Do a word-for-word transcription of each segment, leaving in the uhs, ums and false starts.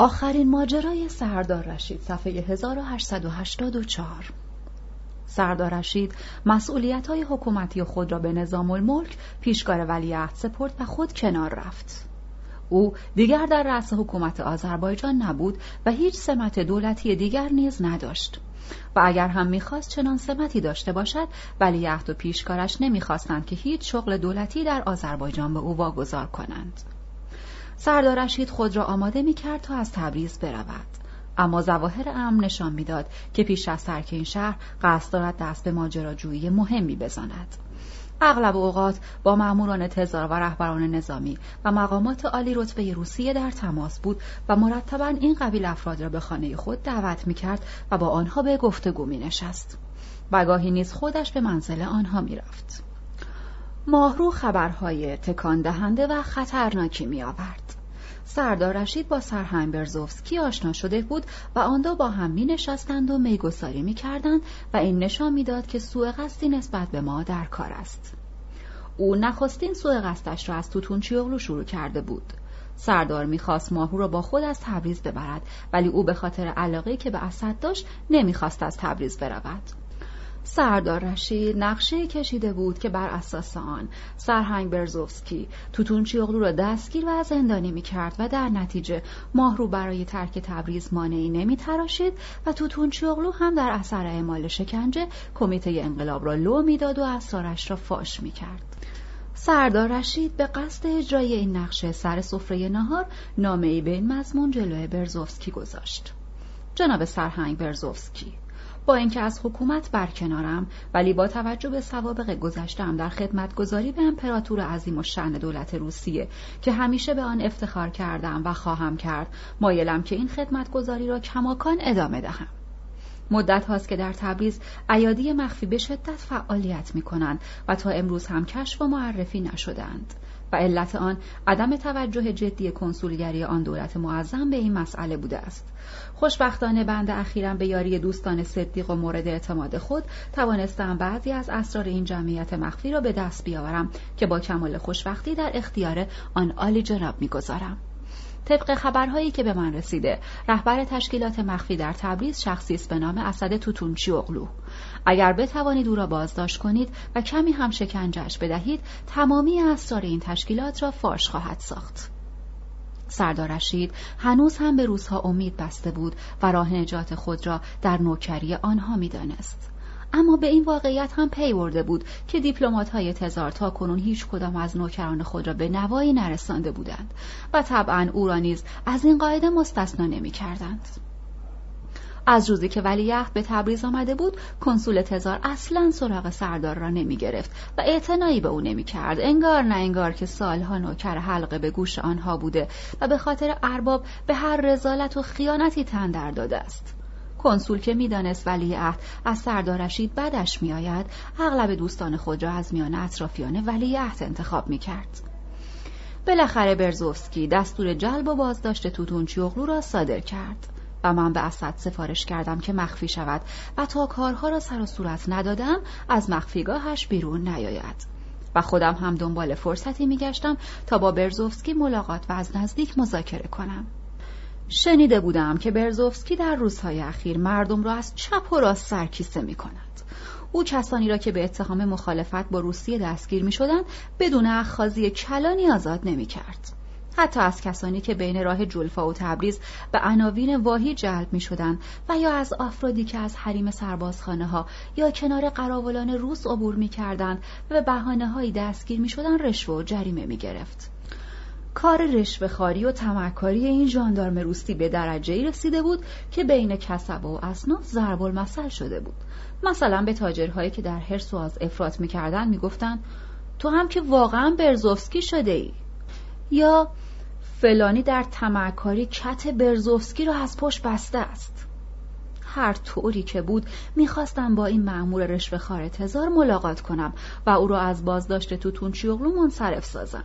آخرین ماجرای سردار رشید، صفحه هزار و هشتصد و هشتاد و چهار. سردار رشید مسئولیت‌های حکومتی خود را به نظام الملک پیشکار ولیعهد سپرد و خود کنار رفت. او دیگر در رأس حکومت آذربایجان نبود و هیچ سمت دولتی دیگر نیز نداشت و اگر هم می‌خواست چنان سمتی داشته باشد، ولیعهد و پیشکارش نمی‌خواستند که هیچ شغل دولتی در آذربایجان به او واگذار کنند. سردار رشید خود را آماده می‌کرد تا از تبریز برود، اما ظواهر امن نشان می‌داد که پیش از ترک این شهر قصد دارد دست به ماجراجویی مهمی بزند. اغلب اوقات با ماموران تزار و رهبران نظامی و مقامات عالی رتبه روسیه در تماس بود و مرتباً این قبیل افراد را به خانه خود دعوت می‌کرد و با آنها به گفتگو می‌نشست و گاهی نیز خودش به منزل آنها می‌رفت. ماهرو خبرهای تکان دهنده و خطرناکی می‌آورد. سردار رشید با سرهنگ برزوفسکی آشنا شده بود و آن دو با هم می نشستند و میگساری می کردند و این نشان می داد که سوء قصدی نسبت به ما در کار است. او نخستین سوء قصدش را از توتونچی اوغلو شروع کرده بود. سردار می خواست ماهرو را با خود از تبریز ببرد، ولی او به خاطر علاقه‌ای که به اسد داشت نمی خواست از تبریز برود. سردار رشید نقشه کشیده بود که بر اساس آن سرهنگ برزوفسکی توتونچی اوغلو را دستگیر و زندانی می‌کرد و در نتیجه ماهرو برای ترک تبریز مانعی نمی‌تراشید و توتونچی اوغلو هم در اثر اعمال شکنجه کمیته انقلاب را لو می‌داد و اسرارش را فاش می‌کرد. سردار رشید به قصد اجرای این نقشه سر سفره نهار نامه‌ای به این مضمون جلوی برزوفسکی گذاشت. جناب سرهنگ برزوفسکی، با اینکه از حکومت برکنارم، ولی با توجه به سوابق گذشته‌ام در خدمتگزاری به امپراتور عظیم الشأن دولت روسیه که همیشه به آن افتخار کردم و خواهم کرد، مایلم که این خدمتگزاری را کماکان ادامه دهم. مدت هاست که در تبریز ایادی مخفی به شدت فعالیت می‌کنند و تا امروز هم کشف و معرفی نشدند و علت آن عدم توجه جدی کنسولگری آن دولت معظم به این مسئله بوده است. خوشبختانه بنده اخیراً به یاری دوستان صدیق و مورد اعتماد خود توانستم بعضی از اسرار این جمعیت مخفی را به دست بیاورم که با کمال خوشبختی در اختیار آن عالی جناب می‌گذارم. طبق خبرهایی که به من رسیده، رهبر تشکیلات مخفی در تبریز شخصی است به نام اسد توتونچی اوغلو. اگر بتوانید او را بازداشت کنید و کمی هم شکنجه‌اش بدهید، تمامی اسرار این تشکیلات را فاش خواهد ساخت. سردار رشید هنوز هم به روس‌ها امید بسته بود و راه نجات خود را در نوکری آنها می‌دانست. اما به این واقعیت هم پی برده بود که دیپلمات‌های تزار تاکنون هیچ کدام از نوکران خود را به نوایی نرسانده بودند و طبعاً او را نیز از این قاعده مستثنا نمی‌کردند. از روزی که ولیعهد به تبریز آمده بود، کنسول تزار اصلاً سراغ سردار را نمی‌گرفت و اعتنایی به او نمی‌کرد، انگار نه انگار که سالها نوکر حلقه به گوش آنها بوده و به خاطر ارباب به هر رذالت و خیانتی تن در داده است. کنسول که می‌دانست ولیعهد از سردار رشید بدش می‌آید، اغلب دوستان خود را از میان اطرافیان ولیعهد انتخاب می‌کرد. بالاخره برزوفسکی دستور جلب و بازداشت توتونچی اوغلو را صادر کرد و من به اسد سفارش کردم که مخفی شود و تا کارها را سر و صورت ندادم از مخفیگاهش بیرون نیاید و خودم هم دنبال فرصتی می‌گشتم تا با برزوفسکی ملاقات و از نزدیک مذاکره کنم. شنیده بودم که برزوفسکی در روزهای اخیر مردم را از چپ و راست سرکیسه می کند. او کسانی را که به اتهام مخالفت با روسیه دستگیر می شدند بدون اخاذی کلانی آزاد نمی کرد. حتی از کسانی که بین راه جلفا و تبریز به عناوین واهی جلب می شدند و یا از افرادی که از حریم سربازخانه ها یا کنار قراولان روس عبور می کردند و به بهانه هایی دستگیر می شدند رشوه و جریمه می گرفت. کار رشوه‌خواری و طمع‌کاری این ژاندارم روسی به درجه‌ای رسیده بود که بین کسبه و اصناف ضرب المثل شده بود. مثلا به تاجرهایی که در حرص و از افراط می‌کردند می‌گفتند تو هم که واقعاً برزوفسکی شده‌ای، یا فلانی در طمع‌کاری کت برزوفسکی را از پشت بسته است. هر طوری که بود می‌خواستم با این مأمور رشوه‌خوار تزار ملاقات کنم و او را از بازداشت توتونچی اوغلو منصرف سازم.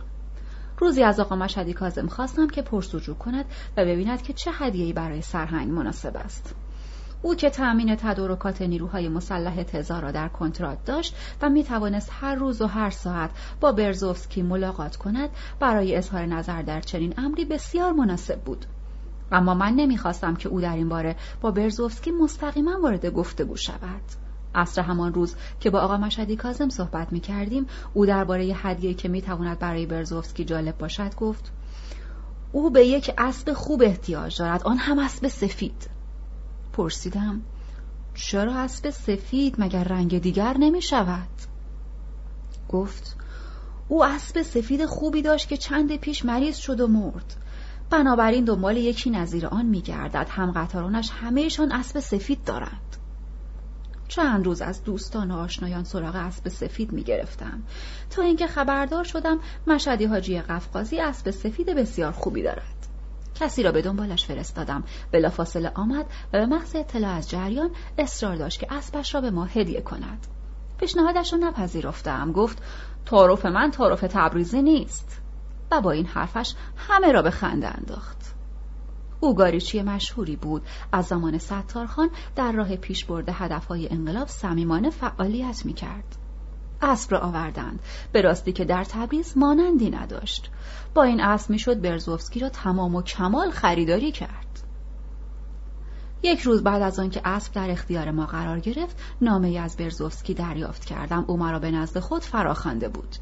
روزی از آقا مشهدی کاظم خواستم که پرس‌وجو کند و ببیند که چه هدیه‌ای برای سرهنگ مناسب است. او که تأمین تدارکات نیروهای مسلح تزار را در کنترات داشت و می‌توانست هر روز و هر ساعت با برزوفسکی ملاقات کند، برای اظهار نظر در چنین امری بسیار مناسب بود. اما من نمیخواستم که او در این باره با برزوفسکی مستقیما وارد گفتگو شود. عصر همان روز که با آقا مشهدی کاظم صحبت میکردیم، او درباره هدیه‌ای که میتواند برای برزوفسکی جالب باشد گفت: او به یک اسب خوب احتیاج دارد، آن هم اسب سفید. پرسیدم: چرا اسب سفید؟ مگر رنگ دیگر نمی شود؟ گفت: او اسب سفید خوبی داشت که چند پیش مریض شد و مرد، بنابراین دنبال یکی نظیر آن می گردد. هم قطارانش همهشان اسب سفید دارند. چند روز از دوستان و آشنایان سراغ اسب سفید می گرفتم تا اینکه خبردار شدم مشهدی حاجی قفقازی اسب سفید بسیار خوبی دارد. کسی را به دنبالش فرستادم. بلافاصله آمد و به محض اطلاع از جریان اصرار داشت که اسبش را به ما هدیه کند. پیشنهادش را نپذیرفتم. گفت: تعارف من تعارف تبریزی نیست. و با این حرفش همه را به خنده انداخت. او گاریچی مشهوری بود. از زمان ستارخان در راه پیش برده هدفهای انقلاب صمیمانه فعالیت می‌کرد. اسب را آوردند. به راستی که در تبریز مانندی نداشت. با این اسب میشد برزوفسکی را تمام و کمال خریداری کرد. یک روز بعد از آن که اسب در اختیار ما قرار گرفت، نامه‌ای از برزوفسکی دریافت کردم. او مرا به نزد خود فراخوانده بود.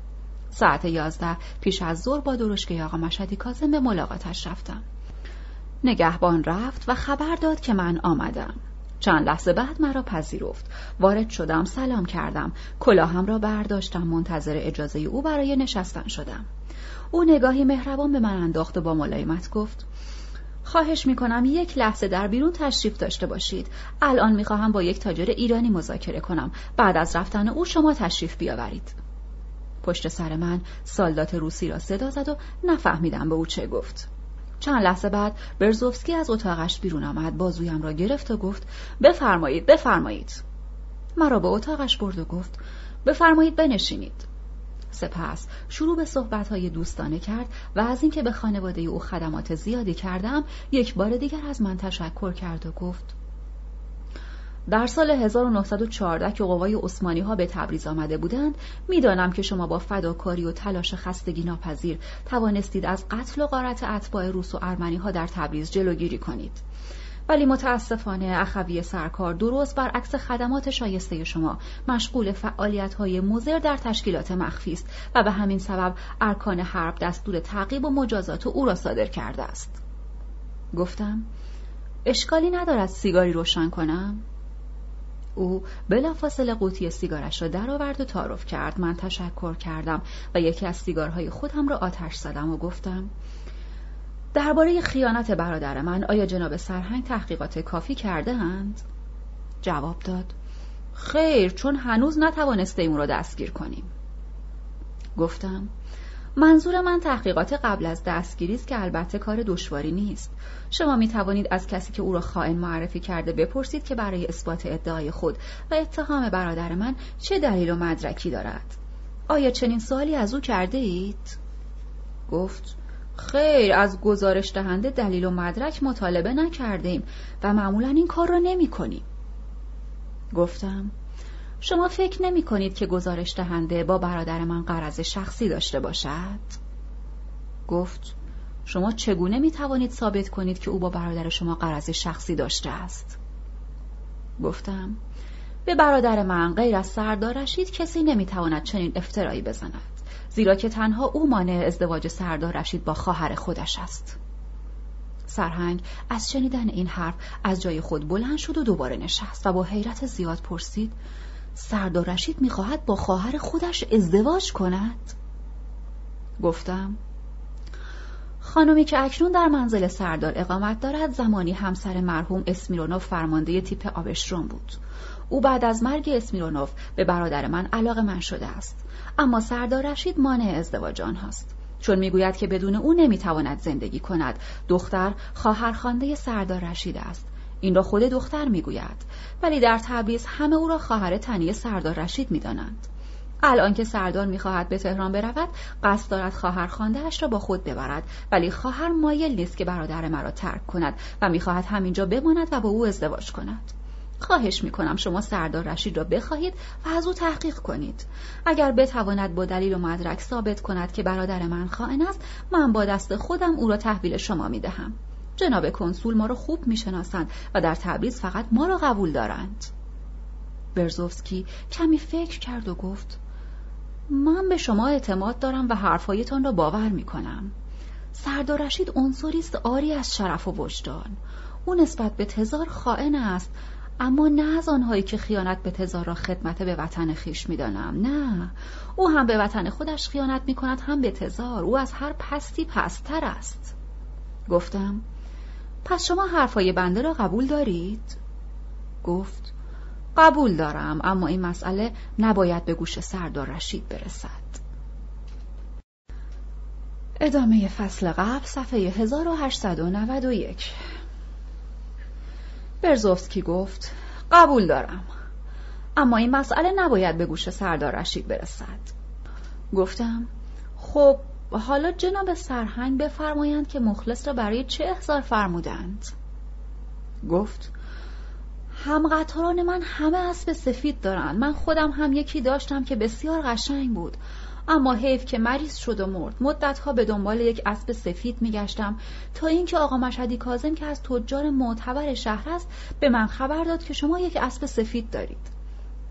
ساعت یازده پیش از ظهر با درشکه آقا مشهدی کاظم به ملاقاتش رفتم. نگهبان رفت و خبر داد که من آمدم. چند لحظه بعد مرا پذیرفت. وارد شدم، سلام کردم، کلاهم را برداشتم، منتظر اجازه او برای نشستن شدم. او نگاهی مهربان به من انداخت و با ملایمت گفت: خواهش میکنم یک لحظه در بیرون تشریف داشته باشید. الان میخواهم با یک تاجر ایرانی مذاکره کنم. بعد از رفتن او شما تشریف بیاورید. پشت سر من سالدات روسی را صدا زد و نفهمیدم به او چه گفت. چند لحظه بعد برزوفسکی از اتاقش بیرون آمد. بازویم را گرفت و گفت: بفرمایید بفرمایید. مرا به اتاقش برد و گفت: بفرمایید بنشینید. سپس شروع به صحبت‌های دوستانه کرد و از اینکه به خانواده او خدمات زیادی کردم یک بار دیگر از من تشکر کرد و گفت: در سال هزار و نهصد و چهارده که قوای عثمانی ها به تبریز آمده بودند، میدانم که شما با فداکاری و تلاش خستگی ناپذیر توانستید از قتل و غارت اتباع روس و ارمنی ها در تبریز جلوگیری کنید، ولی متاسفانه اخوی سرکار درست برعکس خدمات شایسته شما مشغول فعالیت های مضر در تشکیلات مخفی است و به همین سبب ارکان حرب دستور تعقیب و مجازات او را صادر کرده است. گفتم: اشکالی ندارد سیگاری روشن کنم؟ او بلافاصله قوطی سیگارش را درآورد و تعارف کرد. من تشکر کردم و یکی از سیگارهای خودم را آتش زدم و گفتم: درباره خیانت برادر من آیا جناب سرهنگ تحقیقات کافی کرده اند؟ جواب داد: خیر، چون هنوز نتوانسته اون را دستگیر کنیم. گفتم: منظور من تحقیقات قبل از دستگیری است که البته کار دشواری نیست. شما می توانید از کسی که او را خائن معرفی کرده بپرسید که برای اثبات ادعای خود و اتهام برادر من چه دلیل و مدرکی دارد. آیا چنین سوالی از او کرده اید؟ گفت: خیر، از گزارش دهنده دلیل و مدرک مطالبه نکردیم و معمولا این کار را نمی کنیم. گفتم: شما فکر نمی کنید که گزارش دهنده با برادر من غرض شخصی داشته باشد؟ گفت: شما چگونه می توانید ثابت کنید که او با برادر شما غرض شخصی داشته است؟ گفتم: به برادر من غیر از سردار رشید کسی نمی تواند چنین افترایی بزند، زیرا که تنها او مانع ازدواج سردار رشید با خواهر خودش است. سرهنگ از شنیدن این حرف از جای خود بلند شد و دوباره نشست و با حیرت زیاد پرسید: سردار رشید میخواهد با خواهر خودش ازدواج کند؟ گفتم: خانمی که اکنون در منزل سردار اقامت دارد زمانی همسر مرحوم اسمیرونوف فرمانده تیپ آبشرون بود. او بعد از مرگ اسمیرونوف به برادر من علاقه من شده است، اما سردار رشید مانع ازدواج آنهاست، چون میگوید که بدون او نمیتواند زندگی کند. دختر خواهرخوانده سردار رشید است. این را خود دختر میگوید، ولی در تبریز همه او را خواهر تنی سردار رشید میدانند. الان که سردار میخواهد به تهران برود، قصد دارد خواهر خوانده‌اش را با خود ببرد، ولی خواهر مایل نیست که برادر مرا ترک کند و میخواهد همینجا بماند و با او ازدواج کند. خواهش میکنم شما سردار رشید را بخواهید و از او تحقیق کنید. اگر بتواند با دلیل و مدرک ثابت کند که برادر من خائن است، من با دست خودم او را تحویل شما میدهم. جناب کنسول ما رو خوب میشناسند و در تبریز فقط ما رو قبول دارند. برزوفسکی کمی فکر کرد و گفت من به شما اعتماد دارم و حرفایتان را باور میکنم. سردار رشید عنصریست آری از شرف و وجدان. او نسبت به تزار خائن است، اما نه از آنهایی که خیانت به تزار را خدمت به وطن خیش میدانم. نه، او هم به وطن خودش خیانت میکند هم به تزار. او از هر پستی پستر است. گفتم پس شما حرفای بنده را قبول دارید؟ گفت قبول دارم، اما این مسئله نباید به گوش سردار رشید برسد. ادامه فصل قبل، صفحه هزار و هشتصد و نود و یک. برزوفسکی گفت قبول دارم، اما این مسئله نباید به گوش سردار رشید برسد. گفتم خب حالا جناب سرهنگ بفرمایند که مخلص را برای چه احضار فرمودند؟ گفت همقطاران من همه اسب سفید دارند. من خودم هم یکی داشتم که بسیار قشنگ بود، اما حیف که مریض شد و مرد. مدتها به دنبال یک اسب سفید میگشتم تا اینکه آقا مشهدی کاظم که از تجار معتبر شهر است به من خبر داد که شما یک اسب سفید دارید.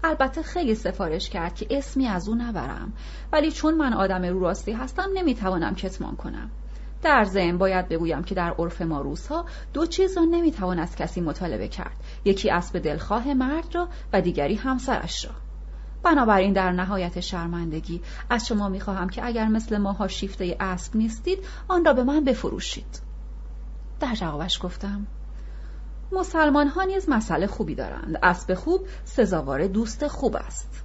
البته خیلی سفارش کرد که اسمی از او نبرم، ولی چون من آدم رو راستی هستم نمیتوانم کتمان کنم. در ضمن باید بگویم که در عرف ما روس‌ها دو چیز را نمیتوان از کسی مطالبه کرد، یکی اسب دلخواه مرد را و دیگری همسرش را. بنابراین در نهایت شرمندگی از شما میخواهم که اگر مثل ماها شیفته اسب نیستید آن را به من بفروشید. در جوابش گفتم مسلمان ها نیز مسئله خوبی دارند. اسب خوب سزاوار دوست خوب است.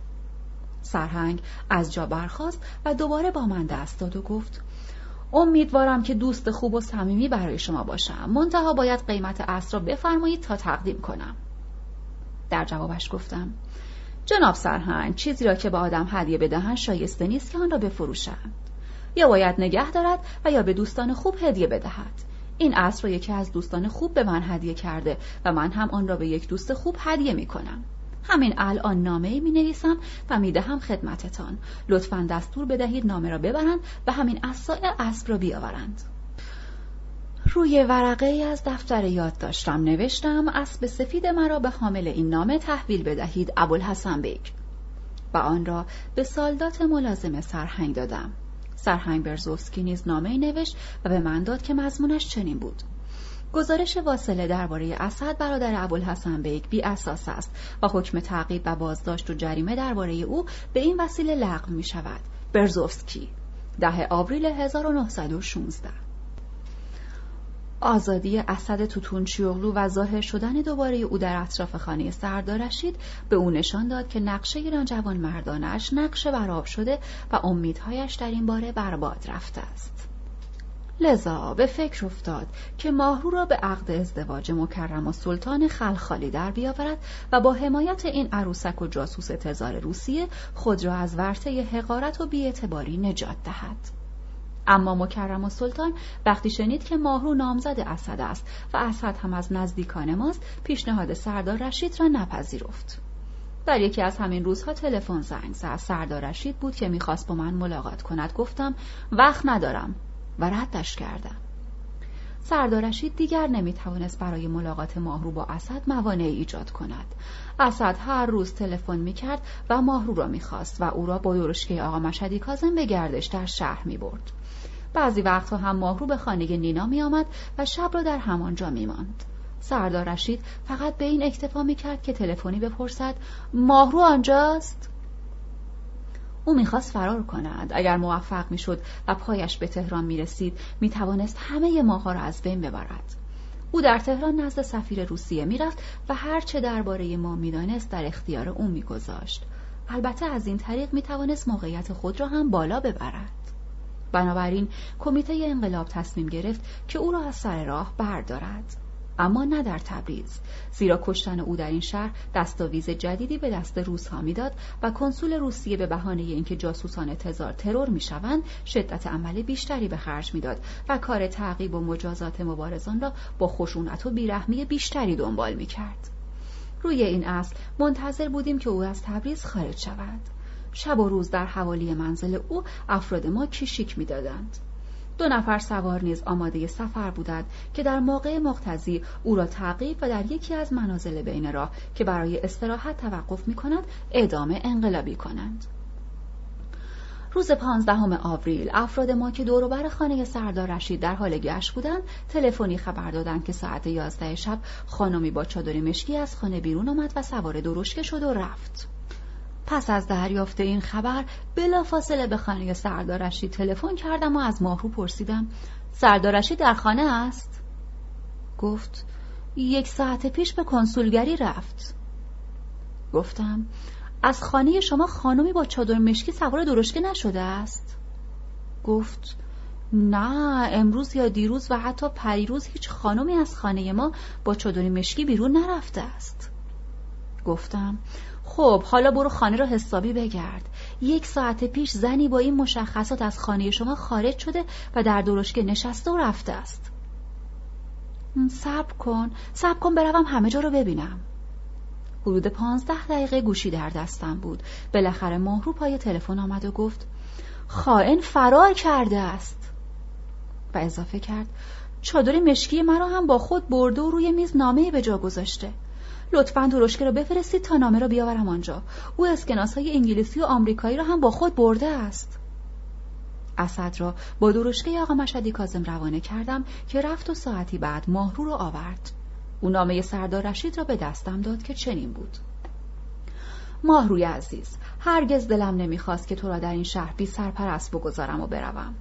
سرهنگ از جا برخاست و دوباره با من دست داد و گفت امیدوارم که دوست خوب و صمیمی برای شما باشم، منتها باید قیمت اسب را بفرمایید تا تقدیم کنم. در جوابش گفتم جناب سرهنگ چیزی را که به آدم هدیه بدهند شایسته نیست که آن را بفروشند. یا باید نگه دارد و یا به دوستان خوب هدیه بدهد. این اسب را یکی از دوستان خوب به من هدیه کرده و من هم آن را به یک دوست خوب هدیه می کنم. همین الان نامه‌ای می نویسم و می دهم خدمتتان. لطفاً دستور بدهید نامه را ببرند و همین اسایر اسب را بیاورند. روی ورقه ای از دفتر یاد داشتم نوشتم اسب سفید مرا به حامل این نامه تحویل بدهید ابوالحسن بیگ و آن را به سالدات ملازم سرهنگ دادم. سرهنگ برزوفسکی نیز نامه نوشت و به من داد که مضمونش چنین بود: گزارش واصله درباره اسد برادر ابوالحسن بیگ بی اساس است و حکم تعقیب و بازداشت و جریمه درباره او به این وسیله لغو می شود. برزوفسکی ده آوریل هزار و نهصد و شانزده. آزادی اسد توتونچی اوغلو و ظاهر شدن دوباره او در اطراف خانه سردار رشید به او نشان داد که نقشه ایران جوان مردانش نقشه برآب شده و امیدهایش در این باره برباد رفته است. لذا به فکر افتاد که ماهرو را به عقد ازدواج مکرم و سلطان خلخالی در بیاورد و با حمایت این عروسک و جاسوس تزار روسیه خود را از ورطه حقارت و بی‌اعتباری نجات دهد. اما مکرم و سلطان وقتی شنید که ماهرو نامزد اسد است و اسد هم از نزدیکان ماست، پیشنهاد سردار رشید را نپذیرفت. در یکی از همین روزها تلفن زنگ زد. سردار رشید بود که میخواست با من ملاقات کند. گفتم وقت ندارم و ردش کردم. سردار رشید دیگر نمیتوانست برای ملاقات ماهرو با اسد موانعی ایجاد کند. اسد هر روز تلفن میکرد و ماهرو را میخواست و او را با درشکه آقا مشهدی کاظم به گردش در شهر میبرد. بعضی وقتها هم ماهرو به خانه نینا می آمد و شب را در همانجا می ماند. سردار رشید فقط به این اکتفا می کرد که تلفنی بپرسد ماهرو آنجاست؟ او می خواست فرار کند. اگر موفق می شد و پایش به تهران می رسید می توانست همه ماها را از بین ببرد. او در تهران نزد سفیر روسیه می رفت و هرچه درباره ما می دانست در اختیار او می گذاشت. البته از این طریق می توانست موقعیت خود را هم بالا ببرد. بنابراین کمیته انقلاب تصمیم گرفت که او را از سر راه بردارد، اما نه در تبریز، زیرا کشتن او در این شهر دستاویز جدیدی به دست روس‌ها می‌داد و کنسول روسیه به بهانه اینکه جاسوسان تزار ترور می‌شوند شدت عمل بیشتری به خرج می‌داد و کار تعقیب و مجازات مبارزان را با خشونت و بیرحمی بیشتری دنبال می‌کرد. روی این اصل منتظر بودیم که او از تبریز خارج شود. شب و روز در حوالی منزل او افراد ما کشیک می دادند. دو نفر سوار نیز آماده سفر بودند که در موقع مقتضی او را تعقیب و در یکی از منازل بین راه که برای استراحت توقف می‌کند اعدام انقلابی کنند. روز پانزدهم آوریل افراد ما که دور و بر خانه سردار رشید در حال گشت بودند تلفنی خبر دادند که ساعت یازده شب خانمی با چادر مشکی از خانه بیرون آمد و سوار درشکه شد و رفت. پس از دریافت این خبر بلافاصله به خانه سردار رشید تلفن کردم و از ماهرو پرسیدم سردار رشید در خانه است؟ گفت یک ساعت پیش به کنسولگری رفت. گفتم از خانه شما خانمی با چادر مشکی سوار درشکه نشده است؟ گفت نه، امروز یا دیروز و حتی پریروز هیچ خانمی از خانه ما با چادر مشکی بیرون نرفته است. گفتم خب حالا برو خانه را حسابی بگرد. یک ساعت پیش زنی با این مشخصات از خانه شما خارج شده و در درشکه نشسته و رفته است. صبر کن صبر کن بروم همه جا رو ببینم. حدود پانزده دقیقه گوشی در دستم بود. بالاخره ماهرو پای تلفن آمد و گفت خائن فرار کرده است و اضافه کرد چادر مشکی مرا هم با خود برده و روی میز نامه‌ای به جا گذاشته. لطفاً درشکه را بفرستید تا نامه را بیاورم آنجا. او اسکناس‌های انگلیسی و آمریکایی را هم با خود برده است. اسد را با درشکه آقا مشهدی کاظم روانه کردم که رفت و ساعتی بعد ماهرو را آورد. او نامه سردار رشید را به دستم داد که چنین بود: ماهروی عزیز، هرگز دلم نمیخواست که تو را در این شهر بی سرپرست بگذارم و بروم،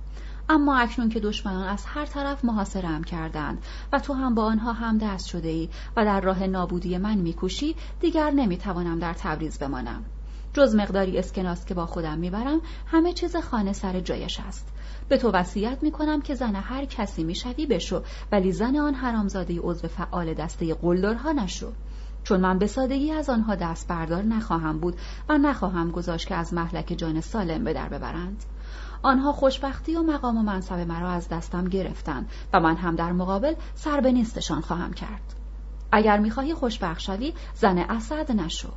اما اکنون که دشمنان از هر طرف محاصره‌ام کردند و تو هم با آنها همدست شده ای و در راه نابودی من میکوشی، دیگر نمیتوانم در تبریز بمانم. جز مقداری اسکناس که با خودم میبرم، همه چیز خانه سر جایش است. به تو وصیت میکنم که زن هر کسی میشوی بشو، ولی زن آن حرامزاده عضو فعال دسته قلدرها نشو، چون من به سادگی از آنها دست بردار نخواهم بود و نخواهم گذاشت که از مهلک جان سالم به در ببرند. آنها خوشبختی و مقام و منصب مرا از دستم گرفتند و من هم در مقابل سر به نیستشان خواهم کرد. اگر میخواهی خوشبخت شوی، زن اسد نشو.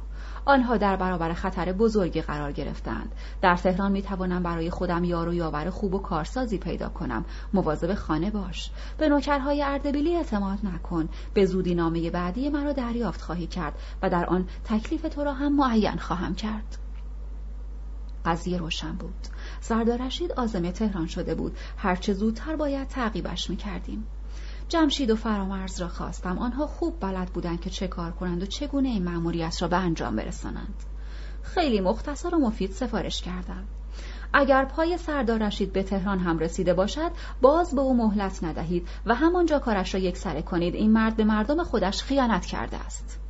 آنها در برابر خطر بزرگی قرار گرفتند. در تهران میتوانم برای خودم یار و یاور خوب و کارسازی پیدا کنم. مواظب خانه باش. به نوکرهای اردبیلی اعتماد نکن. به زودی نامه بعدی مرا دریافت خواهی کرد و در آن تکلیف تو را هم معین خواهم کرد. قضیه روشن بود. سردار رشید عازم تهران شده بود. هرچه زودتر باید تعقیبش میکردیم. جمشید و فرامرز را خواستم. آنها خوب بلد بودند که چه کار کنند و چگونه این مأموریت را به انجام برسانند. خیلی مختصر و مفید سفارش کردم. اگر پای سردار رشید به تهران هم رسیده باشد، باز به او مهلت ندهید و همانجا کارش را یکسره کنید. این مرد به مردم خودش خیانت کرده است.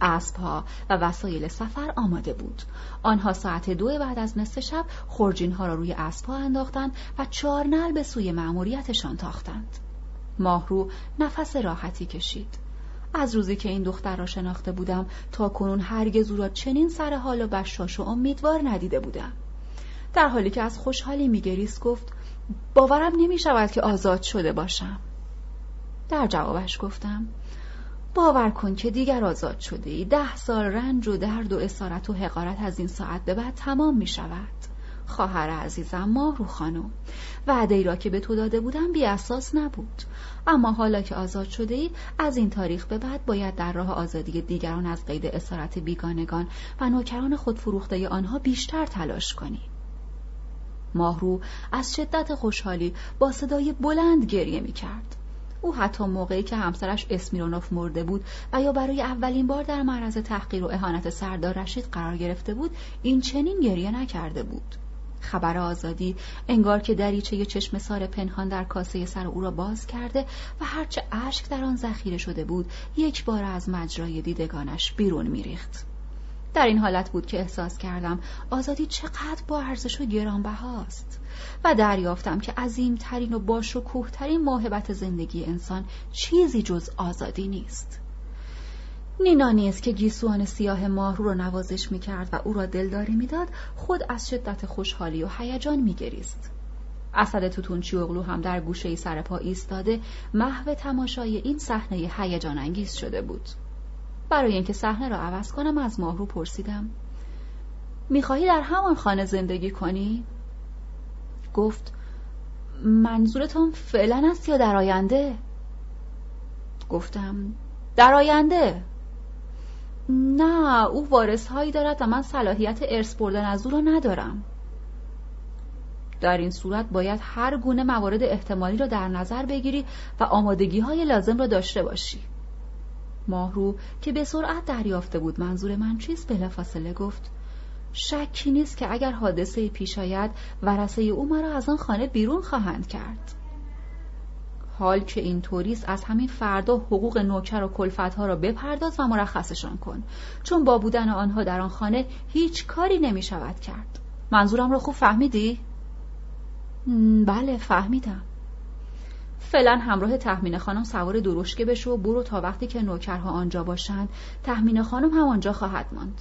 اسب‌ها و وسایل سفر آماده بود. آنها ساعت دو بعد از نصف شب خورجین‌ها را روی اسب‌ها انداختند و چارنل به سوی مأموریتشان تاختند. ماهرو نفس راحتی کشید. از روزی که این دختر را شناخته بودم تا کنون هرگز او را چنین سر حال و بشاش و امیدوار ندیده بودم. در حالی که از خوشحالی می‌گریست گفت باورم نمی‌شود که آزاد شده باشم. در جوابش گفتم باور کن که دیگر آزاد شده ای. ده سال رنج و درد و اسارت و حقارت از این ساعت به بعد تمام می شود. خواهر عزیزم ماهرو خانم، وعده ای را که به تو داده بودم بی اساس نبود، اما حالا که آزاد شده ای، از این تاریخ به بعد باید در راه آزادی دیگران از قید اسارت بیگانگان و نوکران خود فروخته آنها بیشتر تلاش کنی. ماهرو از شدت خوشحالی با صدای بلند گریه می کرد. او حتی موقعی که همسرش اسمیرونوف مرده بود و یا برای اولین بار در معرض تحقیر و اهانت سردار رشید قرار گرفته بود، این چنین گریه نکرده بود. خبر آزادی انگار که دریچه چشم سار پنهان در کاسه سر او را باز کرده و هرچه اشک در آن ذخیره شده بود یک بار از مجرای دیدگانش بیرون میریخت. در این حالت بود که احساس کردم آزادی چقدر با ارزش و گرانبهاست و دریافتم که عظیمترین و باشکوهترین موهبت زندگی انسان چیزی جز آزادی نیست. نینا نیز که گیسوان سیاه ماهرو را نوازش می‌کرد و او را دلداری می‌داد، خود از شدت خوشحالی و هیجان می‌گریست. اسد توتونچی اوغلو هم در گوشه‌ای سر پا ایستاده، محو تماشای این صحنه هیجان انگیز شده بود. برای اینکه صحنه را عوض کنم از ماهرو پرسیدم: می‌خواهی در همان خانه زندگی کنی؟ گفت: منظورتان فعلا است یا در آینده؟ گفتم در آینده. نه، او وارث هایی دارد و من صلاحیت ارث بردن از او را ندارم. در این صورت باید هر گونه موارد احتمالی را در نظر بگیری و آمادگی های لازم را داشته باشی. ماهرو که به سرعت دریافته بود منظور من چیست بلافاصله گفت: شکی نیست که اگر حادثه پیش آید ورثه او مرا از آن خانه بیرون خواهند کرد. حال که این طوریست از همین فردا حقوق نوکر و کلفتها را بپرداز و مرخصشان کن، چون با بودن آنها در آن خانه هیچ کاری نمی شود کرد. منظورم را خوب فهمیدی؟ بله فهمیدم. فعلا همراه تحمین خانم سوار درشکه بشو و برو تا وقتی که نوکرها آنجا باشند. تحمین خانم هم آنجا خواهد ماند.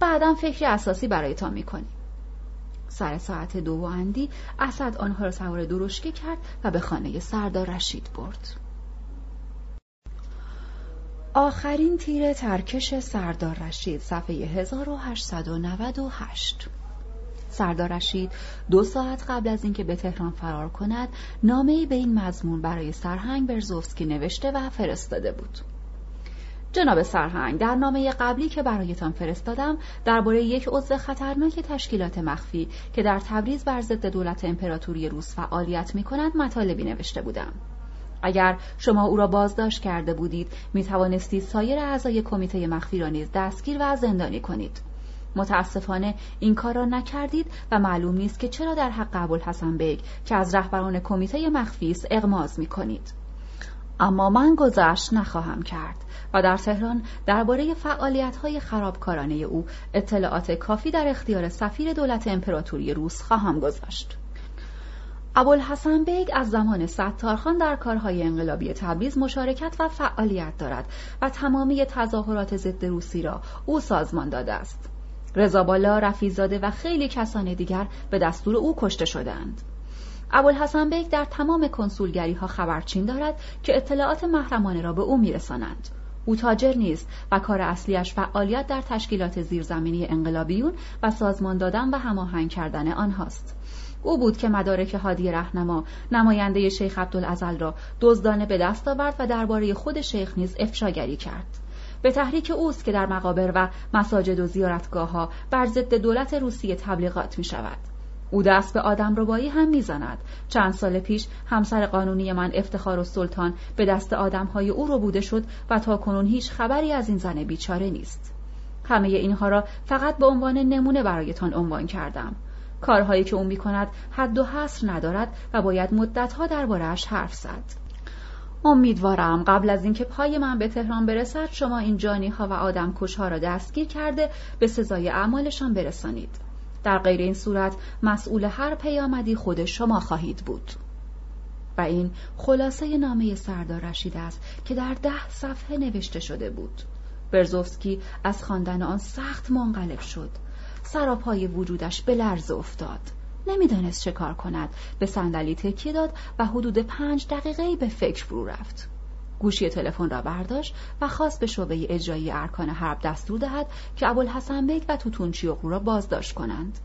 بعدم فکر اساسی برای تا میکنیم. سر ساعت دو و اندی اسد آنها را سوار درشکه کرد و به خانه سردار رشید برد. آخرین تیر ترکش سردار رشید، صفحه هزار و هشتصد و نود و هشت. سردار رشید دو ساعت قبل از اینکه به تهران فرار کند نامه‌ای به این مضمون برای سرهنگ برزوفسکی نوشته و فرستاده بود. جناب سرهنگ، در نامه قبلی که برایتان فرستادم درباره یک عضو خطرناک تشکیلات مخفی که در تبریز بر ضد دولت امپراتوری روس فعالیت می‌کند مطالبی نوشته بودم. اگر شما او را بازداشت کرده بودید می‌توانستید سایر اعضای کمیته مخفی را نیز دستگیر و زندانی کنید. متاسفانه این کار را نکردید و معلوم نیست که چرا در حق ابوالحسن بیگ که از رهبران کمیته مخفی است اغماض می‌کنید. اما من گذشت نخواهم کرد و در تهران درباره فعالیت‌های خرابکارانه او اطلاعات کافی در اختیار سفیر دولت امپراتوری روس خواهم گذاشت. ابوالحسن بیگ از زمان ستارخان در کارهای انقلابی تبریز مشارکت و فعالیت دارد و تمامی تظاهرات ضد روسی را او سازمان داده است. رضابالا، رفیزاده و خیلی کسان دیگر به دستور او کشته شدند. ابوالحسن بیگ در تمام کنسولگری‌ها خبرچین دارد که اطلاعات محرمانه را به او می‌رسانند. او تاجر نیست و کار اصلیش فعالیت در تشکیلات زیرزمینی انقلابیون و سازمان دادن و هماهنگ کردن آنهاست. او بود که مدارک هادی رهنما نماینده شیخ عبدالعزل را دزدانه به دست آورد و درباره خود شیخ نیز افشاگری کرد. به تحریک اوست که در مقابر و مساجد و زیارتگاه‌ها بر ضد دولت روسیه تبلیغات می‌شود. او دست به آدمربایی هم میزند. چند سال پیش همسر قانونی من افتخار و سلطان به دست آدمهای او ربوده شد و تا کنون هیچ خبری از این زن بیچاره نیست. همه اینها را فقط به عنوان نمونه برایتان عنوان کردم. کارهایی که او میکند حد و حصر ندارد و باید مدتها درباره‌اش حرف زد. امیدوارم قبل از اینکه پای من به تهران برسد شما این جانی‌ها و آدمکش‌ها را دستگیر کرده به سزای اعمالشان برسانید. در غیر این صورت مسئول هر پیامدی خود شما خواهید بود. و این خلاصه نامه سردار رشید است که در ده صفحه نوشته شده بود. برزوفسکی از خواندن آن سخت منقلب شد. سراپای وجودش به لرزه افتاد. نمیدانست چه کار کند. به صندلی تکیه داد و حدود پنج دقیقه‌ای به فکر فرو رفت. گوشی تلفن را برداشت و خواست به شعبه اجرایی ارکان حرب دستور دهد که ابوالحسن بیگ و توتونچی اوغلو را بازداشت کنند.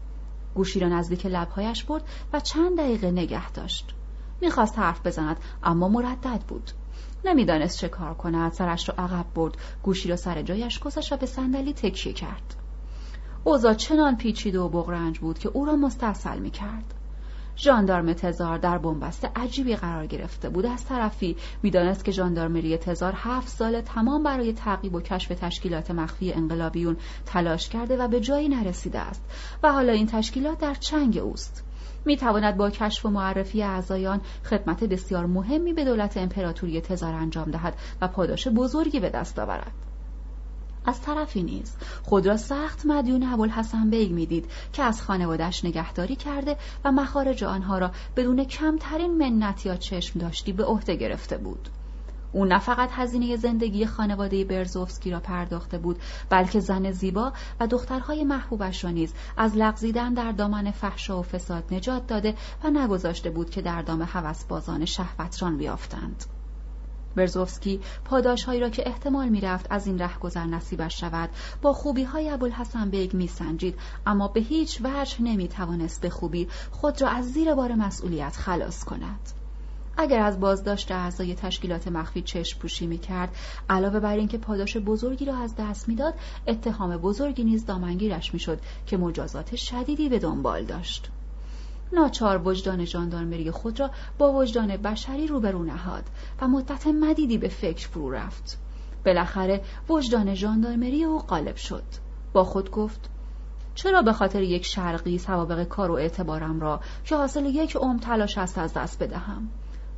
گوشی را نزدیک لب‌هایش برد و چند دقیقه نگه داشت. می‌خواست حرف بزند اما مردد بود. نمیدانست چه کار کند. سرش را عقب برد، گوشی را سر جایش گذاشت و به صندلی تکیه کرد. اوضاع چنان پیچیده و بغرنج بود که او را مستاصل می‌کرد. ژاندارم تزار در بنبست عجیبی قرار گرفته بود. از طرفی میدانست که ژاندارمری تزار هفت سال تمام برای تعقیب و کشف تشکیلات مخفی انقلابیون تلاش کرده و به جایی نرسیده است و حالا این تشکیلات در چنگ اوست. میتواند با کشف و معرفی اعضایان خدمت بسیار مهمی به دولت امپراتوری تزار انجام دهد و پاداش بزرگی به دست آورد. از طرفی نیز خود را سخت مدیون ابوالحسن بیگ میدید که از خانواده‌اش نگهداری کرده و مخارج آنها را بدون کمترین منت یا چشم داشتی به عهده گرفته بود. او نه فقط هزینه زندگی خانواده برزوفسکی را پرداخته بود، بلکه زن زیبا و دخترهای محبوبش را نیز از لغزیدن در دامن فحشا و فساد نجات داده و نگذاشته بود که در دام هوسبازان شهوتران بیافتند. برزوفسکی پاداش‌هایی را که احتمال می‌رفت از این رهگذر نصیبش شود با خوبی‌های ابوالحسن بیگ می‌سنجید، اما به هیچ وجه نمی‌توانست به خوبی خود را از زیر بار مسئولیت خلاص کند. اگر از بازداشت اعضای تشکیلات مخفی چشم پوشی می‌کرد، علاوه بر اینکه پاداش بزرگی را از دست می‌داد، اتهام بزرگی نیز دامنگیرش می‌شد که مجازات شدیدی به دنبال داشت. ناچار وجدان ژاندارمری خود را با وجدان بشری روبرو نهاد و مدت مدیدی به فکر فرو رفت. بالاخره وجدان ژاندارمری او غالب شد. با خود گفت: چرا به خاطر یک شرقی سوابق کار و اعتبارم را که حاصل یک عمر تلاش است از دست بدهم؟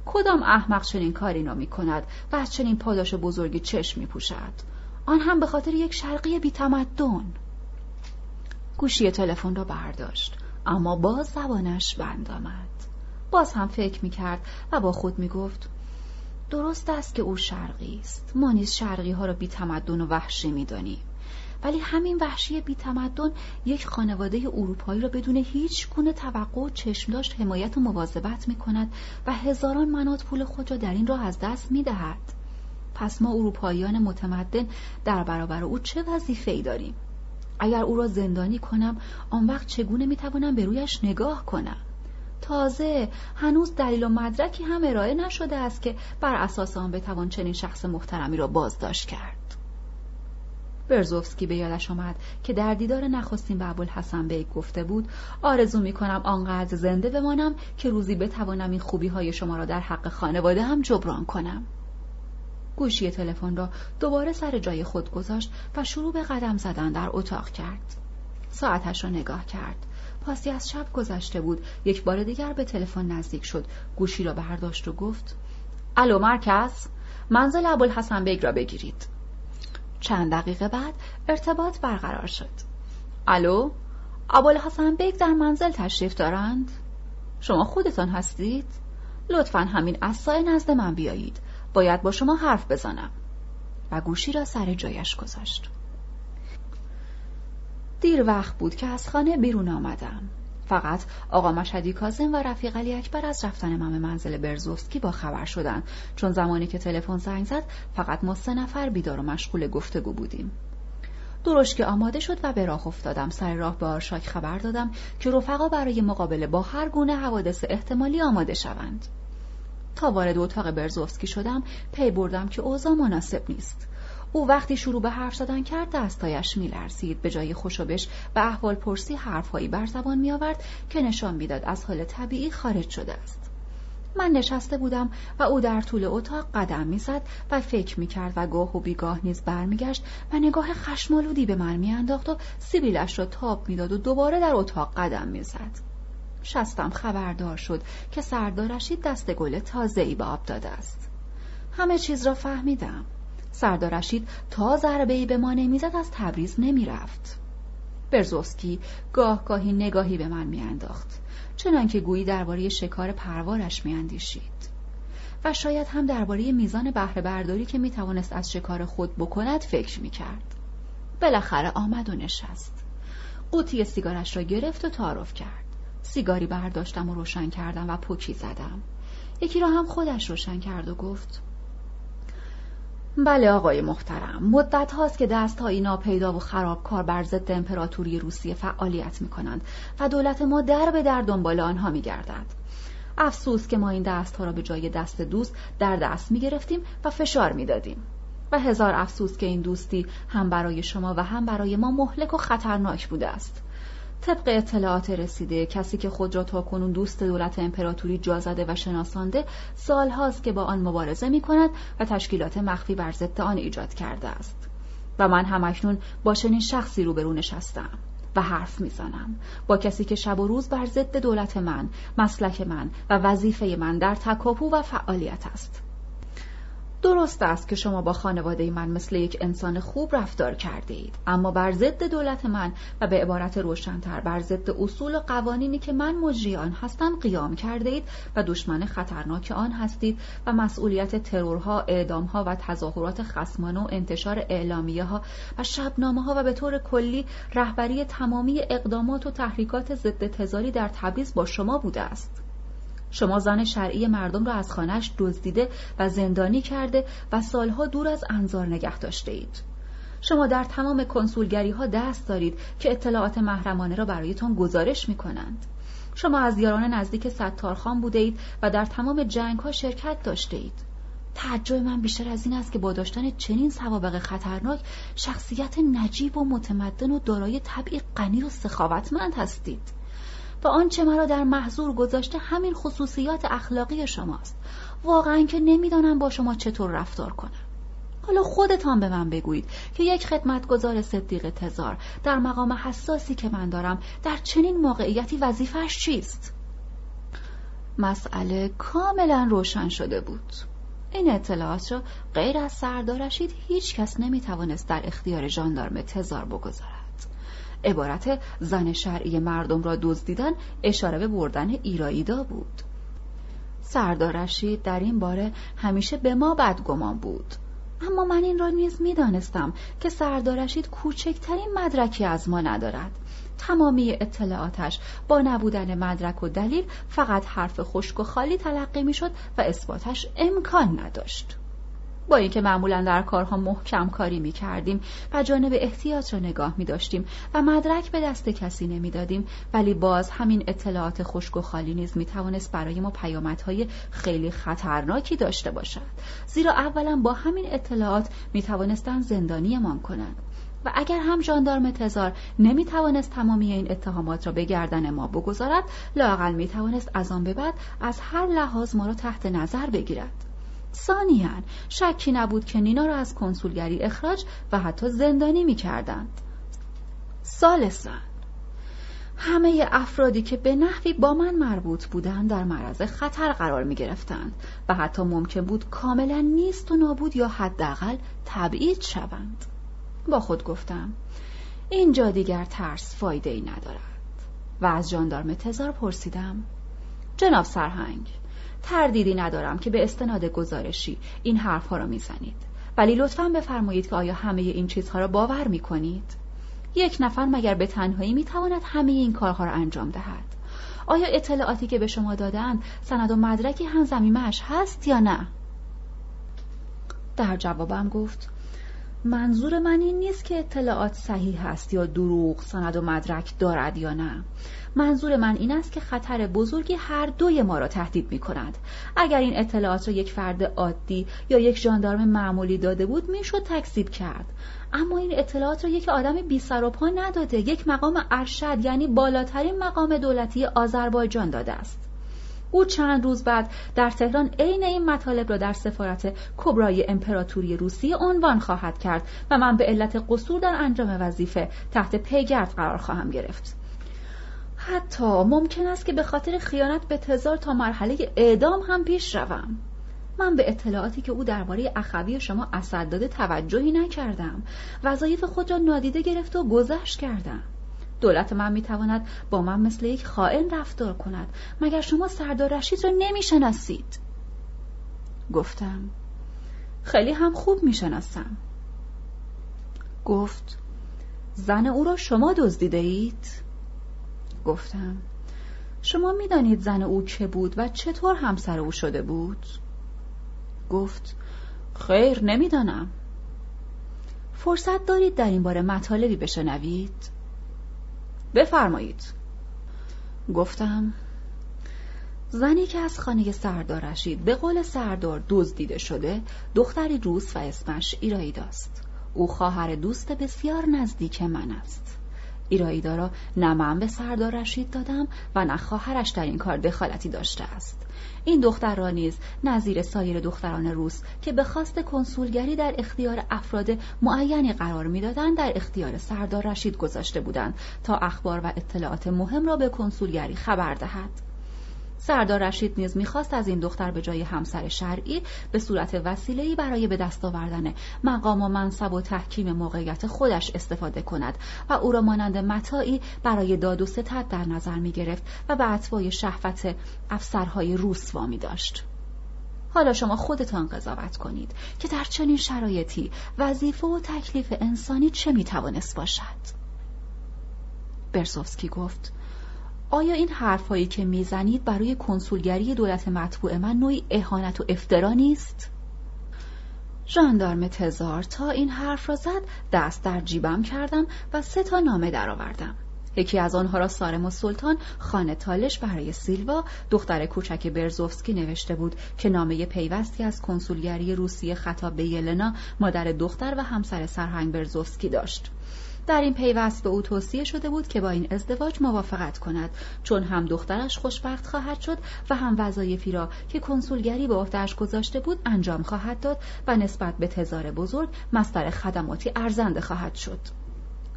کدام احمق چنین کاری را می‌کند و از چنین پاداش بزرگی چشم می‌پوشد، آن هم به خاطر یک شرقی بی‌تمدن؟ گوشی تلفن را برداشت، اما باز زبانش بند آمد. باز هم فکر می‌کرد و با خود می‌گفت: درست است که او شرقی است، ما نیز شرقی‌ها را بی‌تمدن و وحشی می‌دانیم، ولی همین وحشی بی‌تمدن یک خانواده اروپایی را بدون هیچ گونه توقع و چشمداشت حمایت و مواظبت می‌کند و هزاران منات پول خود را در این راه از دست می‌دهد. پس ما اروپاییان متمدن در برابر او چه وظیفه‌ای داریم؟ اگر او را زندانی کنم، آن وقت چگونه میتوانم به رویش نگاه کنم؟ تازه هنوز دلیل و مدرکی هم ارائه نشده است که بر اساس آن بتوان چنین شخص محترمی را بازداشت کرد. برزوفسکی به یادش آمد که در دیدار نخستین به ابوالحسن بیگ گفته بود: آرزو میکنم آنقدر زنده بمانم که روزی بتوانم این خوبی های شما را در حق خانواده هم جبران کنم. گوشی تلفن را دوباره سر جای خود گذاشت و شروع به قدم زدن در اتاق کرد. ساعتش را نگاه کرد. پاسی از شب گذشته بود. یک بار دیگر به تلفن نزدیک شد. گوشی را برداشت و گفت: الو مرکز، منزل ابوالحسن بیگ را بگیرید. چند دقیقه بعد ارتباط برقرار شد. الو، ابوالحسن بیگ در منزل تشریف دارند؟ شما خودتان هستید؟ لطفاً همین عصای نزد من بیایید. باید با شما حرف بزنم. و گوشی را سر جایش گذاشت. دیر وقت بود که از خانه بیرون آمدم. فقط آقا مشهدی کاظم و رفیق علی اکبر از رفتن من به منزل برزوفسکی با خبر شدند، چون زمانی که تلفن زنگ زد فقط ما سه نفر بیدار و مشغول گفتگو بودیم. درشکه آماده شد و به راه افتادم. سر راه به آرشاک خبر دادم که رفقا برای مقابله با هر گونه حوادث احتمالی آماده شوند. تا وارد اتاق برزوفسکی شدم، پی بردم که اوضاع مناسب نیست. او وقتی شروع به حرف زدن کرد، دستایش می‌لرزید. به جای خوشوبش و احوالپرسی حرفهایی بر زبان می‌آورد که نشان می‌داد از حال طبیعی خارج شده است. من نشسته بودم و او در طول اتاق قدم می‌زد و فکر می‌کرد و گاه و بیگاه نیز برمیگشت و نگاه خشم‌آلودی به من می‌انداخت و سیبیلش را تاب می‌داد و دوباره در اتاق قدم می‌زد. شستم خبردار شد که سردار رشید دست گل تازه‌ای به آب داده است. همه چیز را فهمیدم. سردار رشید تا ضربه‌ای به ما نمیزد از تبریز نمیرفت. برزوفسکی گاه گاهی نگاهی به من میانداخت، چنان که گویی درباره شکار پروارش میاندیشید و شاید هم درباره میزان بهره برداری که میتوانست از شکار خود بکند فکر میکرد. بالاخره آمد و نشست. قوطی سیگارش را گرفت و تعارف کرد. سیگاری برداشتم و روشن کردم و پوکی زدم. یکی را هم خودش روشن کرد و گفت: بله آقای محترم، مدت هاست که دست‌های ناپیدا و خرابکار بر ضد امپراتوری روسیه فعالیت می‌کنند و دولت ما در به در دنبال آنها می‌گردد. افسوس که ما این دست‌ها را به جای دست دوست در دست می‌گرفتیم و فشار می‌دادیم. و هزار افسوس که این دوستی هم برای شما و هم برای ما مهلک و خطرناک بوده است. طبق اطلاعات رسیده، کسی که خود را تاکنون دوست دولت امپراتوری جا زده و شناسانده، سالهاست که با آن مبارزه می کند و تشکیلات مخفی بر ضد آن ایجاد کرده است. و من همکنون با چنین شخصی روبرو نشستم و حرف می زنم. با کسی که شب و روز بر ضد دولت من، مسلک من و وظیفه من در تکاپو و فعالیت است. درست است که شما با خانواده من مثل یک انسان خوب رفتار کرده اید، اما بر ضد دولت من و به عبارت روشن‌تر بر ضد اصول و قوانینی که من مجری آن هستم قیام کرده اید و دشمن خطرناک آن هستید و مسئولیت ترورها، اعدامها و تظاهرات خصمانه و انتشار اعلامیه‌ها و شبنامه‌ها و به طور کلی رهبری تمامی اقدامات و تحریکات ضد تزاری در تبریز با شما بوده است. شما زن شرعی مردم را از خانه‌اش دزدیده و زندانی کرده و سالها دور از انظار نگه داشته اید. شما در تمام کنسولگری‌ها دست دارید که اطلاعات محرمانه را برایتان گزارش می‌کنند. شما از یاران نزدیک ستارخان بوده اید و در تمام جنگ‌ها شرکت داشته اید. تعجب من بیشتر از این است که با داشتن چنین سوابق خطرناک شخصیت نجیب و متمدن و دارای طبعی غنی و سخاوتمند هستید. و آنچه مرا در محضور گذاشته همین خصوصیات اخلاقی شماست. واقعاً که نمیدانم با شما چطور رفتار کنم. حالا خودتان به من بگویید که یک خدمتگزار صدیق تزار در مقام حساسی که من دارم در چنین موقعیتی وظیفه‌اش چیست؟ مسئله کاملاً روشن شده بود. این اطلاعات را غیر از سردار رشید هیچ کس نمیتوانست در اختیار ژاندارم تزار بگذارد. عبارت زن شرعی مردم را دزدیدن اشاره به بردن ایراییدا بود. سردار رشید در این باره همیشه به ما بدگمان بود، اما من این را نیز میدانستم که سردار رشید کوچکترین مدرکی از ما ندارد. تمامی اطلاعاتش با نبودن مدرک و دلیل فقط حرف خشک و خالی تلقی میشد و اثباتش امکان نداشت. با اینکه معمولا در کارها محکم کاری می کردیم و جانب احتیاط را نگاه می داشتیم و مدرک به دست کسی نمی دادیم، ولی باز همین اطلاعات خشک و خالی نیز می توانست برای ما پیامدهای خیلی خطرناکی داشته باشد، زیرا اولا با همین اطلاعات می توانستند زندانی مان کنند و اگر هم ژاندارم تزار نمی توانست تمامی این اتهامات را به گردن ما بگذارد، لااقل می توانست از آن به بعد از هر لحاظ ما را تحت نظر بگیرد. ثانیاً شکی نبود که نینا را از کنسولگری اخراج و حتی زندانی می کردند. ثالثاً همه افرادی که به نحوی با من مربوط بودند در معرض خطر قرار می گرفتند و حتی ممکن بود کاملاً نیست و نابود یا حداقل تبعید شوند. با خود گفتم اینجا دیگر ترس فایده ای ندارد و از ژاندارم تزار پرسیدم: جناب سرهنگ، تردیدی ندارم که به استناد گزارشی این حرفها را میزنید، ولی لطفاً بفرمایید که آیا همه این چیزها را باور میکنید؟ یک نفر مگر به تنهایی میتواند همه این کارها را انجام دهد؟ آیا اطلاعاتی که به شما دادند سند و مدرکی همزمیمه‌اش هست یا نه؟ در جوابم گفت: منظور من این نیست که اطلاعات صحیح هست یا دروغ، سند و مدرک دارد یا نه. منظور من این است که خطر بزرگی هر دوی ما را تهدید می‌کند. اگر این اطلاعات را یک فرد عادی یا یک ژاندارم معمولی داده بود میشد تکذیب کرد، اما این اطلاعات را یک آدم بی سر و پا نداده، یک مقام ارشد یعنی بالاترین مقام دولتی آذربایجان داده است. او چند روز بعد در تهران عین این مطالب را در سفارت کبرای امپراتوری روسیه عنوان خواهد کرد و من به علت قصور در انجام وظیفه تحت پیگرد قرار خواهم گرفت. حتی ممکن است که به خاطر خیانت به تزار تا مرحله اعدام هم پیش روم. من به اطلاعاتی که او درباره اخوی شما اسد داده توجهی نکردم. وظایف خود را نادیده گرفت و گذشت کردم. دولت من میتواند با من مثل یک خائن رفتار کند. مگر شما سردار رشید را نمیشناسید؟ گفتم: خیلی هم خوب میشناسم. گفت: زن او را شما دزدیده اید؟ گفتم: شما میدانید زن او چه بود و چطور همسر او شده بود؟ گفت: خیر، نمیدانم. فرصت دارید در این باره مطالبی بشنوید؟ بفرمایید. گفتم: زنی که از خانه سردار رشید به قول سردار دزدیده شده، دختری روس و اسمش ایراییداست. او خواهر دوست بسیار نزدیک من است. ایراییدا را نه من به سردار رشید دادم و نه خواهرش در این کار دخالتی داشته است. این دختر را نیز نظیر سایر دختران روس که به خواست کنسولگری در اختیار افراد معینی قرار می‌دادند، در اختیار سردار رشید گذاشته بودند تا اخبار و اطلاعات مهم را به کنسولگری خبر دهد. سردار رشید نیز می‌خواست از این دختر به جای همسر شرعی به صورت وسیله‌ای برای به دست آوردن مقام و منصب و تحکیم موقعیت خودش استفاده کند و او را مانند متاعی برای داد و ستد در نظر می‌گرفت و به اتباع شهوت افسرهای روس وامی داشت. حالا شما خودتان قضاوت کنید که در چنین شرایطی وظیفه و تکلیف انسانی چه می‌توانست باشد. برزوفسکی گفت: آیا این حرفایی که میزنید برای کنسولگری دولت مطبوع من نوعی اهانت و افترا نیست؟ ژاندارم تزار تا این حرف را زد دست در جیبم کردم و سه تا نامه درآوردم. یکی از آنها را سارم و سلطان خانه تالش برای سیلوا دختر کوچک برزوفسکی نوشته بود که نامه پیوستی از کنسولگری روسیه خطاب به یلنا مادر دختر و همسر سرهنگ برزوفسکی داشت. در این پیوست به او توصیه شده بود که با این ازدواج موافقت کند، چون هم دخترش خوشبخت خواهد شد و هم وظایفی را که کنسولگری به عهده‌اش گذاشته بود انجام خواهد داد و نسبت به تزار بزرگ مستر خدماتی ارزنده خواهد شد.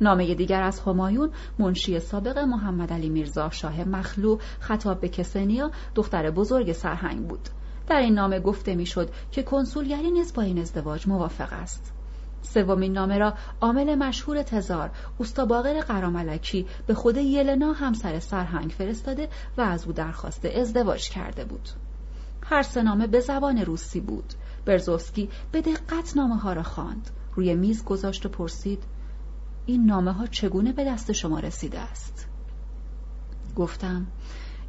نامه دیگر از همایون منشی سابق محمد علی میرزا شاه مخلوع خطاب به کسنیا دختر بزرگ سرهنگ بود. در این نامه گفته میشد که کنسولگری نیز با این ازدواج موافق است. سومین نامه را عامل مشهور تزار اوستا باقر قراملکی به خود یلنا همسر سرهنگ فرستاده و از او درخواست ازدواج کرده بود. هر سه نامه به زبان روسی بود. برزوفسکی به دقت نامه ها را خواند، روی میز گذاشت و پرسید: این نامه ها چگونه به دست شما رسیده است؟ گفتم: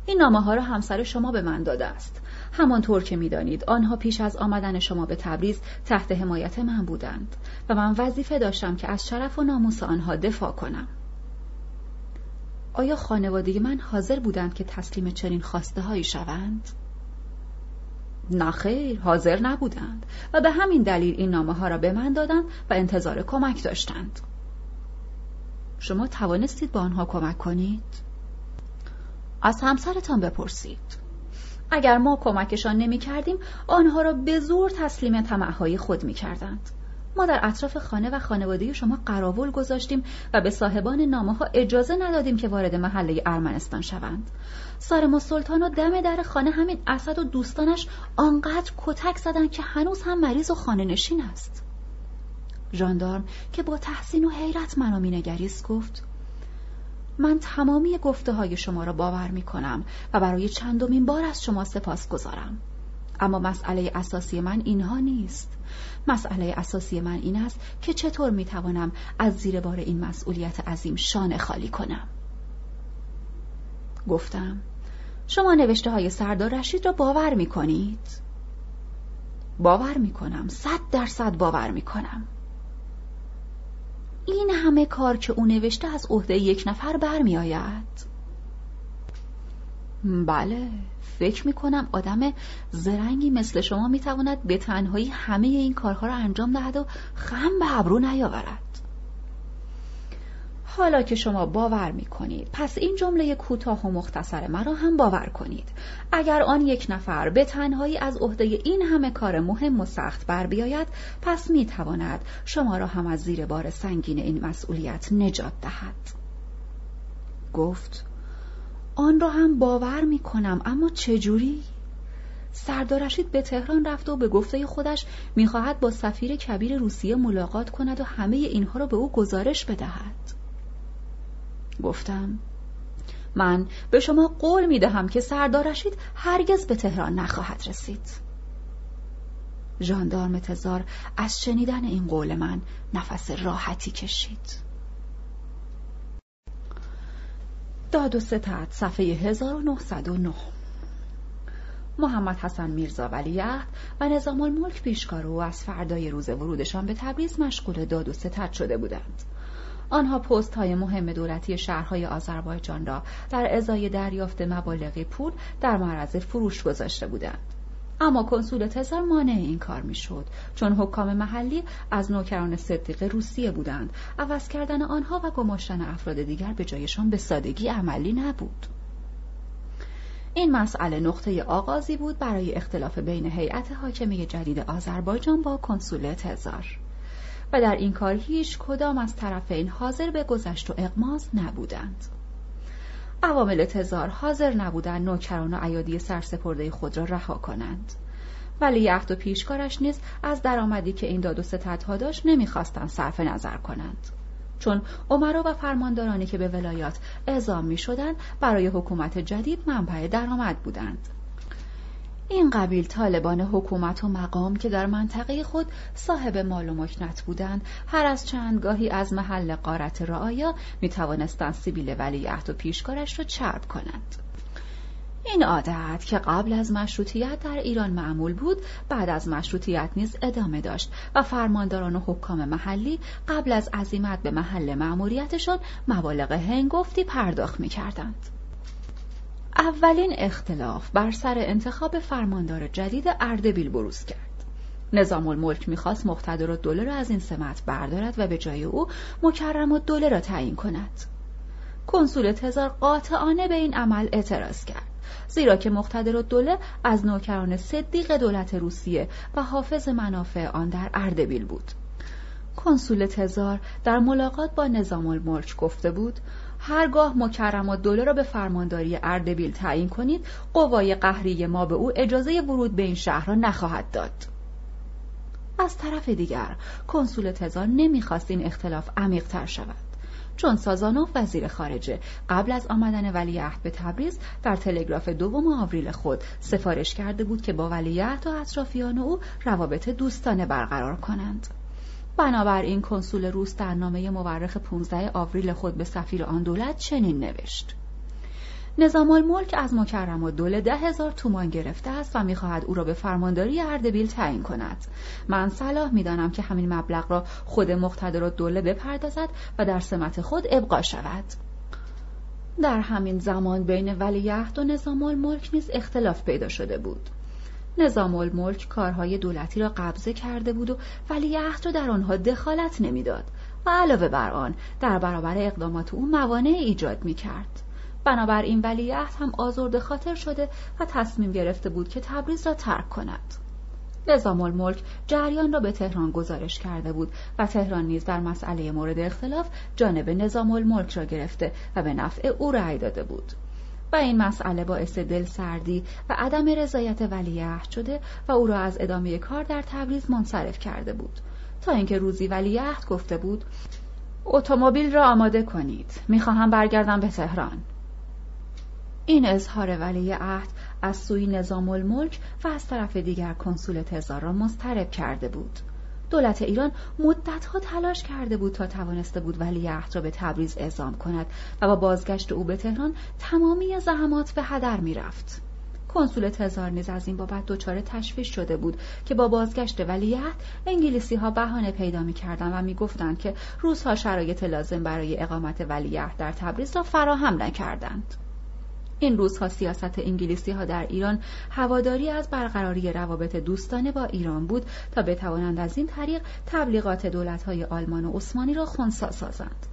این نامه ها را همسر شما به من داده است. همانطور که می دانید آنها پیش از آمدن شما به تبریز تحت حمایت من بودند و من وظیفه داشتم که از شرف و ناموس آنها دفاع کنم. آیا خانواده من حاضر بودند که تسلیم چنین خواسته هایی شوند؟ نه خیر، حاضر نبودند و به همین دلیل این نامه ها را به من دادند و انتظار کمک داشتند. شما توانستید با آنها کمک کنید؟ از همسرتان بپرسید. اگر ما کمکشان نمی کردیم آنها را به زور تسلیم طمع‌های خود می کردند. ما در اطراف خانه و خانواده شما قراول گذاشتیم و به صاحبان نامه ها اجازه ندادیم که وارد محله ارمنستان شوند. سارم و سلطان و دم در خانه همین اسد و دوستانش آنقدر کتک زدند که هنوز هم مریض و خانه نشین است. ژاندارم که با تحسین و حیرت منو می نگریست گفت: من تمامی گفته های شما را باور می کنم و برای چندمین بار از شما سپاس گذارم. اما مسئله اساسی من اینها نیست. مسئله اساسی من این است که چطور می توانم از زیر بار این مسئولیت عظیم شانه خالی کنم. گفتم: شما نوشته های سردار رشید را باور می کنید؟ باور می کنم، صد درصد باور می کنم. این همه کار که او نوشته از عهده یک نفر برمی آید؟ بله، فکر می کنم آدم زرنگی مثل شما می تواند به تنهایی همه این کارها را انجام دهد و خم به ابرو نیاورد. حالا که شما باور می کنید، پس این جمله کوتاه و مختصر مرا هم باور کنید. اگر آن یک نفر به تنهایی از عهده این همه کار مهم و سخت بر بیاید، پس می تواند شما را هم از زیر بار سنگین این مسئولیت نجات دهد. گفت: آن را هم باور می کنم، اما چجوری؟ سردار رشید به تهران رفت و به گفته خودش می خواهد با سفیر کبیر روسیه ملاقات کند و همه اینها را به او گزارش بدهد. گفتم: من به شما قول می دهم که سردار رشید هرگز به تهران نخواهد رسید. ژاندارم تزار از شنیدن این قول من نفس راحتی کشید. داد و ستد، صفحه هزار و نهصد و نه. محمد حسن میرزا ولیعهد و نظام الملک پیشکار او از فردای روز ورودشان به تبریز مشغول داد و ستد شده بودند. آنها پست‌های مهم دولتی شهرهای آذربایجان را در ازای دریافت مبالغ پول در معرض فروش گذاشته بودند. اما کنسول تزار مانع این کار می‌شد، چون حکام محلی از نوکران صدیق روسیه بودند. عوض کردن آنها و گماشتن افراد دیگر به جایشان به سادگی عملی نبود. این مسئله نقطه آغازی بود برای اختلاف بین هیئت حاکمه جدید آذربایجان با کنسول تزار. و در این کار هیچ کدام از طرفین حاضر به گذشت و اغماض نبودند. عوامل تزار حاضر نبودند نوکران و ایادی سرسپرده خود را رها کنند. ولیعهد و پیشکارش نیز از درآمدی که این داد و ستدها داشت نمی‌خواستند صرف نظر کنند. چون عمرا و فرماندارانی که به ولایات اعزام می‌شدند برای حکومت جدید منبع درآمد بودند. این قبیل طالبان حکومت و مقام که در منطقه خود صاحب مال و مکنت بودند، هر از چند گاهی از محل غارت رعایا می توانستند سبیل ولیعهد و پیشکارش را چرب کنند. این عادت که قبل از مشروطیت در ایران معمول بود، بعد از مشروطیت نیز ادامه داشت و فرمانداران و حکام محلی قبل از عزیمت به محل مأموریتشان مبالغ هنگفتی پرداخت می‌کردند. اولین اختلاف بر سر انتخاب فرماندار جدید اردبیل بروز کرد. نظام الملک می‌خواست مقتدر الدوله را از این سمت بردارد و به جای او مکرم الدوله را تعیین کند. کنسول تزار قاطعانه به این عمل اعتراض کرد، زیرا که مقتدرالدوله از نوکران صدیق دولت روسیه و حافظ منافع آن در اردبیل بود. کنسول تزار در ملاقات با نظام الملک گفته بود هرگاه مکرم الدوله را به فرمانداری اردبیل تعیین کنید، قوای قهری ما به او اجازه ورود به این شهر را نخواهد داد. از طرف دیگر کنسول تزار نمیخواست این اختلاف عمیق‌تر شود، چون سازانوف وزیر خارجه قبل از آمدن ولیعهد به تبریز در تلگراف دوم آوریل خود سفارش کرده بود که با ولیعهد و اطرافیان او روابط دوستانه برقرار کنند. بنابراین کنسول روس در نامه مورخ پانزده آوریل خود به سفیر آن دولت چنین نوشت: نظام الملک از مکرم الدوله ده هزار تومان گرفته است و می‌خواهد او را به فرمانداری اردبیل تعیین کند. من صلاح می‌دانم که همین مبلغ را خود مقتدرالدوله بپردازد و در سمت خود ابقا شود. در همین زمان بین ولیعهد و نظام الملک نیز اختلاف پیدا شده بود. نظام الملک کارهای دولتی را قبضه کرده بود و ولیعهد را در آنها دخالت نمی‌داد و علاوه بر آن در برابر اقدامات او موانع ایجاد می‌کرد. بنابراین ولیعهد هم آزرده خاطر شده و تصمیم گرفته بود که تبریز را ترک کند. نظام الملک جریان را به تهران گزارش کرده بود و تهران نیز در مسئله مورد اختلاف جانب نظام الملک را گرفته و به نفع او رأی داده بود و این مسئله باعث دلسردی و عدم رضایت ولیعهد شده و او را از ادامه کار در تبریز منصرف کرده بود، تا اینکه روزی ولیعهد گفته بود اتومبیل را آماده کنید، می‌خواهم برگردم به تهران. این اظهار ولیعهد از سوی نظام الملک و از طرف دیگر کنسول تزار را مضطرب کرده بود. دولت ایران مدت‌ها تلاش کرده بود تا توانسته بود ولیعهد را به تبریز اعزام کند و با بازگشت او به تهران تمامی زحمات به هدر می‌رفت. کنسول تزار نیز از این بابت دچار تشویش شده بود که با بازگشت ولیعهد انگلیسی‌ها بهانه پیدا می‌کردند و می‌گفتند که روس‌ها شرایط لازم برای اقامت ولیعهد در تبریز را فراهم نکردند. این روزها سیاست انگلیسی‌ها در ایران هواداری از برقراری روابط دوستانه با ایران بود تا بتوانند از این طریق تبلیغات دولت‌های آلمان و عثمانی را خنثی سازند.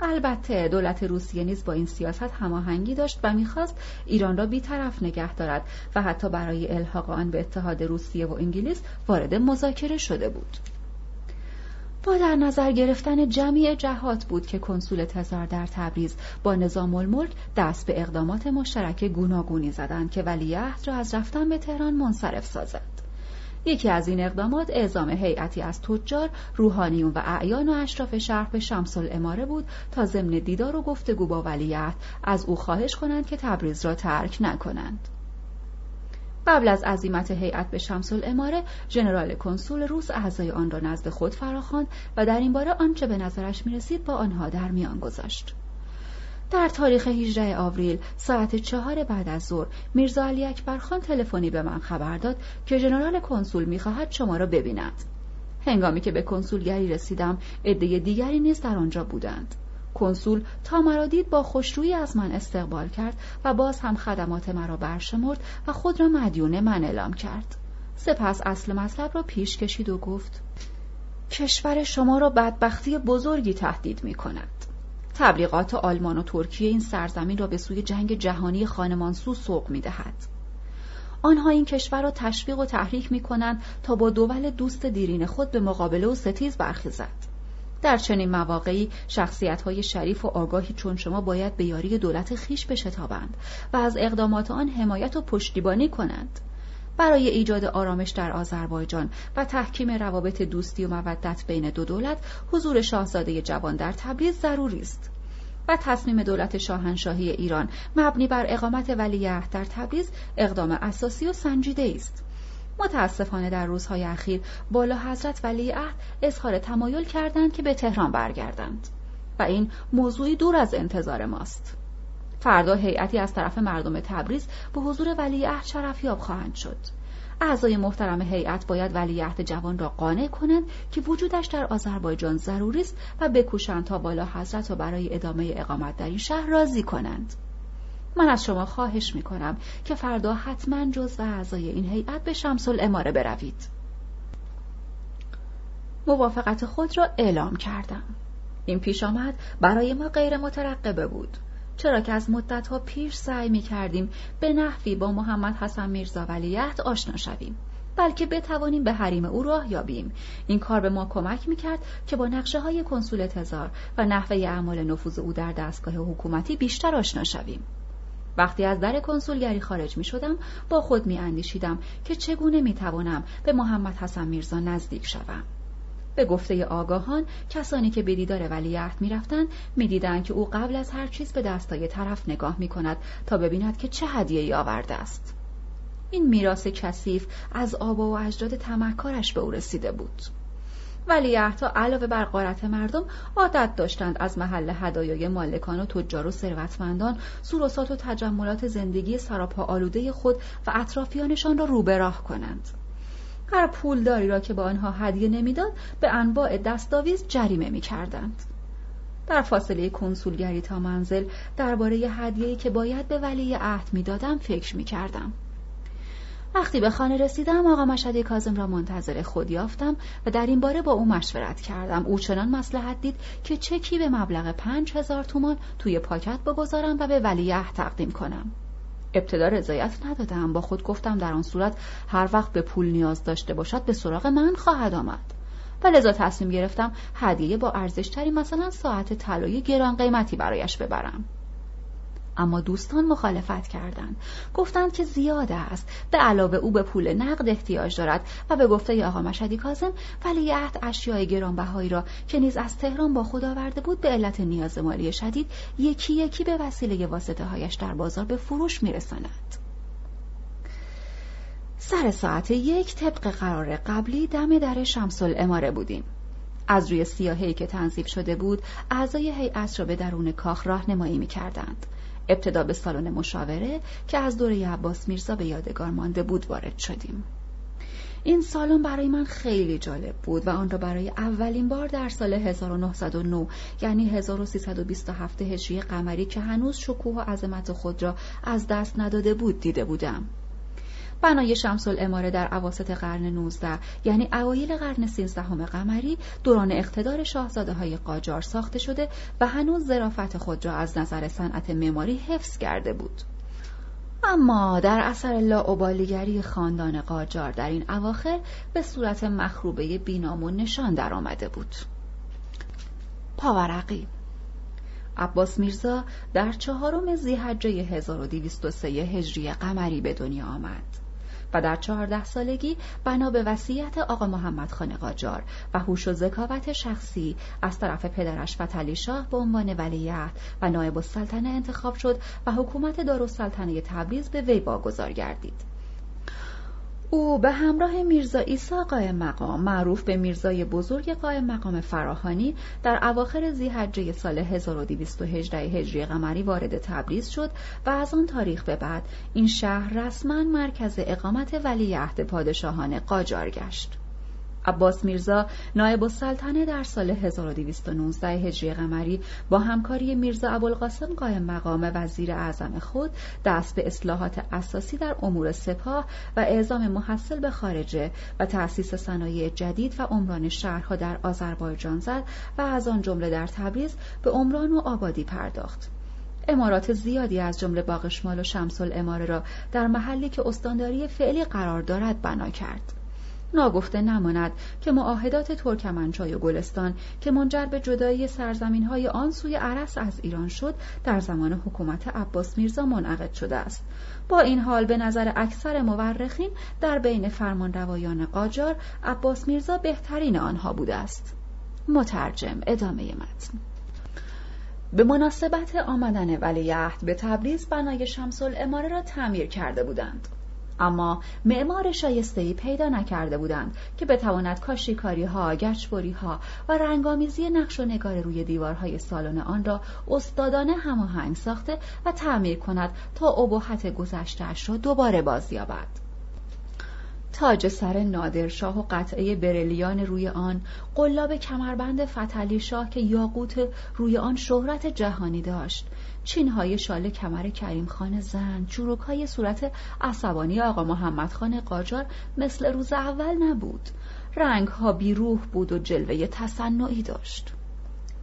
البته دولت روسیه نیز با این سیاست هماهنگی داشت و می‌خواست ایران را بی‌طرف نگه دارد و حتی برای الحاق آن به اتحاد روسیه و انگلیس وارد مذاکره شده بود. با در نظر گرفتن جمعی جهات بود که کنسول تزار در تبریز با نظام الملک دست به اقدامات مشترک گوناگونی زدند که ولیعهد را از رفتن به تهران منصرف سازد. یکی از این اقدامات اعزام هیئتی از تجار، روحانیون و اعیان و اشراف شهر به شمس العماره بود تا ضمن دیدار و گفتگو با ولیعهد از او خواهش کنند که تبریز را ترک نکنند. قبل از عزیمت هیئت به شمس العماره، ژنرال کنسول روس اعضای آن را نزد خود فراخواند و در این باره آنچه به نظرش می‌رسید با آنها در میان گذاشت. در تاریخ هجدهم آوریل ساعت چهار بعد از ظهر میرزا علی اکبر خان تلفنی به من خبر داد که ژنرال کنسول می‌خواهد شما را ببیند. هنگامی که به کنسولگری رسیدم، عده دیگری نیز در آنجا بودند. کنسول تا مرا دید با خوشرویی از من استقبال کرد و باز هم خدمات مرا برشمرد و خود را مدیون من اعلام کرد. سپس اصل مطلب را پیش کشید و گفت کشور شما را بدبختی بزرگی تهدید می کند. تبلیغات آلمان و ترکیه این سرزمین را به سوی جنگ جهانی خانمانسو سوق می دهد. آنها این کشور را تشویق و تحریک می کنند تا با دول دوست دیرین خود به مقابله و ستیز برخیزد. در چنین مواقعی شخصیت‌های شریف و آگاهی چون شما باید به یاری دولت خویش بشتابند و از اقدامات آن حمایت و پشتیبانی کنند. برای ایجاد آرامش در آذربایجان و تحکیم روابط دوستی و مودت بین دو دولت، حضور شاهزاده جوان در تبریز ضروری است. و تصمیم دولت شاهنشاهی ایران مبنی بر اقامت ولیعهد در تبریز اقدام اساسی و سنجیده است. متاسفانه در روزهای اخیر بالا حضرت ولیعهد اظهار تمایل کردند که به تهران برگردند و این موضوعی دور از انتظار ماست. فردا هیئتی از طرف مردم تبریز به حضور ولیعهد شرفیاب خواهند شد. اعضای محترم هیئت باید ولیعهد جوان را قانع کنند که وجودش در آذربایجان ضروری است و بکوشند تا والا حضرت را برای ادامه اقامت در این شهر راضی کنند. من از شما خواهش می‌کنم که فردا حتما جزو اعضای این هیئت به شمس العماره بروید. موافقت خود را اعلام کردم. این پیش آمد برای ما غیر مترقبه بود، چرا که از مدت‌ها پیش سعی می‌کردیم به نحوی با محمد حسن میرزا ولیعهد آشنا شویم، بلکه بتوانیم به حریم او راه یابیم. این کار به ما کمک می‌کرد که با نقشه‌های کنسول تزار و نحوه اعمال نفوذ او در دستگاه حکومتی بیشتر آشنا شویم. وقتی از در کنسولگری خارج می‌شدم، با خود می‌اندیشیدم که چگونه می‌توانم به محمد حسن میرزا نزدیک شوم. به گفته آگاهان، کسانی که به دیدار ولیعهد می‌رفتند می‌دیدند که او قبل از هر چیز به دستای طرف نگاه می‌کند تا ببیند که چه هدیه‌ای آورده است. این میراث کثیف از آبا و اجداد تمکارش به او رسیده بود. ولیعهدها علاوه بر غارت مردم، عادت داشتند از محل هدایای مالکان و تجار و ثروتمندان، سوروسات و تجملات زندگی سراپا آلوده خود و اطرافیانشان را رو به راه کنند. هر پولداری را که با آنها هدیه نمیداد به انواع دستاویز جریمه می‌کردند. در فاصله کنسولگری تا منزل درباره هدیه‌ای که باید به ولیعهد میدادم فکر می‌کردم. وقتی به خانه رسیدم، آقا مشهدی کاظم را منتظر خود یافتم و در این باره با او مشورت کردم. او چنان مصلحت دید که چکی به مبلغ پنج هزار تومان توی پاکت بگذارم و به ولیعهد تقدیم کنم. ابتدا رضایت ندادم، با خود گفتم در آن صورت هر وقت به پول نیاز داشته باشد به سراغ من خواهد آمد. و لذا تصمیم گرفتم هدیه با ارزش‌تری، مثلا ساعت طلایی گران قیمتی برایش ببرم. اما دوستان مخالفت کردند، گفتند که زیاد است، به علاوه او به پول نقد احتیاج دارد و به گفته آقا مشهدی کاظم ولیعهد اشیای گرانبهایی را که نیز از تهران با خود آورده بود به علت نیاز مالی شدید یکی یکی به وسیله واسطه‌هایش در بازار به فروش می‌رساند. سر ساعت یک طبق قرار قبلی دم در شمس العماره بودیم. از روی سیاهی که تنظیف شده بود، اعضای هیئت را به درون کاخ راهنمایی می‌کردند. ابتدا به سالن مشاوره که از دوره عباس میرزا به یادگار مانده بود وارد شدیم. این سالن برای من خیلی جالب بود و آن را برای اولین بار در سال هزار و نهصد و نه، یعنی هزار و سیصد و بیست و هفت هجری قمری، که هنوز شکوه و عظمت خود را از دست نداده بود دیده بودم. بنای شمس العماره در اواسط قرن نوزده، یعنی اوایل قرن سیزده قمری، دوران اقتدار شاهزاده‌های قاجار ساخته شده و هنوز ظرافت خود را از نظر صنعت معماری حفظ کرده بود. اما در اثر لاابالیگری خاندان قاجار در این اواخر به صورت مخروبه بینام و نشان در آمده بود. پاورقی عباس میرزا در چهارم ذی‌حجه هزار و دویست و سه هجری قمری به دنیا آمد و در چهارده سالگی بنا به وصیت آقا محمد خان قاجار و هوش و ذکاوت شخصی از طرف پدرش فتح علی شاه به عنوان ولیعهد و نایب السلطنه انتخاب شد و حکومت دارالسلطنه تبریز به وی واگذار گردید. او به همراه میرزا عیسی قائم مقام، معروف به میرزای بزرگ قائم مقام فراهانی، در اواخر ذی‌حجه سال هزار و دویست و هجده هجری قمری وارد تبریز شد و از آن تاریخ به بعد این شهر رسما مرکز اقامت ولیعهد پادشاهان قاجار گشت. عباس میرزا نایب السلطنه در سال هزار و دویست و نوزده هجری قمری با همکاری میرزا ابوالقاسم قائم مقام وزیر اعظم خود دست به اصلاحات اساسی در امور سپاه و اعزام محصل به خارجه و تأسیس صنایع جدید و عمران شهرها در آذربایجان زد و از آن جمله در تبریز به عمران و آبادی پرداخت. امارات زیادی از جمله باغشمال و شمس العماره را در محلی که استانداری فعلی قرار دارد بنا کرد. ناگفته نماند که معاهدات ترکمنچای و گلستان که منجر به جدایی سرزمین‌های آن سوی ارس از ایران شد، در زمان حکومت عباس میرزا منعقد شده است. با این حال به نظر اکثر مورخین در بین فرمانروایان قاجار عباس میرزا بهترین آنها بوده است. مترجم ادامه متن. به مناسبت آمدن ولیعهد به تبریز بنای شمس العماره را تعمیر کرده بودند، اما معمار شایسته‌ای پیدا نکرده بودند که بتواند کاشیکاری‌ها، گچبری‌ها و رنگامیزی نقش و نگار روی دیوارهای سالن آن را استادانه هماهنگ ساخته و تعمیر کند تا ابهت گذشته‌اش را دوباره بازیابد. تاج سر نادرشاه و قطعه برلیان روی آن، قلاب کمربند فتحعلی شاه که یاقوت روی آن شهرت جهانی داشت، چینهای شال کمر کریم خان زن، چروکهای صورت عصبانی آقا محمد خان قاجار مثل روز اول نبود. رنگها بیروح بود و جلوه تصنعی داشت.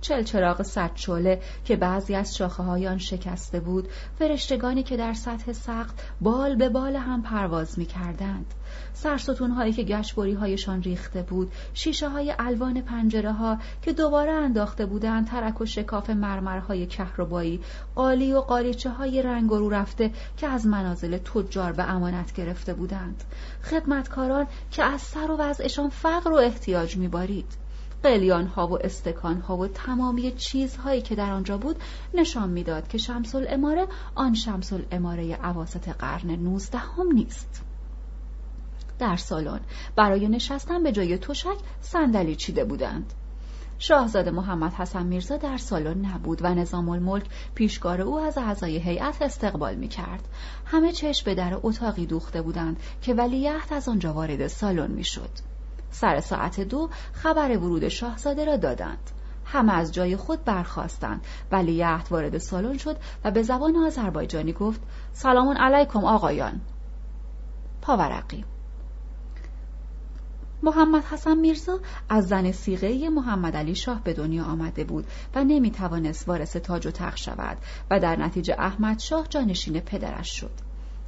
چل چراغ صد شعله که بعضی از شاخه‌های آن شکسته بود، فرشتگانی که در سطح سقف بال به بال هم پرواز می‌کردند، سرستون‌هایی که گچبری‌هایشان ریخته بود، شیشه‌های الوان پنجره‌ها که دوباره انداخته بودند، ترک و شکاف مرمرهای کهربایی، قالی و قالیچه‌های رنگ رو رفته که از منازل تجار به امانت گرفته بودند، خدمتکاران که از سر و وضعشان فقر و احتیاج می‌بارید. قلیان ها و استکان ها و تمامی چیزهایی که در آنجا بود نشان میداد که شمس العماره آن شمس العماره اواسط قرن نوزدهم نیست. در سالن برای نشستن به جای تشک صندلی چیده بودند. شاهزاده محمد حسن میرزا در سالن نبود و نظام الملک پیشکار او از اعضای هیئت استقبال میکرد. همه چشم به در اتاقی دوخته بودند که ولیعهد از آنجا وارد سالن میشد. سر ساعت دو خبر ورود شاهزاده را دادند. همه از جای خود برخاستند. ولیعهد وارد سالن شد و به زبان آذربایجانی گفت: سلام علیکم آقایان. پاورقی. محمد حسن میرزا از زن صیغه محمد علی شاه به دنیا آمده بود و نمی توانست وارث تاج و تخت شود و در نتیجه احمد شاه جانشین پدرش شد.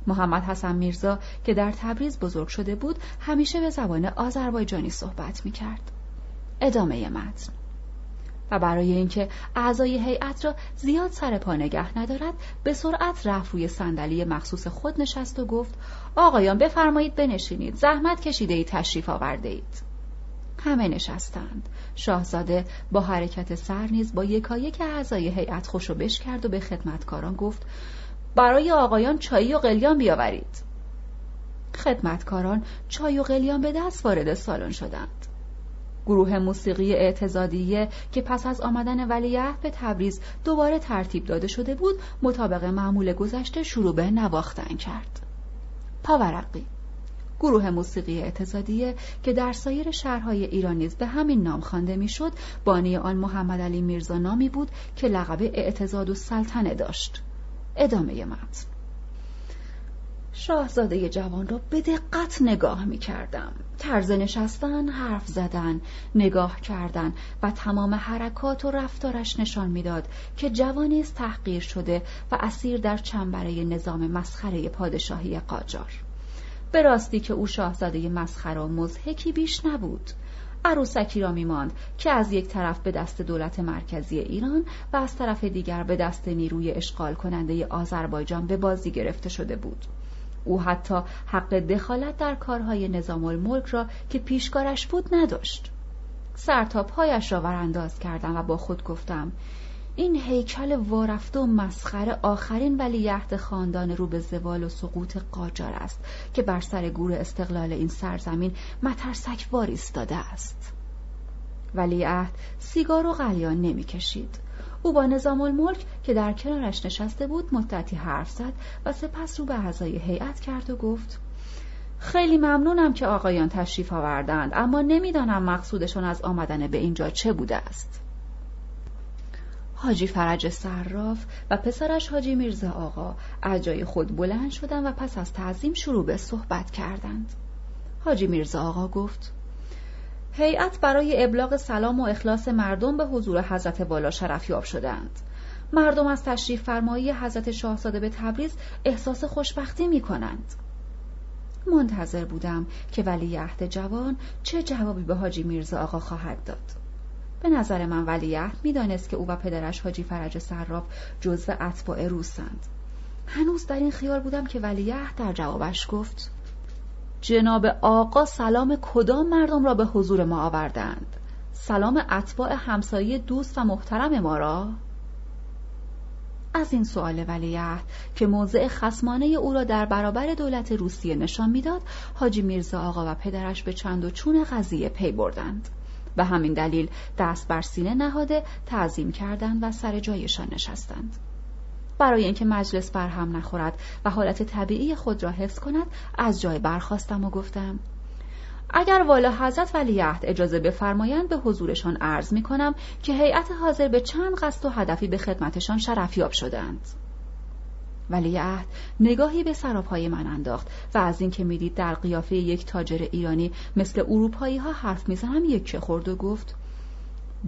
محمد حسن میرزا که در تبریز بزرگ شده بود، همیشه به زبان آذربایجانی صحبت می‌کرد. ادامه متن. و برای اینکه اعضای هیئت را زیاد سر پا نگه ندارد، به سرعت رفت روی صندلی مخصوص خود نشست و گفت: آقایان بفرمایید بنشینید، زحمت کشیده اید، تشریف آورده اید. همه نشستند. شاهزاده با حرکت سر نیز با یکایک اعضای هیئت خوشو بش کرد و به خدمتکاران گفت: برای آقایان چای و قلیان بیاورید. خدمتکاران چای و قلیان به دست وارد سالن شدند. گروه موسیقی اعتزادیه که پس از آمدن ولیعهد به تبریز دوباره ترتیب داده شده بود، مطابق معمول گذشته شروع به نواختن کرد. پاورقی. گروه موسیقی اعتزادیه که در سایر شهرهای ایران نیز به همین نام خوانده میشد، بانی آن محمد علی میرزا نامی بود که لقب اعتزاد و سلطنه داشت. ادامه متن. شاهزاده جوان را به دقت نگاه می کردم. طرز نشستن، حرف زدن، نگاه کردن و تمام حرکات و رفتارش نشان می داد که جوانی است تحقیر شده و اسیر در چنبره نظام مسخره پادشاهی قاجار. به راستی که او شاهزاده مسخره و مضحکی بیش نبود. عروسکی را می‌ماند که از یک طرف به دست دولت مرکزی ایران و از طرف دیگر به دست نیروی اشغال کننده آذربایجان به بازی گرفته شده بود. او حتی حق دخالت در کارهای نظام الملک را که پیشکارش بود نداشت. سر تا پایش را ورانداز کردم و با خود گفتم: این هیکل وارفته و مسخره آخرین ولیعهد خاندان رو به زوال و سقوط قاجار است که بر سر گور استقلال این سرزمین مترسک وار ایستاده است. ولیعهد سیگار و قلیان نمی کشید. او با نظام الملک که در کنارش نشسته بود مدتی حرف زد و سپس رو به اعضای هیئت کرد و گفت: خیلی ممنونم که آقایان تشریف آوردند، اما نمیدانم مقصودشون از آمدن به اینجا چه بوده است. حاجی فرج صراف و پسرش حاجی میرزا آقا از جای خود بلند شدند و پس از تعظیم شروع به صحبت کردند. حاجی میرزا آقا گفت: هیئت برای ابلاغ سلام و اخلاص مردم به حضور حضرت والا شرفیاب شدند. مردم از تشریف فرمایی حضرت شاهزاده به تبریز احساس خوشبختی می کنند. منتظر بودم که ولیعهد جوان چه جوابی به حاجی میرزا آقا خواهد داد. به نظر من ولیعهد میدانست که او و پدرش حاجی فرج صراف جزو اتباع روسند. هنوز در این خیال بودم که ولیعهد در جوابش گفت: جناب آقا سلام کدام مردم را به حضور ما آوردند؟ سلام اتباع همسایه دوست و محترم ما را؟ از این سؤال ولیعهد که موضع خصمانه او را در برابر دولت روسیه نشان میداد، حاجی میرزا آقا و پدرش به چند و چون قضیه پی بردند. به همین دلیل دست بر سینه نهاده تعظیم کردند و سر جایشان نشستند. برای اینکه مجلس بر هم نخورد و حالت طبیعی خود را حفظ کند، از جای برخاستم و گفتم: اگر والا حضرت ولیعهد اجازه بفرمایند به حضورشان عرض می کنم که هیئت حاضر به چند قصد و هدفی به خدمتشان شرفیاب شدند. ولیعهد نگاهی به سراپای من انداخت و از اینکه میدید در قیافه یک تاجر ایرانی مثل اروپایی ها حرف میزنم یک خورد و گفت: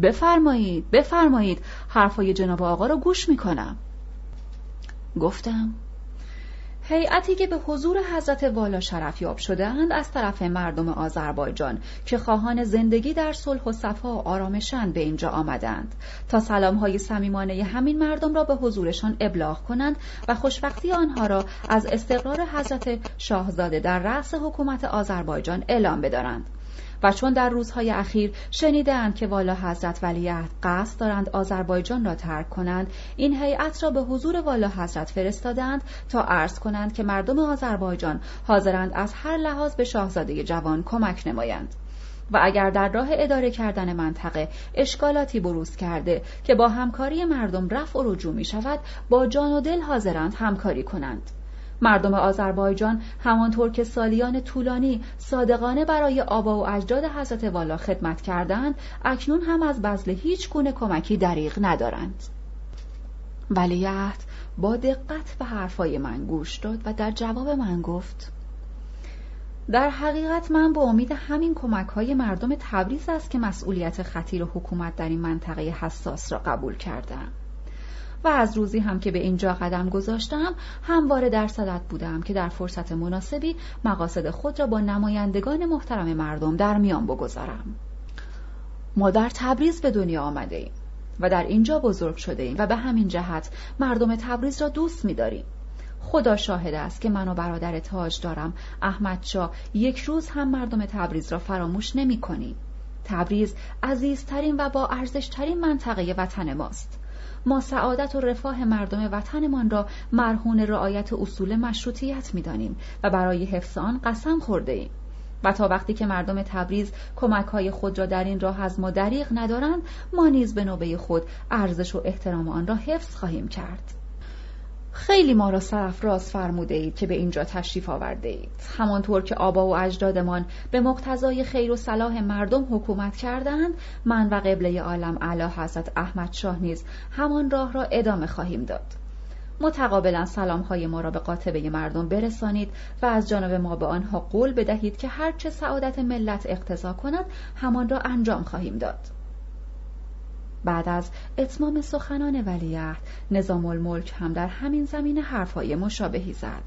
بفرمایید بفرمایید، حرفای جناب آقا را گوش میکنم. گفتم: هیئتی که به حضور حضرت والا شرفیاب شده‌اند از طرف مردم آذربایجان که خواهان زندگی در صلح و صفا و آرامش‌اند به اینجا آمدند تا سلام‌های صمیمانه همین مردم را به حضورشان ابلاغ کنند و خوشبختی آنها را از استقرار حضرت شاهزاده در رأس حکومت آذربایجان اعلام بدارند. و چون در روزهای اخیر شنیدند که والا حضرت ولیعهد قصد دارند آذربایجان را ترک کنند، این هیئت را به حضور والا حضرت فرستادند تا عرض کنند که مردم آذربایجان حاضرند از هر لحاظ به شاهزاده جوان کمک نمایند و اگر در راه اداره کردن منطقه اشکالاتی بروز کرده که با همکاری مردم رفع و رجوع می شود، با جان و دل حاضرند همکاری کنند. مردم آذربایجان همانطور که سالیان طولانی صادقانه برای آبا و اجداد حضرت والا خدمت کردند، اکنون هم از بذل هیچ گونه کمکی دریغ ندارند. ولیعهد با دقت به حرفای من گوش داد و در جواب من گفت: در حقیقت من با امید همین کمک‌های مردم تبریز است که مسئولیت خطیر حکومت در این منطقه حساس را قبول کردم. و از روزی هم که به اینجا قدم گذاشتم همواره در صدد بودم که در فرصت مناسبی مقاصد خود را با نمایندگان محترم مردم در میان بگذارم. ما در تبریز به دنیا آمده ایم و در اینجا بزرگ شده ایم و به همین جهت مردم تبریز را دوست می داریم. خدا شاهد است که من و برادر تاج دارم احمد شاه یک روز هم مردم تبریز را فراموش نمی کنیم. تبریز عزیزترین و با ارزشترین منطقه وطن ماست. ما سعادت و رفاه مردم وطنمان را مرهون رعایت اصول مشروطیت می‌دانیم و برای حفظ آن قسم خورده‌ایم و تا وقتی که مردم تبریز کمک‌های خود را در این راه از ما دریغ ندارند، ما نیز به نوبه خود ارزش و احترام آن را حفظ خواهیم کرد. خیلی ما را سرفراز فرموده اید که به اینجا تشریف آورده اید. همانطور که آبا و اجدادمان به مقتضای خیر و صلاح مردم حکومت کردند، من و قبله عالم اعلی حضرت احمد شاه نیز همان راه را ادامه خواهیم داد. متقابلا سلام‌های ما را به قاطبه مردم برسانید و از جانب ما به آنها قول بدهید که هر چه سعادت ملت اقتضا کند همان را انجام خواهیم داد. بعد از اتمام سخنان ولیعهد، نظام الملک هم در همین زمینه حرفهای مشابهی زد،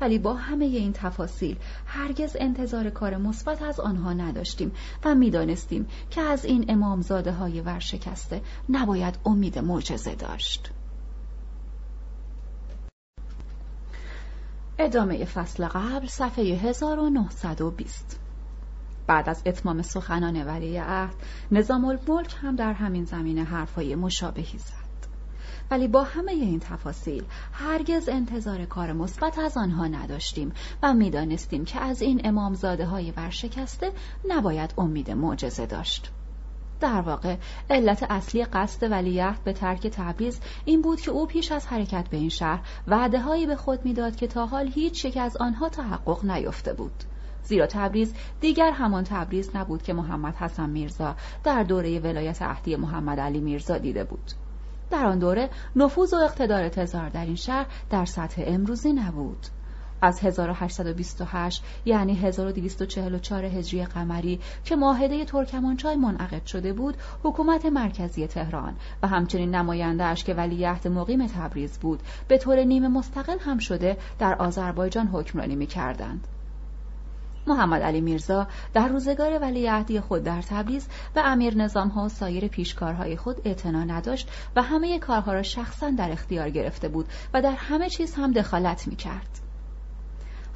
ولی با همه این تفاصیل هرگز انتظار کار مثبت از آنها نداشتیم و می‌دانستیم که از این امامزاده‌های ورشکسته نباید امید معجزه داشت. ادامه فصل قبل، صفحه هزار و نهصد و بیست. بعد از اتمام سخنان ولیعهد، نظام الملک هم در همین زمینه حرفای مشابهی زد، ولی با همه این تفاصیل هرگز انتظار کار مثبت از آنها نداشتیم و می‌دانستیم که از این امامزاده‌های ورشکسته نباید امید معجزه داشت. در واقع علت اصلی قصد ولیعهد به ترک تبریز این بود که او پیش از حرکت به این شهر وعده‌هایی به خود می‌داد که تا حال هیچ یک از آنها تحقق نیافته بود، زیرا تبریز دیگر همان تبریز نبود که محمد حسن میرزا در دوره ولایت عهدی محمد علی میرزا دیده بود. در آن دوره نفوذ و اقتدار تزار در این شهر در سطح امروزی نبود. از هزار و هشتصد و بیست و هشت یعنی هزار و دویست و چهل و چهار هجری قمری که معاهده ترکمانچای منعقد شده بود، حکومت مرکزی تهران و همچنین نماینده اش که ولیعهد مقیم تبریز بود به طور نیمه مستقل هم شده در آذربایجان حکمرانی می‌کردند. محمد علی میرزا در روزگار ولیعهدی خود در تبریز به امیر نظام‌ها و سایر پیشکارهای خود اعتنا نداشت و همه کارها را شخصاً در اختیار گرفته بود و در همه چیز هم دخالت می‌کرد.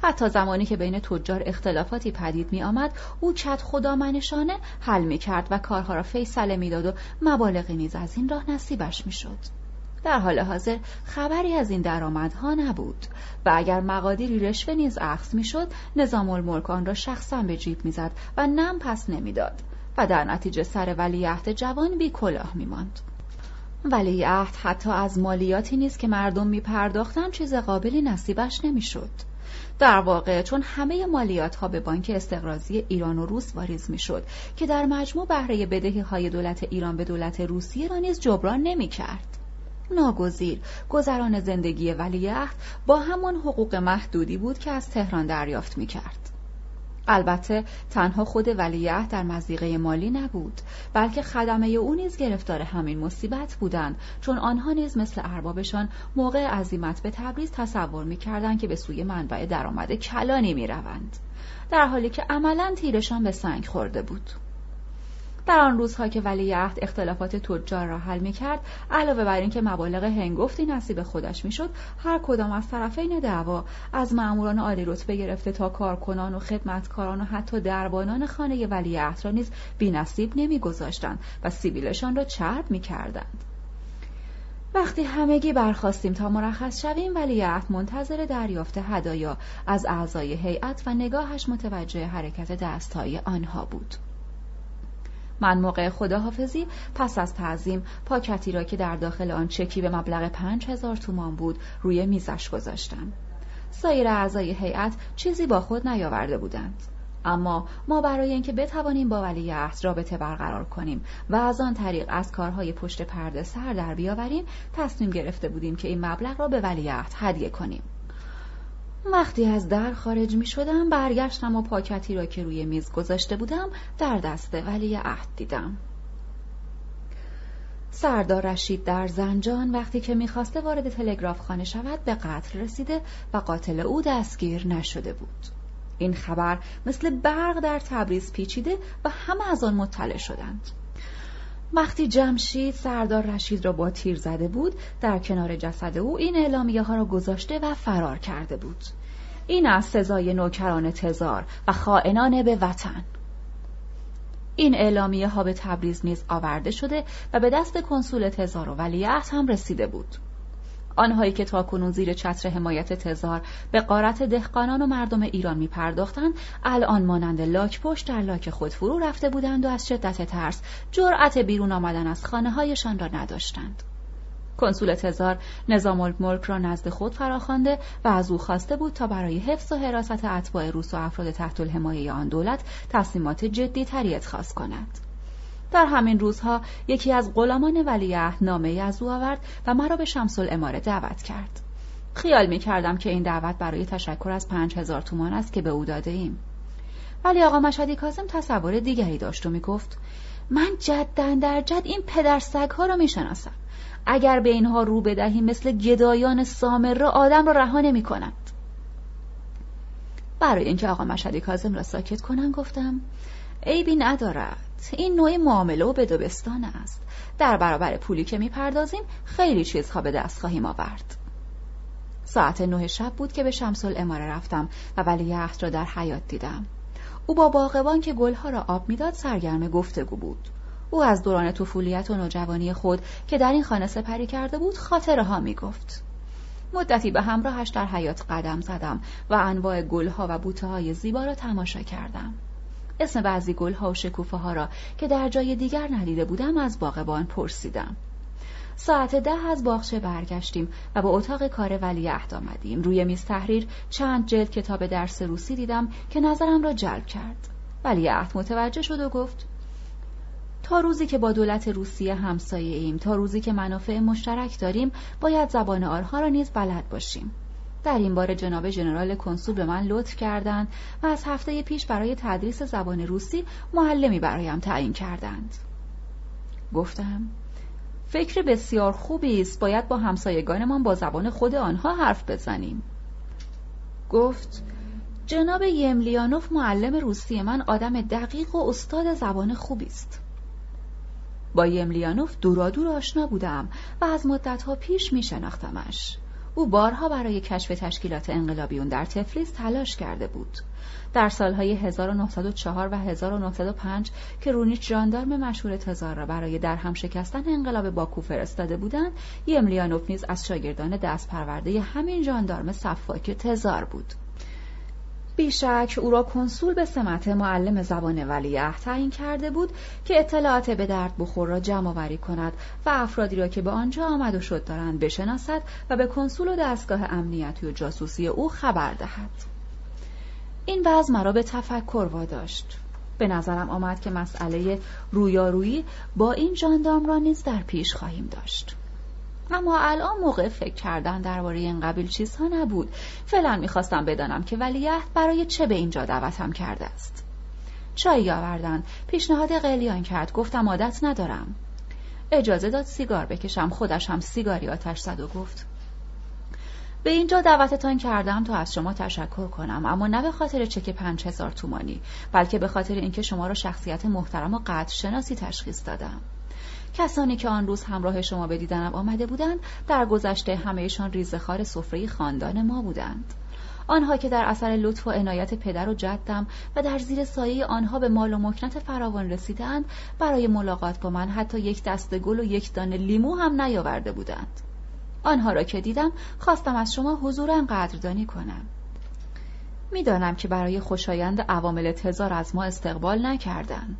حتی زمانی که بین تجار اختلافاتی پدید می‌آمد، او چت خدامنشانه حل می‌کرد و کارها را فیصله می‌داد و مبالغی نیز از این راه نصیبش می‌شد. در حال حاضر خبری از این درآمدها نبود و اگر مقادیری رشوه نیز اخذ میشد، نظام الملک آن را شخصا به جیب میزد و نم پس نمیداد و در نتیجه سر ولیعهد جوان بی کلاه میماند. ولیعهد حتی از مالیاتی نیز که مردم میپرداختند چیز قابلی نصیبش نمیشد. در واقع چون همه مالیات ها به بانک استقراضی ایران و روس واریز می شد که در مجموع بهره بدهی های دولت ایران به دولت روسیه را نیز جبران نمی کرد. ناگزیر گذران زندگی ولیعهد با همان حقوق محدودی بود که از تهران دریافت می کرد. البته تنها خود ولیعهد در مضیقه مالی نبود، بلکه خدمه او نیز گرفتار همین مصیبت بودند، چون آنها نیز مثل اربابشان موقع عزیمت به تبریز تصور می‌کردند که به سوی منبع درآمد کلانی می‌روند، در حالی که عملاً تیرشان به سنگ خورده بود. در آن روزها که ولیعهد اختلافات تجار را حل می‌کرد، علاوه بر اینکه مبالغ هنگفتی نصیب خودش می‌شد، هر کدام از طرفین دعوا، از ماموران عالی رتبه گرفته تا کارکنان و خدمتکاران و حتی دربانان خانه ولیعهد را نیز بی‌نصیب نمی‌گذاشتند و سیبیلشان را چرب می‌کردند. وقتی همگی برخاستیم تا مرخص شویم، ولیعهد منتظر دریافت هدایا از اعضای هیئت و نگاهش متوجه حرکت دست‌های آنها بود. من موقع خداحافظی پس از تعظیم پاکتی را که در داخل آن چکی به مبلغ پنج هزار تومان بود روی میزش گذاشتم. سایر اعضای هیئت چیزی با خود نیاورده بودند، اما ما برای اینکه بتوانیم با ولیعهد رابطه برقرار کنیم و از آن طریق از کارهای پشت پرده سر در بیاوریم، تصمیم گرفته بودیم که این مبلغ را به ولیعهد هدیه کنیم. وقتی از در خارج می شدم، برگشتم و پاکتی را که روی میز گذاشته بودم در دست ولیعهد دیدم. سردار رشید در زنجان وقتی که می خواسته وارد تلگراف خانه شود، به قتل رسیده و قاتل او دستگیر نشده بود. این خبر مثل برق در تبریز پیچیده و همه از آن مطلع شدند. وقتی جمشید سردار رشید را با تیر زده بود، در کنار جسد او این اعلامیه ها را گذاشته و فرار کرده بود: این از سزای نوکران تزار و خائنان به وطن. این اعلامیه ها به تبریز نیز آورده شده و به دست کنسول تزار و ولیعهد هم رسیده بود. آنهایی که تاکنون زیر چتر حمایت تزار به غارت دهقانان و مردم ایران می پرداختند، الان مانند لاک پشت در لاک خود فرو رفته بودند و از شدت ترس جرأت بیرون آمدن از خانه هایشان را نداشتند. کنسول تزار نظام الملک را نزد خود فراخوانده و از او خواسته بود تا برای حفظ و حراست اتباع روس و افراد تحت الحمایه آن دولت تصمیمات جدی تری اتخاذ کند. در همین روزها یکی از غلامان ولیعهد نامه‌ای از او آورد و مرا به شمس العماره دعوت کرد. خیال می‌کردم که این دعوت برای تشکر از پنج هزار تومان است که به او داده ایم. ولی آقا مشهدی کاظم تصور دیگری داشت و می‌گفت: من جداً در جد این پدرسگ‌ها را می‌شناسم. اگر به اینها رو بدهیم مثل گدایان سامره آدم را رها نمی‌کنند. برای اینکه آقا مشهدی کاظم را ساکت کنم گفتم: عیبی ندارد، این نوع معامله و بدوبستان است. در برابر پولی که میپردازیم خیلی چیزها به دست خواهیم آورد. ساعت نه شب بود که به شمس العماره رفتم و ولیعهد را در حیاط دیدم. او با باغبان که گلها را آب میداد سرگرم گفتگو بود. او از دوران طفولیت و نوجوانی خود که در این خانه سپری کرده بود خاطره‌ها میگفت. مدتی به همراهش در حیاط قدم زدم و انواع گلها و بوته‌های زیبا را تماشا کردم. اسم بعضی گل‌ها و شکوفه‌ها را که در جای دیگر ندیده بودم از باغبان پرسیدم. ساعت ده از باغچه برگشتیم و به اتاق کار ولیعهد آمدیم. روی میز تحریر چند جلد کتاب درس روسی دیدم که نظرم را جلب کرد. ولیعهد متوجه شد و گفت: تا روزی که با دولت روسیه همسایه ایم، تا روزی که منافع مشترک داریم، باید زبان آنها را نیز بلد باشیم. در این باره جناب ژنرال کنسول به من لطف کردند و از هفته پیش برای تدریس زبان روسی معلمی برایم تعیین کردند. گفتم: فکر بسیار خوبی است، باید با همسایگانمان با زبان خود آنها حرف بزنیم. گفت: جناب یملیانوف معلم روسی من آدم دقیق و استاد زبان خوبی است. با یملیانوف دورادور آشنا بودم و از مدت‌ها پیش می‌شناختمش. او بارها برای کشف تشکیلات انقلابیون در تفلیس تلاش کرده بود. در سالهای هزار و نهصد و چهار و هزار و نهصد و پنج که رونیچ ژاندارم مشهور تزار را برای درهم شکستن انقلاب باکو فرستاده بودند، یملیانوف نیز از شاگردان دست پرورده همین ژاندارم صفاک تزار بود. بیشک او را کنسول به سمت معلم زبان ولیعهد تعیین کرده بود که اطلاعات به درد بخور را جمع آوری کند و افرادی را که به آنجا آمد و شد دارند بشناسد و به کنسول و دستگاه امنیتی و جاسوسی او خبر دهد. این وضع مرا به تفکر واداشت. به نظرم آمد که مسئله رویارویی با این ژاندارم را نیز در پیش خواهیم داشت. اما الان موقع فکر کردن درباره این قبیل چیزها نبود. فعلا میخواستم بدانم که ولیعهد برای چه به اینجا دعوتم کرده است. چای آوردند. پیشنهاد قلیان کرد. گفتم عادت ندارم. اجازه داد سیگار بکشم. خودش هم سیگاری آتش زد و گفت به اینجا دعوتتان کردم تا از شما تشکر کنم، اما نه به خاطر چک پنج هزار تومانی، بلکه به خاطر اینکه شما را شخصیت محترم و قدرشناسی تشخیص دادم. کسانی که آن روز همراه شما به دیدنم آمده بودند، در گذشته همهشان ریزخوار سفره خاندان ما بودند. آنها که در اثر لطف و عنایت پدر و جدم و در زیر سایه آنها به مال و مکنت فراوان رسیدند، برای ملاقات با من حتی یک دسته گل و یک دانه لیمو هم نیاورده بودند. آنها را که دیدم، خواستم از شما حضورا قدردانی کنم. میدانم که برای خوشایند عوامل تزار از ما استقبال نکردند.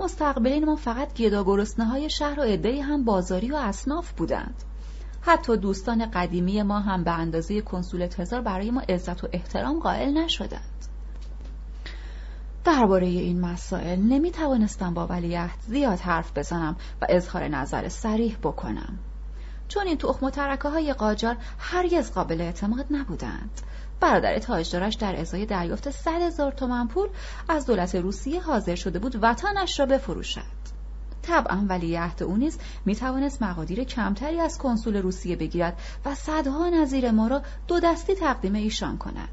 مستقبلین ما فقط گدا گرسنه‌های شهر و عده‌ای هم بازاری و اصناف بودند. حتی دوستان قدیمی ما هم به اندازه کنسول تزار برای ما عزت و احترام قائل نشدند. درباره این مسائل نمی توانستم با ولیعهد زیاد حرف بزنم و اظهار نظر صریح بکنم، چون این تخم و ترکه‌های قاجار هرگز قابل اعتماد نبودند. برادر تاجدارش در ازای دریافت صد هزار تومان پول از دولت روسیه حاضر شده بود وطنش را بفروشد. طبعا ولیعهد او نیز میتوانست مقادیر کمتری از کنسول روسیه بگیرد و صدها نظیر ما را دو دستی تقدیم ایشان کند.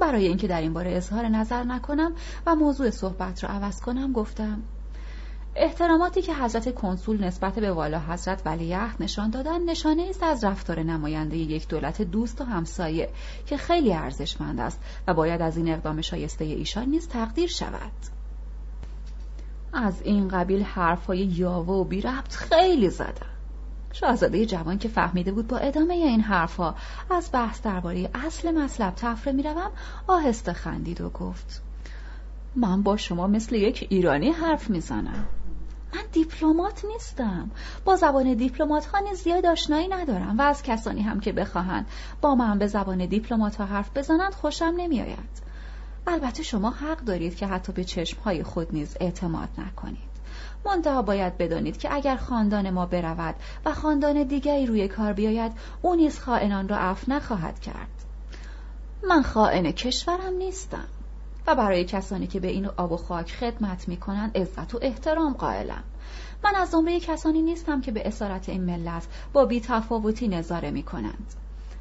برای اینکه در این باره اظهار نظر نکنم و موضوع صحبت را عوض کنم، گفتم احتراماتی که حضرت کنسول نسبت به والا حضرت ولیعهد نشان دادن، نشانه است از رفتار نماینده یک دولت دوست و همسایه که خیلی ارزشمند است و باید از این اقدام شایسته ایشان نیز تقدیر شود. از این قبیل حرفهای یاوه و بی ربط خیلی زدم. شاهزاده جوان که فهمیده بود با ادامه این حرفها از بحث درباره اصل مطلب تفره میروم، آهسته خندید و گفت من با شما مثل یک ایرانی حرف میزنم. من دیپلمات نیستم، با زبان دیپلمات ها نیز زیاد آشنایی ندارم و از کسانی هم که بخواهند با من به زبان دیپلمات ها حرف بزنند خوشم نمی آید. البته شما حق دارید که حتی به چشم های خود نیز اعتماد نکنید. منتها باید بدانید که اگر خاندان ما برود و خاندان دیگری روی کار بیاید، او نیز خائنان را عفو نخواهد کرد. من خائن کشورم نیستم و برای کسانی که به این آب و خاک خدمت می‌کنند عزت و احترام قائلم. من از زمره کسانی نیستم که به اسارت این ملت با بی‌تفاوتی نظاره می‌کنند.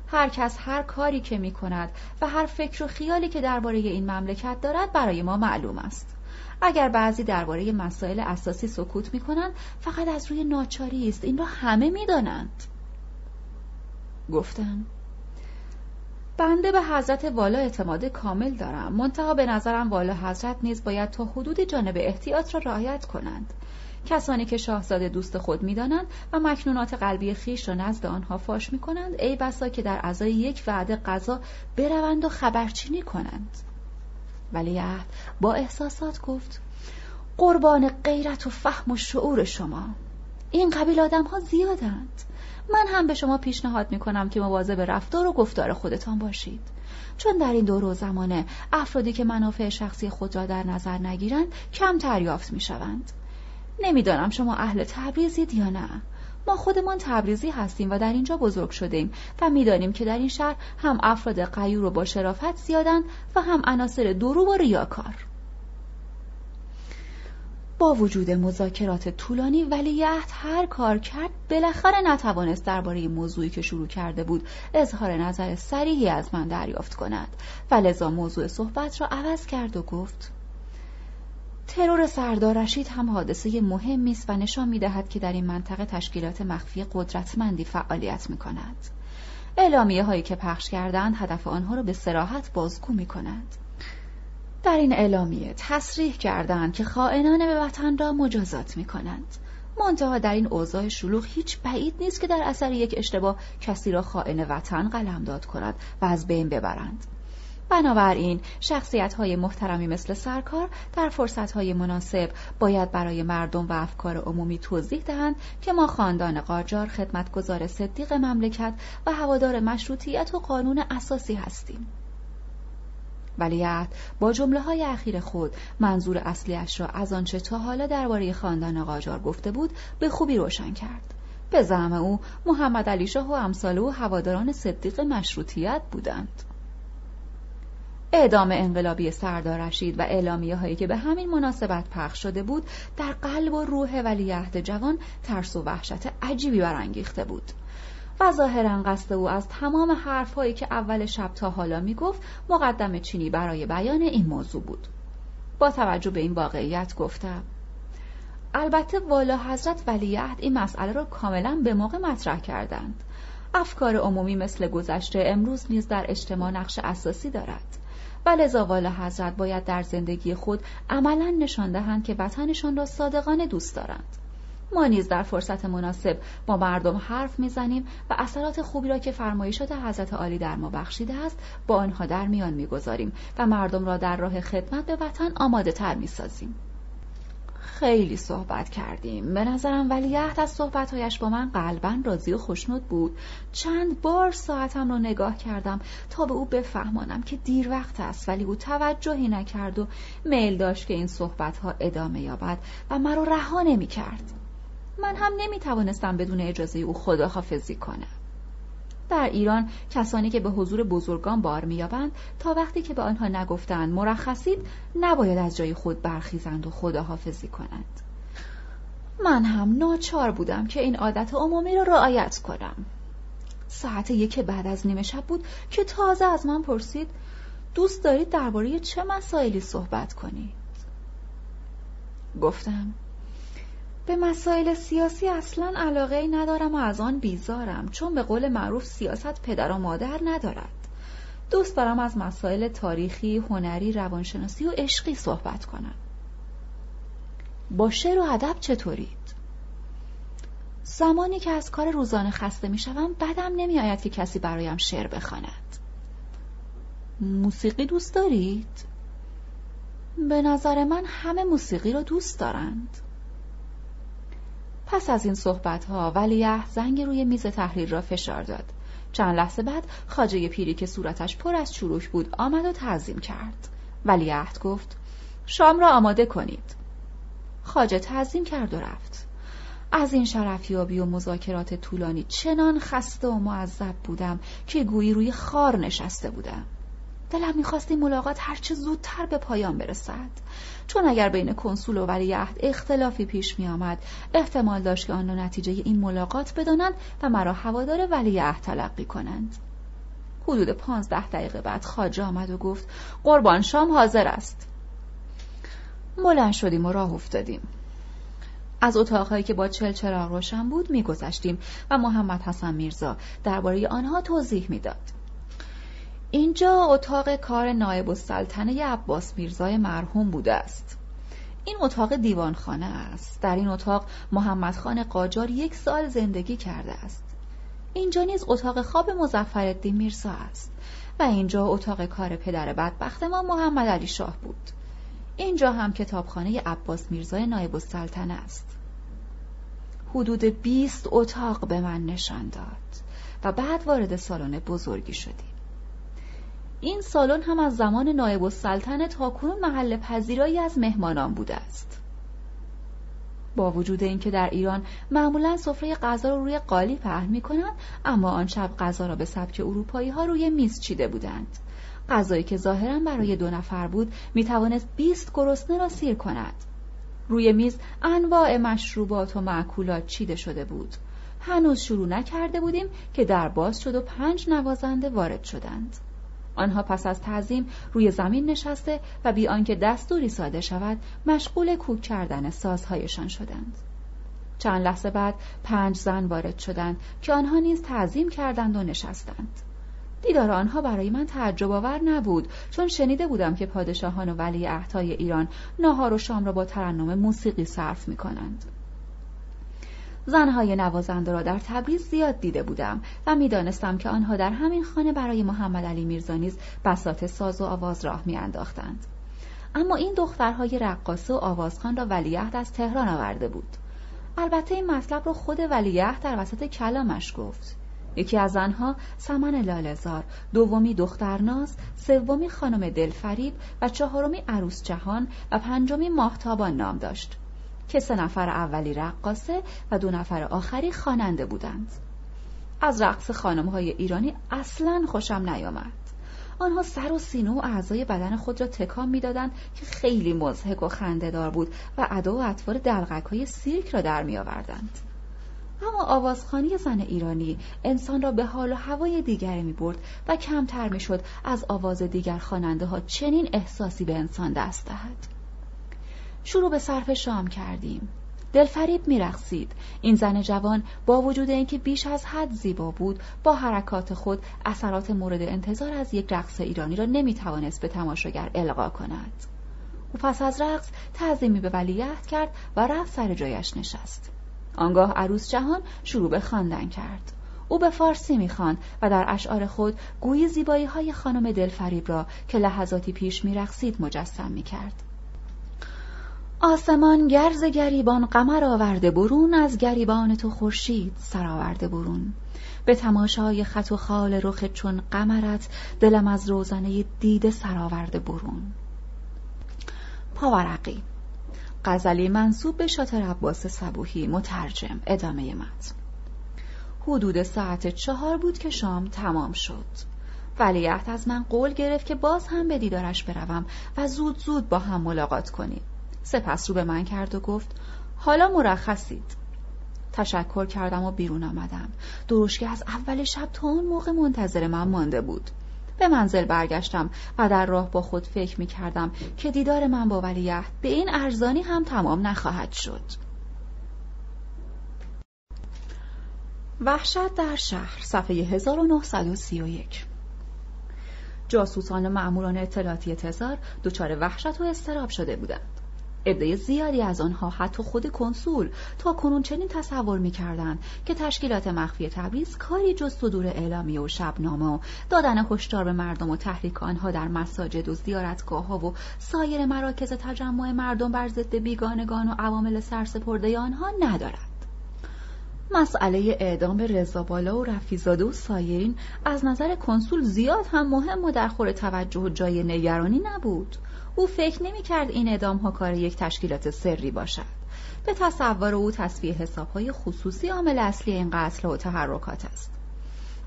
هر کس هر کاری که می‌کند و هر فکر و خیالی که درباره این مملکت دارد برای ما معلوم است. اگر بعضی درباره مسائل اساسی سکوت می‌کنند، فقط از روی ناچاری است. این را همه می‌دانند. گفتم بنده به حضرت والا اعتماد کامل دارم، منتها به نظرم والا حضرت نیز باید تا حدود جانب احتیاط را رعایت کنند. کسانی که شاهزاده دوست خود می‌دانند و مکنونات قلبی خیش را نزد آنها فاش می‌کنند، ای بسا که در ازای یک وعده قضا بروند و خبرچینی کنند. ولیعهد با احساسات گفت قربان غیرت و فهم و شعور شما، این قبیل آدم‌ها زیادند. من هم به شما پیشنهاد میکنم که مواظب رفتار و گفتار خودتان باشید، چون در این دور و زمانه افرادی که منافع شخصی خود را در نظر نگیرند کم دریافت میشوند. نمیدانم شما اهل تبریزید یا نه. ما خودمان تبریزی هستیم و در اینجا بزرگ شدیم و میدانیم که در این شهر هم افراد غیور و با شرافت زیادند و هم عناصر دروغ و ریاکار. با وجود مذاکرات طولانی، ولیعهد هر کار کرد بالاخره نتوانست درباره موضوعی که شروع کرده بود اظهار نظر صریحی از من دریافت کند و لذا موضوع صحبت را عوض کرد و گفت ترور سردار رشید هم حادثه مهمی است و نشان می‌دهد که در این منطقه تشکیلات مخفی قدرتمندی فعالیت می‌کند. اعلامیه هایی که پخش کردند هدف آنها را به صراحت بازگو می کند. در این اعلامیه تصریح کردند که خائنان به وطن را مجازات می کنند. منتها در این اوضاع شلوغ هیچ بعید نیست که در اثر یک اشتباه کسی را خائن وطن قلمداد کنند و از بین ببرند. بنابراین شخصیت‌های محترمی مثل سرکار در فرصت‌های مناسب باید برای مردم و افکار عمومی توضیح دهند که ما خاندان قاجار خدمتگزار صدیق مملکت و هوادار مشروطیت و قانون اساسی هستیم. ولیعهد با جمله‌های اخیر خود منظور اصلیش را از آنچه تا حالا درباره خاندان قاجار گفته بود به خوبی روشن کرد. به زعم او محمد علی شاه و امثال او هواداران صدیق مشروطیت بودند. اعدام انقلابی سردار رشید و اعلامیه‌هایی که به همین مناسبت پخش شده بود در قلب و روح ولیعهد جوان ترس و وحشت عجیبی برانگیخته بود و ظاهراً قصد او از تمام حرف‌هایی که اول شب تا حالا می‌گفت مقدمه چینی برای بیان این موضوع بود. با توجه به این واقعیت گفتم: البته والا حضرت ولیعهد این مسئله را کاملاً به موقع مطرح کردند. افکار عمومی مثل گذشته امروز نیز در اجتماع نقش اساسی دارد. ولذا والا حضرت باید در زندگی خود عملاً نشان دهند که وطنشان را صادقانه دوست دارند. ما نیز در فرصت مناسب با مردم حرف میزنیم و اثرات خوبی را که فرمایشات حضرت عالی در ما بخشیده است با آنها در میان میگذاریم و مردم را در راه خدمت به وطن آماده تر میسازیم. خیلی صحبت کردیم. به نظرم ولیعهد از صحبتهایش با من قلباً راضی و خوشنود بود. چند بار ساعتم را نگاه کردم تا به او بفهمانم که دیر وقت است، ولی او توجهی نکرد و میل داشت که این صحبتها ادامه یابد و مرا رها نمی‌کرد. من هم نمی‌توانستم بدون اجازه او خداحافظی کنم. در ایران کسانی که به حضور بزرگان بار می‌یابند تا وقتی که به آنها نگفتند مرخصید نباید از جای خود برخیزند و خداحافظی کنند. من هم ناچار بودم که این عادت عمومی را رعایت کنم. ساعت یک بعد از نیمه شب بود که تازه از من پرسید: دوست دارید درباره چه مسائلی صحبت کنید؟ گفتم: به مسائل سیاسی اصلاً علاقه‌ای ندارم و از آن بیزارم، چون به قول معروف سیاست پدر و مادر ندارد. دوست دارم از مسائل تاریخی، هنری، روانشناسی و عشقی صحبت کنم. با شعر و ادب چطورید؟ زمانی که از کار روزانه خسته می‌شوم بدم نمی‌آید که کسی برایم شعر بخواند. موسیقی دوست دارید؟ به نظر من همه موسیقی را دوست دارند. پس از این صحبت‌ها ولیعهد زنگ روی میز تحریر را فشار داد. چند لحظه بعد خواجه پیری که صورتش پر از چروک بود آمد و تعظیم کرد. ولیعهد گفت: شام را آماده کنید. خواجه تعظیم کرد و رفت. از این شرفیابی و مذاکرات طولانی چنان خسته و معذب بودم که گویی روی خار نشسته بودم. دلم می‌خواست این ملاقات هرچه زودتر به پایان برسد، چون اگر بین کنسول و ولیعهد اختلافی پیش می‌آمد احتمال داشت که آن را نتیجه این ملاقات بدانند و مرا هوادار ولیعهد تلقی کنند. حدود پانزده دقیقه بعد خواجه آمد و گفت: قربان، شام حاضر است. بلند شدیم و راه افتادیم. از اتاقهایی که با چل چراغ روشن بود می‌گذشتیم و محمد حسن میرزا درباره آنها توضیح می‌داد. اینجا اتاق کار نایب السلطنه عباس میرزای مرحوم بوده است. این اتاق دیوانخانه است. در این اتاق محمد خان قاجار یک سال زندگی کرده است. اینجا نیز اتاق خواب مظفرالدین میرزا است و اینجا اتاق کار پدر بدبخت ما محمد علی شاه بود. اینجا هم کتابخانه عباس میرزای نایب السلطنه است. حدود بیست اتاق به من نشان داد و بعد وارد سالن بزرگی شدیم. این سالن هم از زمان نایب السلطنه تاکنون محل پذیرایی از مهمانان بوده است. با وجود اینکه در ایران معمولاً سفره غذا رو روی قالی پهن می‌کنند، اما آن شب غذا را به سبک اروپایی‌ها روی میز چیده بودند. غذایی که ظاهراً برای دو نفر بود می‌توانست بیست گرسنه را سیر کند. روی میز انواع مشروبات و مأکولات چیده شده بود. هنوز شروع نکرده بودیم که در باز شد و پنج نوازنده وارد شدند. آنها پس از تعظیم روی زمین نشسته و بی آنکه دستوری ساده شود مشغول کوک کردن سازهایشان شدند. چند لحظه بعد پنج زن وارد شدند که آنها نیز تعظیم کردند و نشستند. دیدار آنها برای من تعجب آور نبود، چون شنیده بودم که پادشاهان و ولیعهدهای ایران ناهار و شام را با ترنم موسیقی صرف می‌کنند. زنهای نوازنده را در تبریز زیاد دیده بودم و می‌دانستم که آنها در همین خانه برای محمد علی میرزا نیز بساط ساز و آواز راه می‌انداختند. اما این دخترهای رقاصه و آوازخوان را ولیعهد از تهران آورده بود. البته این مطلب را خود ولیعهد در وسط کلامش گفت. یکی از آنها سمن لاله‌زار، دومی دخترناز، سومی خانم دلفریب و چهارمی عروس جهان و پنجمی ماهتابان نام داشت که سه نفر اولی رقاصه و دو نفر آخری خواننده بودند. از رقص خانم‌های ایرانی اصلاً خوشم نیامد. آنها سر و سینه و اعضای بدن خود را تکان می‌دادند که خیلی مضحک و خنده‌دار بود و ادا و اطوار دلغک‌های سیرک را در می‌آوردند. اما آوازخوانی زن ایرانی انسان را به حال و هوای دیگری می‌برد و کمتر می‌شد از آواز دیگر خواننده‌ها چنین احساسی به انسان دست دهد. شروع به صرف شام کردیم. دلفریب می‌رقصید. این زن جوان با وجود اینکه بیش از حد زیبا بود، با حرکات خود اثرات مورد انتظار از یک رقص ایرانی را نمی‌توانست به تماشاگر القا کند. او پس از رقص تعظیمی به ولیعهد کرد و رفت سر جایش نشست. آنگاه عروس جهان شروع به خواندن کرد. او به فارسی می‌خواند و در اشعار خود گویی زیبایی‌های خانم دلفریب را که لحظاتی پیش می‌رقصید مجسم می‌کرد. آسمان گرز گریبان قمر آورده برون، از گریبان تو خورشید سرآورده برون. به تماشای خط و خال رخ چون قمرت، دلم از روزنه دیده سرآورده برون. پاورقی غزلی منسوب به شاطر عباس صبوحی، مترجم. ادامه متن. حدود ساعت چهار بود که شام تمام شد. ولیعهد از من قول گرفت که باز هم به دیدارش بروم و زود زود با هم ملاقات کنیم. سپس رو به من کرد و گفت حالا مرخصید. تشکر کردم و بیرون آمدم. درشکه از اول شب تا اون موقع منتظر من مانده بود. به منزل برگشتم و در راه با خود فکر می کردم که دیدار من با ولیعهد به این ارزانی هم تمام نخواهد شد. وحشت در شهر، صفحه هزار و نهصد و سی و یک. جاسوسان و مأموران اطلاعاتی تزار دچار وحشت و اضطراب شده بودند. عده زیادی از آنها، حتی خود کنسول، تا کنون چنین تصور می‌کردند که تشکیلات مخفی تبریز کاری جز صدور اعلامیه و شبنامه و دادن هشدار به مردم و تحریک آنها در مساجد و زیارتگاه‌ها و سایر مراکز تجمع مردم بر ضد بیگانگان و عوامل سرسپرده آنها ندارد. مسئله اعدام رضا بالا و رفیزاده و سایرین از نظر کنسول زیاد هم مهم و در خور توجه و جای نگرانی نبود. او فکر نمی کرد این اعدام ها کار یک تشکیلات سری باشد. به تصور او تصفیه حساب های خصوصی عامل اصلی این قتل و تحرکات است.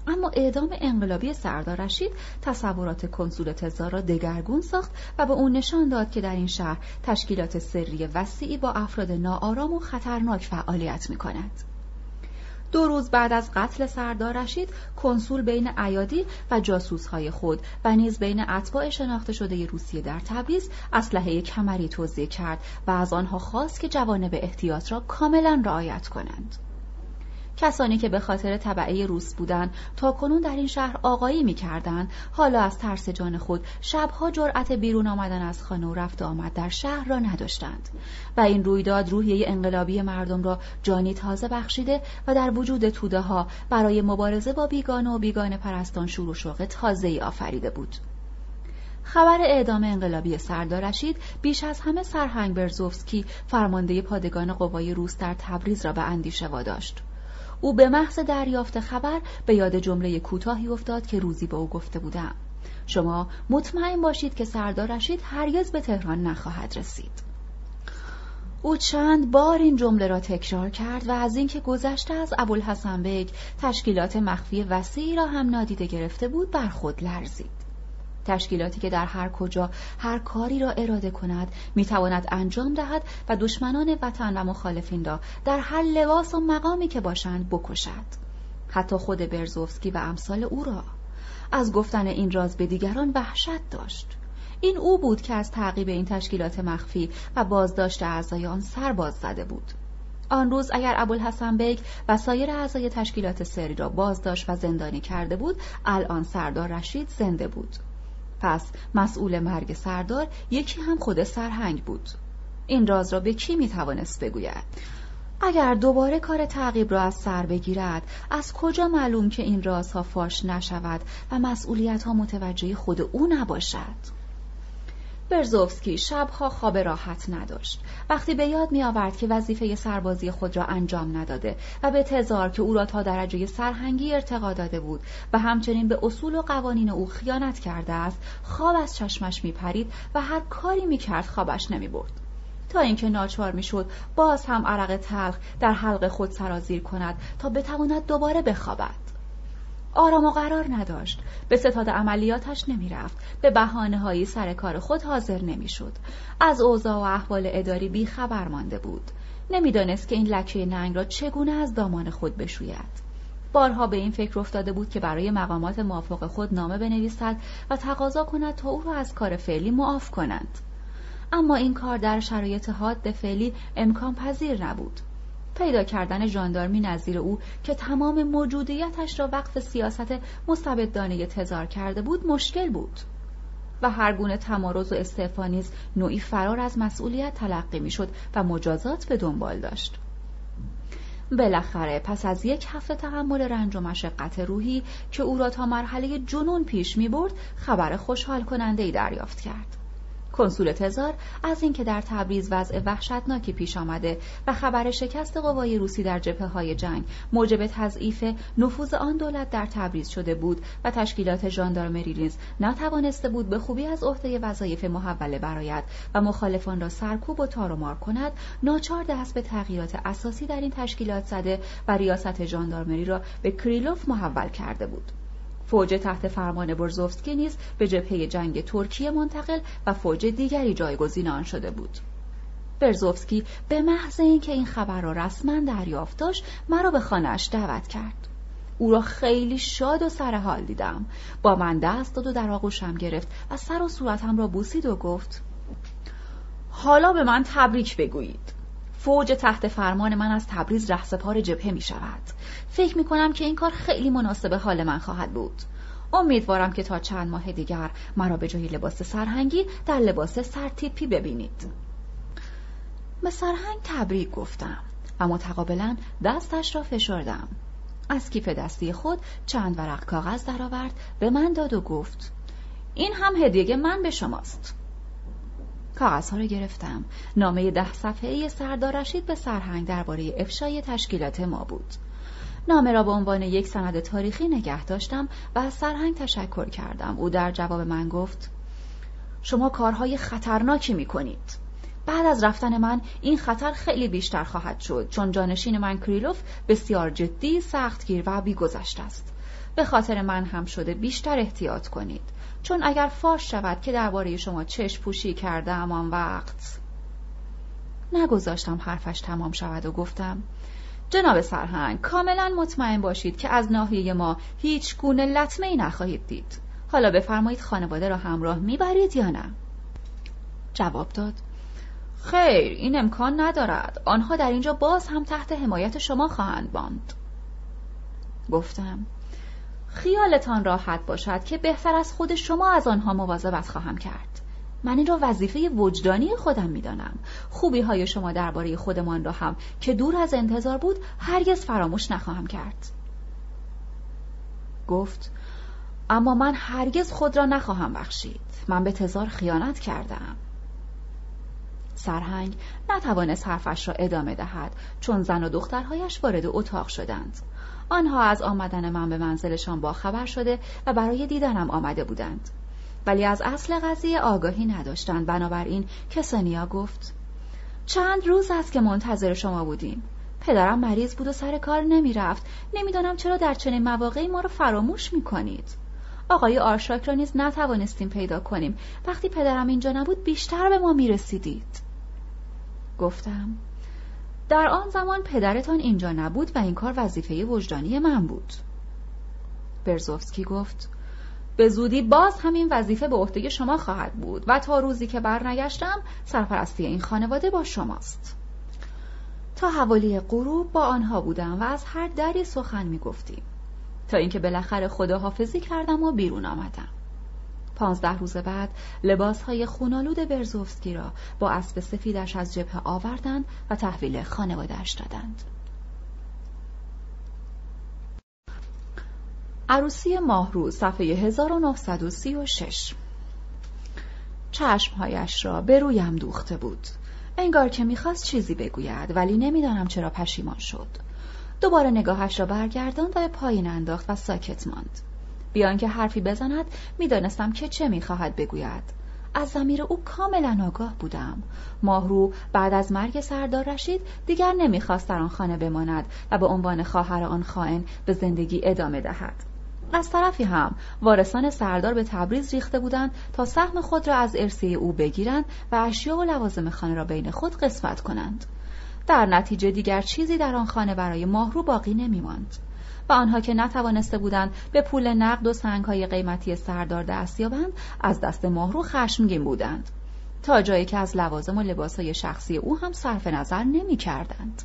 اما اعدام انقلابی سردار رشید تصورات کنسول تزار را دگرگون ساخت و به اون نشان داد که در این شهر تشکیلات سری وسیعی با افراد ناآرام و خطرناک فعالیت می کند. دو روز بعد از قتل سردار رشید، کنسول بین ایادی و جاسوس‌های خود و نیز بین اتباع شناخته شده روسیه در تبریز اسلحه کمری توزیع کرد و از آنها خواست که جوانب احتیاط را کاملا رعایت کنند. کسانی که به خاطر تبعه روس بودند تا کنون در این شهر آقایی می‌کردند، حالا از ترس جان خود شب‌ها جرأت بیرون آمدن از خانه و رفت آمد در شهر را نداشتند و این رویداد روحیه انقلابی مردم را جانی تازه بخشیده و در وجود توده‌ها برای مبارزه با بیگانه و بیگانه پرستان شور و شوق تازه‌ای آفریده بود. خبر اعدام انقلابی سردار رشید بیش از همه سرهنگ برزوفسکی، فرمانده پادگان قوای روس در تبریز، را به اندیشه واداشت. او به محض دریافت خبر به یاد جمله کوتاهی افتاد که روزی با او گفته بودم: شما مطمئن باشید که سردار رشید هرگز به تهران نخواهد رسید. او چند بار این جمله را تکرار کرد و از اینکه گذشته از ابوالحسن بیگ تشکیلات مخفی وسیعی را هم نادیده گرفته بود بر خود لرزید. تشکیلاتی که در هر کجا هر کاری را اراده کند میتواند انجام دهد و دشمنان وطن و مخالفین را در هر لباس و مقامی که باشند بکشد، حتی خود برزوفسکی و امثال او را. از گفتن این راز به دیگران وحشت داشت. این او بود که از تعقیب این تشکیلات مخفی و بازداشت اعضای آن سر باز زده بود. آن روز اگر ابوالحسن بیگ و سایر اعضای تشکیلات سری را بازداشت و زندانی کرده بود، الان سردار رشید زنده بود. پس مسئول مرگ سردار یکی هم خود سرهنگ بود. این راز را به کی میتوانست بگوید؟ اگر دوباره کار تعقیب را از سر بگیرد، از کجا معلوم که این رازها فاش نشود و مسئولیت‌ها متوجه خود او نباشد؟ برزوفسکی شبها خواب راحت نداشت. وقتی به یاد می آورد که وظیفه سربازی خود را انجام نداده و به تزار که او را تا درجه سرهنگی ارتقا داده بود و همچنین به اصول و قوانین او خیانت کرده است، خواب از چشمش می پرید و هر کاری می کرد خوابش نمی برد. تا اینکه ناچار میشد باز هم عرق تلخ در حلق خود سرازیر کند تا بتواند دوباره بخوابد. آرام و قرار نداشت. به ستاد عملیاتش نمیرفت، به بهانه‌هایی سر کار خود حاضر نمیشد. از اوضاع و احوال اداری بیخبر مانده بود. نمیدانست که این لکه ننگ را چگونه از دامان خود بشوید. بارها به این فکر افتاده بود که برای مقامات موافق خود نامه بنویسد و تقاضا کند تا او را از کار فعلی معاف کنند. اما این کار در شرایط حاد فعلی امکان پذیر نبود. پیدا کردن ژاندارمی نظیر او که تمام موجودیتش را وقف سیاست مستبدانه تزار کرده بود مشکل بود و هر گونه تمارض و استعفا نیز نوعی فرار از مسئولیت تلقی میشد و مجازات به دنبال داشت. بالاخره پس از یک هفته تحمل رنج و مشقت روحی که او را تا مرحله جنون پیش می برد، خبر خوشحال کننده ای دریافت کرد. کنسول تزار از اینکه در تبریز وضع وحشتناکی پیش آمده و خبر شکست قوای روسی در جبهه‌های جنگ موجب تضعیف نفوذ آن دولت در تبریز شده بود و تشکیلات ژاندارمری نیز نتوانسته بود به خوبی از عهده وظایف محوله برآید و مخالفان را سرکوب و تار و مار کند، ناچار دست به تغییرات اساسی در این تشکیلات زده و ریاست ژاندارمری را به کریلوف محول کرده بود. فوج تحت فرمان برزوفسکی نیز به جبهه جنگ ترکیه منتقل و فوج دیگری جایگزین آن شده بود. برزوفسکی به محض اینکه این خبر را رسما دریافت داشت، مرا به خانه‌اش دعوت کرد. او را خیلی شاد و سرحال دیدم. با من دست داد و در آغوشم گرفت و سر و صورتم را بوسید و گفت: حالا به من تبریک بگویید. فوج تحت فرمان من از تبریز رهسپار جبهه می شود. فکر می کنم که این کار خیلی مناسب حال من خواهد بود. امیدوارم که تا چند ماه دیگر مرا به جای لباس سرهنگی در لباس سرتیپی ببینید. به سرهنگ تبریک گفتم و متقابلا دستش را فشردم. از کیف دستی خود چند ورق کاغذ درآورد، به من داد و گفت: این هم هدیه من به شماست. کاغذها را گرفتم. نامه ده صفحه‌ای سردار رشید به سرهنگ درباره افشای تشکیلات ما بود. نامه را به عنوان یک سند تاریخی نگه داشتم و از سرهنگ تشکر کردم. او در جواب من گفت: شما کارهای خطرناکی می‌کنید. بعد از رفتن من این خطر خیلی بیشتر خواهد شد، چون جانشین من کریلوف بسیار جدی، سختگیر و بی‌گذشت است. به خاطر من هم شده بیشتر احتیاط کنید، چون اگر فاش شود که درباره شما چشم پوشی کرده، همان وقت. نگذاشتم حرفش تمام شود و گفتم: جناب سرهنگ، کاملا مطمئن باشید که از ناحیه ما هیچ گونه لطمه‌ای نخواهید دید. حالا بفرمایید خانواده را همراه میبرید یا نه؟ جواب داد: خیر، این امکان ندارد. آنها در اینجا باز هم تحت حمایت شما خواهند ماند. گفتم: خیالتان راحت باشد که بهتر از خود شما از آنها مواظبت خواهم کرد. من این را وظیفه وجدانی خودم می‌دانم. خوبی‌های شما درباره خودمان را هم که دور از انتظار بود، هرگز فراموش نخواهم کرد. گفت: اما من هرگز خود را نخواهم بخشید. من به تزار خیانت کردم. سرهنگ نتوانست حرفش را ادامه دهد، چون زن و دخترهایش وارد اتاق شدند. آنها از آمدن من به منزلشان باخبر شده و برای دیدنم آمده بودند، ولی از اصل قضیه آگاهی نداشتند. بنابراین کسانیا گفت: چند روز است که منتظر شما بودیم. پدرم مریض بود و سر کار نمی رفت. نمی دانم چرا در چنین مواقعی ما رو فراموش می کنید. آقای آرشاک را نیز نتوانستیم پیدا کنیم. وقتی پدرم اینجا نبود بیشتر به ما می رسیدید. گفتم: در آن زمان پدرتان اینجا نبود و این کار وظیفه وجدانی من بود. برزوفسکی گفت: به زودی باز همین وظیفه به عهده شما خواهد بود و تا روزی که برنگشتم سرپرستی این خانواده با شماست. تا حوالی غروب با آنها بودم و از هر دری سخن می گفتیم تا اینکه بالاخره خداحافظی کردم و بیرون آمدم. پانزده روز بعد لباس‌های خونالود برزوفسکی را با اسب سفیدش از جبهه آوردند و تحویل خانواده‌اش دادند. عروسی ماهرو، صفحه هزار و نهصد و سی و شش. چشمهایش را به رویم دوخته بود، انگار که می‌خواست چیزی بگوید ولی نمی‌دانم چرا پشیمان شد. دوباره نگاهش را برگرداند و به پایین انداخت و ساکت ماند. بیان که حرفی بزند میدانستم که چه میخواهد بگوید. از ضمیر او کاملا آگاه بودم. ماهرو بعد از مرگ سردار رشید دیگر نمیخواست در آن خانه بماند و به عنوان خواهر آن خائن به زندگی ادامه دهد. از طرفی هم وارثان سردار به تبریز ریخته بودند تا سهم خود را از ارثی او بگیرند و اشیا و لوازم خانه را بین خود قسمت کنند. در نتیجه دیگر چیزی در آن خانه برای ماهرو باقی نمیماند و آنها که نتوانسته بودند به پول نقد و سنگ‌های قیمتی سردار دست یابند، از دست ماهرو خشمگین بودند تا جایی که از لوازم و لباس‌های شخصی او هم صرف نظر نمی‌کردند.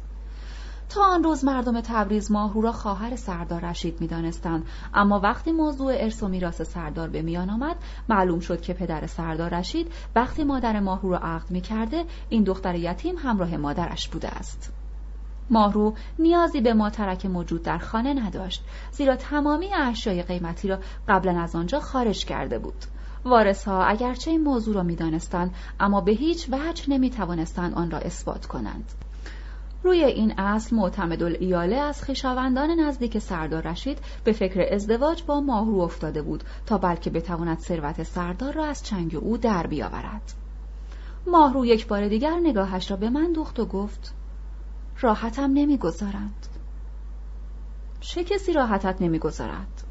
تا آن روز مردم تبریز ماهرو را خواهر سردار رشید می‌دانستند، اما وقتی موضوع ارث و میراث سردار به میان آمد معلوم شد که پدر سردار رشید وقتی مادر ماهرو را عقد می‌کرده این دختر یتیم همراه مادرش بوده است. ماهرو نیازی به ما ترک موجود در خانه نداشت، زیرا تمامی اشیای قیمتی را قبلا از آنجا خارج کرده بود. وارث‌ها اگرچه این موضوع را می‌دانستند، اما به هیچ وجه نمی‌توانستند آن را اثبات کنند. روی این اصل معتمدالعیال از خویشاوندان نزدیک سردار رشید به فکر ازدواج با ماهرو افتاده بود تا بلکه بتواند ثروت سردار را از چنگ او در بیاورد. ماهرو یک بار دیگر نگاهش را به من دوخت و گفت: راحتم نمیگذارند. چه کسی راحتت نمیگذارد؟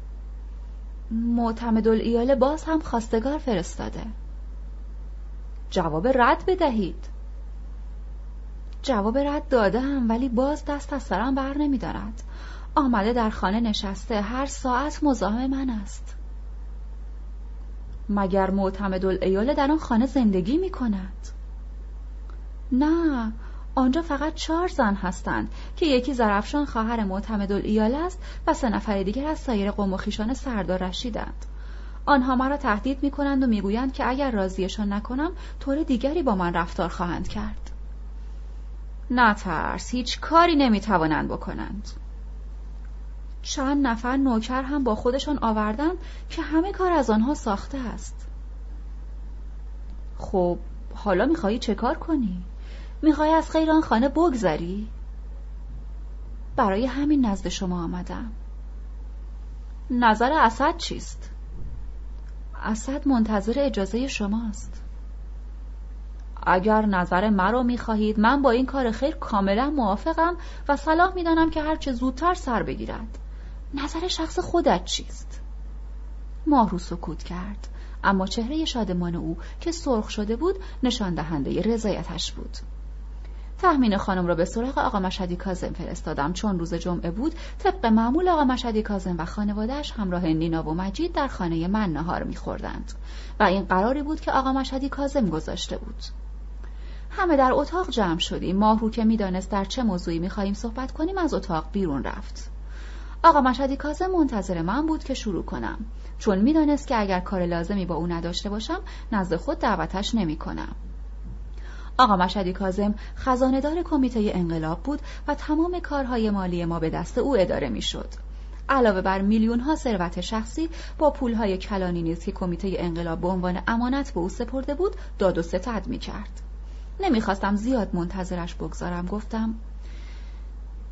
معتمدالعیال باز هم خواستگار فرستاده. جواب رد بدهید. جواب رد دادم ولی باز دست از سرم بر نمی دارد. آمده در خانه نشسته، هر ساعت مزاحم من است. مگر معتمدالعیال در آن خانه زندگی می کند؟ نه، آنجا فقط چهار زن هستند که یکی زرفشان خواهر معتمدالعیال است و سه نفر دیگر از سایر قوم و خویشان سردار رشیدند. آنها مرا تهدید می‌کنند و می‌گویند که اگر راضیشان نکنم طور دیگری با من رفتار خواهند کرد. نترس، هیچ کاری نمی‌توانند بکنند. چند نفر نوکر هم با خودشان آوردند که همه کار از آنها ساخته است. خب حالا می‌خواهی چه کار کنی؟ میخوای از غیر آن خانه بگذری؟ برای همین نزد شما آمدم. نظر اسد چیست؟ اسد منتظر اجازه شماست. اگر نظر مرا میخواهید، من با این کار خیر کاملا موافقم و صلاح میدانم که هرچه زودتر سر بگیرد. نظر شخص خودت چیست؟ ماهرو سکوت کرد، اما چهره شادمان او که سرخ شده بود نشان دهنده رضایتش بود. تحمین خانم را به سراغ آقا مشهدی کاظم فرستادم، چون روز جمعه بود. طبق معمول آقا مشهدی کاظم و خانواده‌اش همراه نینا و مجید در خانه من نهار می‌خوردند و این قراری بود که آقا مشهدی کاظم گذاشته بود. همه در اتاق جمع شدیم. ماهرو که می‌دانست در چه موضوعی می‌خواهیم صحبت کنیم از اتاق بیرون رفت. آقا مشهدی کاظم منتظر من بود که شروع کنم، چون میدانست که اگر کار لازمی با او نداشته باشم نزد خود دعوتش نمی کنم. آقا مشهدی کاظم خزاندار کمیته انقلاب بود و تمام کارهای مالی ما به دست او اداره می شد. علاوه بر میلیون ها ثروت شخصی با پولهای کلانی نیز که کمیته انقلاب به عنوان امانت به او سپرده بود داد و ستد می کرد. نمی خواستم زیاد منتظرش بگذارم. گفتم: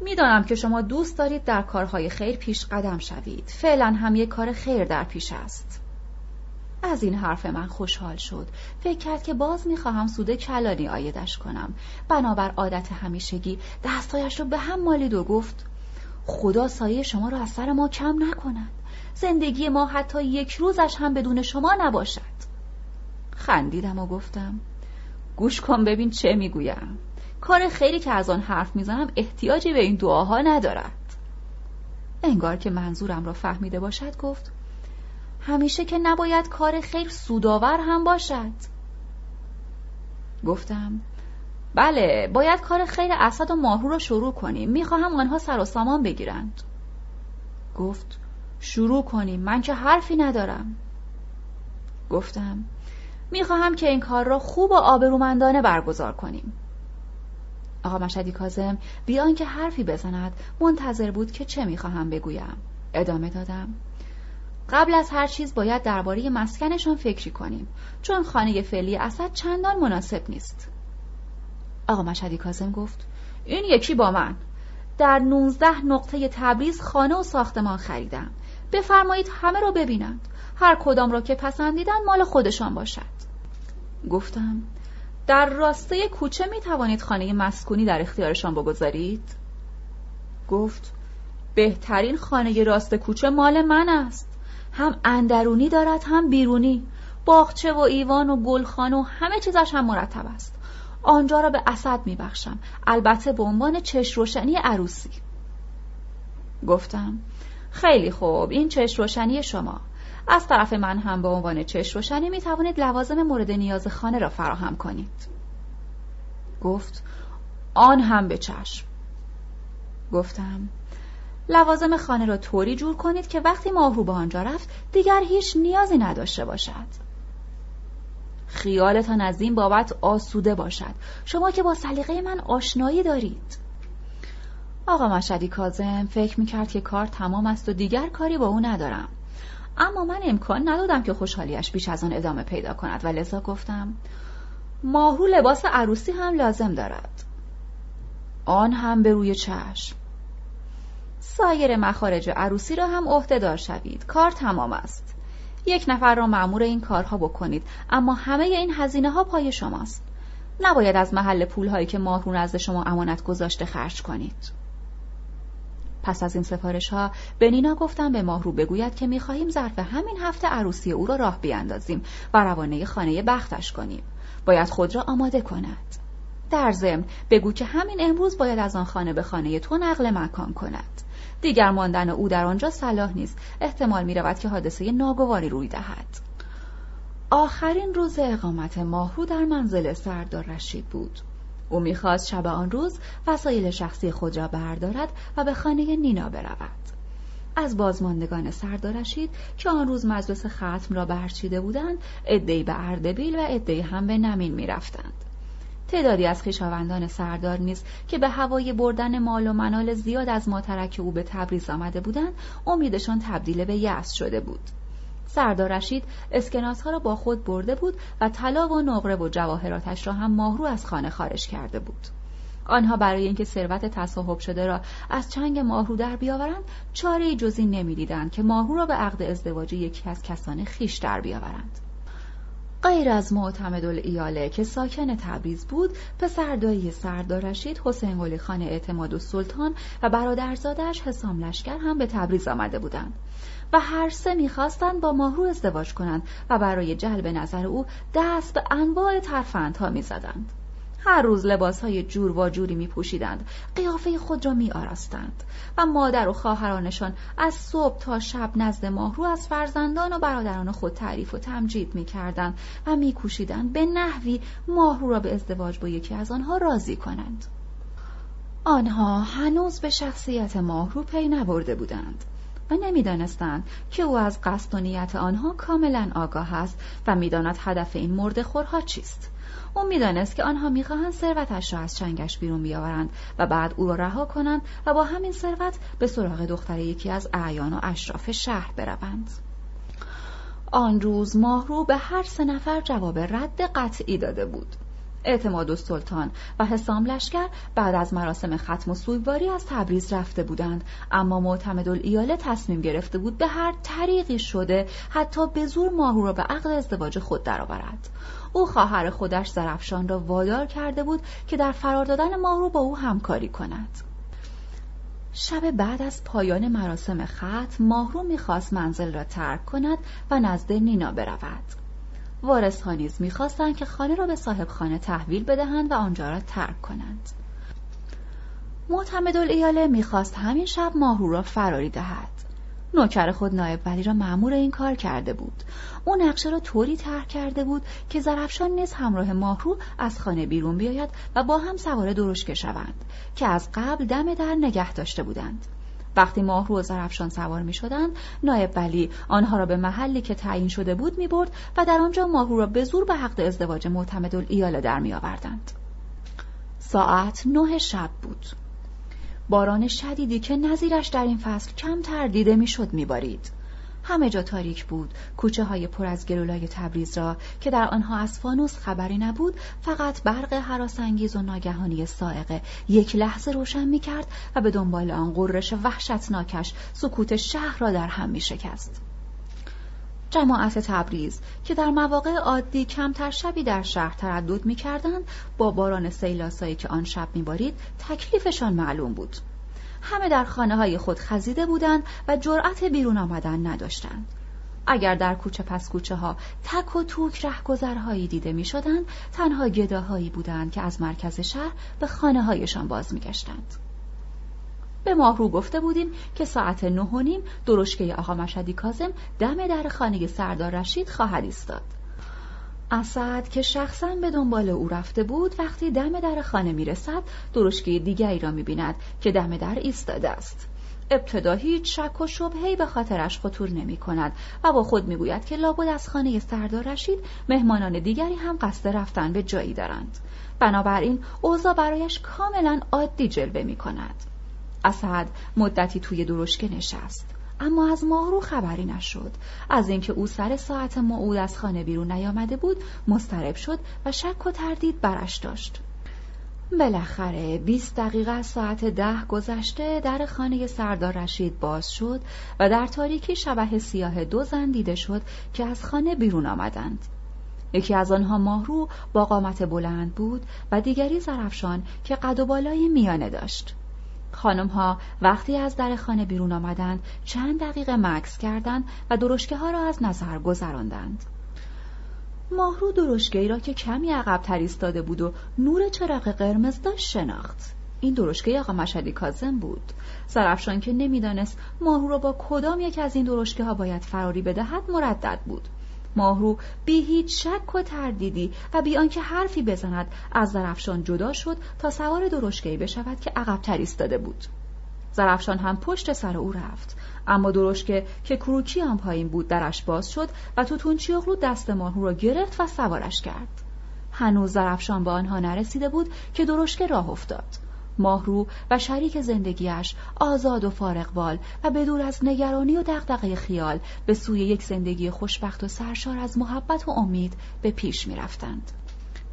میدانم که شما دوست دارید در کارهای خیر پیش قدم شوید. فعلا هم یک کار خیر در پیش است. از این حرف من خوشحال شد. فکر کرد که باز میخواهم سود کلانی عایدش کنم. بنابر عادت همیشگی دستایش رو به هم مالید و گفت: خدا سایه شما رو از سر ما کم نکند. زندگی ما حتی یک روزش هم بدون شما نباشد. خندیدم و گفتم: گوش کن ببین چه میگویم. کار خیری که از آن حرف میزنم احتیاجی به این دعاها ندارد. انگار که منظورم را فهمیده باشد گفت: همیشه که نباید کار خیر سودآور هم باشد. گفتم: بله، باید کار خیر اسد و ماهرو را شروع کنیم. میخواهم آنها سر و سامان بگیرند. گفت شروع کنیم، من که حرفی ندارم. گفتم میخواهم که این کار را خوب و آبرومندانه برگزار کنیم. آقا مشهدی کاظم بی آنکه حرفی بزند منتظر بود که چه میخواهم بگویم. ادامه دادم قبل از هر چیز باید درباره مسکنشان فکری کنیم، چون خانه فعلی اسد چندان مناسب نیست. آقا مشهدی کاظم گفت این یکی با من. در نوزده نقطه تبریز خانه و ساختمان خریدم. بفرمایید همه را ببینند، هر کدام را که پسندیدن مال خودشان باشد. گفتم در راسته کوچه می توانید خانه مسکونی در اختیارشان بگذارید؟ گفت بهترین خانه راست کوچه مال من است، هم اندرونی دارد هم بیرونی، باغچه و ایوان و گلخانه و همه چیزش هم مرتب است. آنجا را به اسد می بخشم، البته به عنوان چشم روشنی عروسی. گفتم خیلی خوب، این چشم روشنی شما. از طرف من هم به عنوان چشم روشنی می توانید لوازم مورد نیاز خانه را فراهم کنید. گفت آن هم به چشم. گفتم لوازم خانه را طوری جور کنید که وقتی ماهرو به آنجا رفت دیگر هیچ نیازی نداشته باشد. خیالتان از این بابت آسوده باشد، شما که با سلیقه من آشنایی دارید. آقا مشهدی کاظم فکر میکرد که کار تمام است و دیگر کاری با او ندارم، اما من امکان ندادم که خوشحالیش بیش از آن ادامه پیدا کند و لذا گفتم ماهرو لباس عروسی هم لازم دارد. آن هم به روی چشم. سایر مخارج عروسی را هم عهده‌دار شوید، کار تمام است. یک نفر را مأمور این کارها بکنید، اما همه این هزینه ها پای شماست. نباید از محل پول هایی که ماهرو نزد شما امانت گذاشته خرج کنید. پس از این سفارش ها به نینا گفتم به ماهرو بگوید که می‌خواهیم ظرف همین هفته عروسی او را راه بیاندازیم و روانه خانه بختش کنیم. باید خود را آماده کند. در ضمن بگو که همین امروز باید از آن خانه به خانه تو نقل مکان کند. دیگر ماندن او در آنجا صلاح نیست، احتمال می‌رود که حادثه ناگواری روی دهد. آخرین روز اقامت ماهرو در منزل سردار رشید بود. او می‌خواست شب آن روز وسایل شخصی خود را بردارد و به خانه نینا برود. از بازماندگان سردار رشید که آن روز مجلس ختم را برچیده بودند، عده‌ای به اردبیل و عده‌ای هم به نمین می‌رفتند. تعدادی از خویشاوندان سردار نیز که به هوای بردن مال و منال زیاد از ماترک او به تبریز آمده بودند، امیدشان تبدیل به یأس شده بود. سردار رشید اسکناس‌ها را با خود برده بود و طلا و نقره و جواهراتش را هم ماهرو از خانه خارج کرده بود. آنها برای اینکه ثروت تصاحب شده را از چنگ ماهرو در بیاورند، چاره‌ای جز این نمی‌دیدند که ماهرو را به عقد ازدواج یکی از کسان خویش در بیاورند. غیر از معتمدالعیال که ساکن تبریز بود، پسر دایی سردار رشید حسین قلی خان اعتماد السلطان و برادرزاده‌اش حسام لشکر هم به تبریز آمده بودند و هر سه می‌خواستند با ماهرو ازدواج کنند و برای جلب نظر او دست به انواع ترفندها می‌زدند. هر روز لباس‌های جور و جوری می‌پوشیدند، قیافه خود را می‌آراستند و مادر و خواهرانشان از صبح تا شب نزد ماهرو از فرزندان و برادران خود تعریف و تمجید می‌کردند و می‌کوشیدند به نحوی ماهرو را به ازدواج با یکی از آنها راضی کنند. آنها هنوز به شخصیت ماهرو پی نبرده بودند و نمی‌دانستند که او از قصد و نیت آنها کاملاً آگاه است و می‌داند هدف این مرده‌خورها چیست. او می‌دانست که آنها می‌خواهند ثروتش را از چنگش بیرون بیاورند و بعد او را رها کنند و با همین ثروت به سراغ دختر یکی از اعیان و اشراف شهر بروند. آن روز ماهرو به هر سه نفر جواب رد قطعی داده بود. اعتمادالسلطان و حسام لشکر بعد از مراسم ختم و سوگواری از تبریز رفته بودند، اما معتمدالعیال تصمیم گرفته بود به هر طریقی شده حتی به زور ماهرو را به عقد ازدواج خود درآورد. او خواهر خودش زرفشان را وادار کرده بود که در فرار دادن ماهرو با او همکاری کند. شب بعد از پایان مراسم ختم ماهرو می‌خواست منزل را ترک کند و نزد نینا برود. وارث‌ها نیز می‌خواستند که خانه را به صاحب خانه تحویل بدهند و آنجا را ترک کنند. معتمدالعیال می‌خواست همین شب ماهرو را فراری دهد. نوکر خود نایب ولی را مأمور این کار کرده بود. او نقشه را طوری طرح کرده بود که زرفشان نیز همراه ماهرو از خانه بیرون بیاید و با هم سوار درشکه شوند که از قبل دم در نگه داشته بودند. وقتی ماهرو و زرفشان سوار می شدند، نایب ولی آنها را به محلی که تعیین شده بود می برد و در آنجا ماهرو را به زور به عقد ازدواج معتمدالعیال در می آوردند. ساعت نه شب بود. باران شدیدی که نظیرش در این فصل کمتر دیده می شد می بارید. همه جا تاریک بود. کوچه های پر از گلولای تبریز را که در آنها از فانوس خبری نبود، فقط برق هراسانگیز و ناگهانی صاعقه یک لحظه روشن می کرد و به دنبال آن غرش وحشتناکش سکوت شهر را در هم می شکست. جماعت تبریز که در مواقع عادی کمتر شبی در شهر تردد می کردند، با باران سیلاسایی که آن شب می بارید تکلیفشان معلوم بود. همه در خانه های خود خزیده بودند و جرأت بیرون آمدن نداشتند. اگر در کوچه پس کوچه ها تک و توک رهگذرهایی دیده می شدند، تنها گداهایی بودند که از مرکز شهر به خانه هایشان باز می گشتند. به ماهرو گفته بودیم که ساعت نه و نیم درشکه آقا مشهدی کاظم دم در خانه سردار رشید خواهد ایستاد. اسد که شخصا به دنبال او رفته بود، وقتی دم در خانه میرسد درشکه دیگری را می‌بیند که دم در ایستاده است. ابتدا هیچ شک و شبهه‌ای به خاطرش خطور نمی‌کند و با خود می‌گوید که لابد از خانه سردار رشید مهمانان دیگری هم قصد رفتن به جایی دارند. بنابراین اوضاع برایش کاملا عادی جلوه می‌کند. اسد مدتی توی درشکه نشست، اما از ماهرو خبری نشد. از اینکه او سر ساعت موعود از خانه بیرون نیامده بود مضطرب شد و شک و تردید برش داشت. بالاخره بیست دقیقه از ساعت ده گذشته در خانه سردار رشید باز شد و در تاریکی شبح سیاه دو زن دیده شد که از خانه بیرون آمدند. یکی از آنها ماهرو با قامت بلند بود و دیگری زرفشان که قد و بالای میانه داشت. خانم‌ها وقتی از در خانه بیرون آمدند چند دقیقه مکث کردند و درشکه‌ها را از نظر گذراندند. ماهرو درشکه‌ای را که کمی عقب‌تر ایستاده بود و نور چراغ قرمز داشت شناخت. این درشکه آقا مشهدی کاظم بود. زرفشان که نمی‌دانست ماهرو را با کدام یک از این درشکه‌ها باید فراری بدهد مردد بود. ماهرو بی هیچ شک و تردیدی و بی آنکه حرفی بزند از زرفشان جدا شد تا سوار درشکه‌ای بشود که عقب‌تر ایستاده بود. زرفشان هم پشت سر او رفت، اما درشکه که کروچی آن پایین بود درش باز شد و توتونچی اوغلو دست ماهرو را گرفت و سوارش کرد. هنوز زرفشان به آنها نرسیده بود که درشکه راه افتاد. ماهرو و شریک زندگیش آزاد و فارغ‌بال و بدور از نگرانی و دغدغه خیال به سوی یک زندگی خوشبخت و سرشار از محبت و امید به پیش می‌رفتند.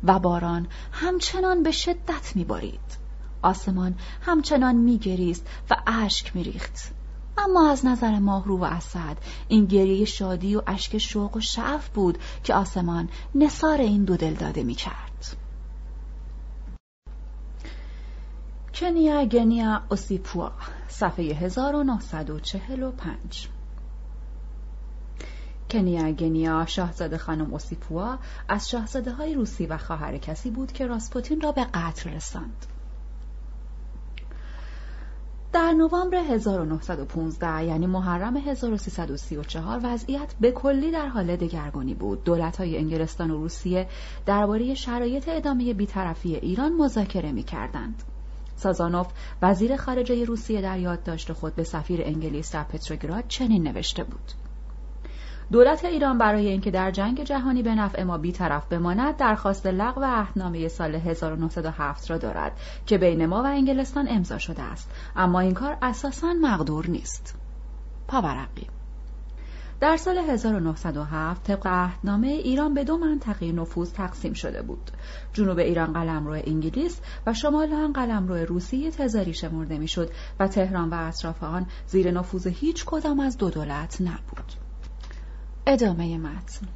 و باران همچنان به شدت می‌بارید. آسمان همچنان می‌گریست و اشک می‌ریخت. اما از نظر ماهرو و اسد این گریه شادی و اشک شوق و شعف بود که آسمان نثار این دو دل داده می‌کرد. کنیا گنیا اوسیپوها، صفحه هزار و نهصد و چهل و پنج. کنیا گنیا شاهزاده خانم اوسیپوها از شاهزاده های روسی و خواهر کسی بود که راسپوتین را به قتل رساند. در نوامبر هزار و نهصد و پانزده یعنی محرم هزار و سیصد و سی و چهار وضعیت به کلی در حال دگرگونی بود. دولت‌های انگلستان و روسیه درباره شرایط ادامه بی‌طرفی ایران مذاکره می‌کردند. سازانوف وزیر خارجه روسیه در یادداشت خود به سفیر انگلیس در پتروگراد چنین نوشته بود: دولت ایران برای اینکه در جنگ جهانی به نفع ما بی‌طرف بماند درخواست لغو عهدنامه سال هزار و نهصد و هفت را دارد که بین ما و انگلستان امضا شده است، اما این کار اساساً مقدور نیست. پاورقی در سال هزار و نهصد و هفت طبق عهدنامه ایران به دو منطقه نفوذ تقسیم شده بود. جنوب ایران قلمرو انگلیس و شمال آن قلمرو روسیه تزاری شمرده میشد و تهران و اطراف آن زیر نفوذ هیچ کدام از دو دولت نبود. ادامه متن.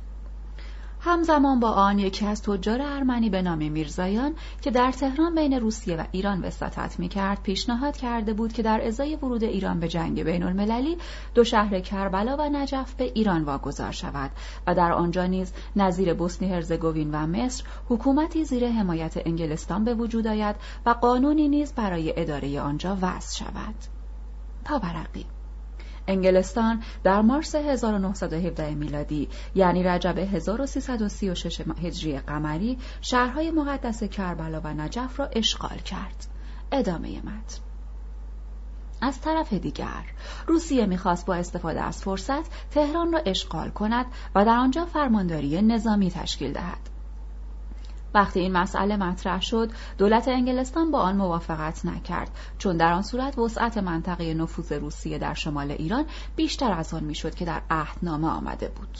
همزمان با آن یکی از تجار ارمنی به نام میرزایان که در تهران بین روسیه و ایران وساطت می‌کرد پیشنهاد کرده بود که در ازای ورود ایران به جنگ بین‌المللی دو شهر کربلا و نجف به ایران واگذار شود و در آنجا نیز نظیر بوسنی هرزگوین و مصر حکومتی زیر حمایت انگلستان به وجود آید و قانونی نیز برای اداره آنجا وضع شود. پاورقی انگلستان در مارس هزار و نهصد و هفده میلادی یعنی رجب هزار و سیصد و سی و شش هجری قمری شهرهای مقدس کربلا و نجف را اشغال کرد. ادامه متن. از طرف دیگر روسیه می‌خواست با استفاده از فرصت تهران را اشغال کند و در آنجا فرمانداری نظامی تشکیل دهد. وقتی این مسئله مطرح شد، دولت انگلستان با آن موافقت نکرد، چون در آن صورت وسعت منطقه نفوذ روسیه در شمال ایران بیشتر از آن میشد که در عهدنامه آمده بود.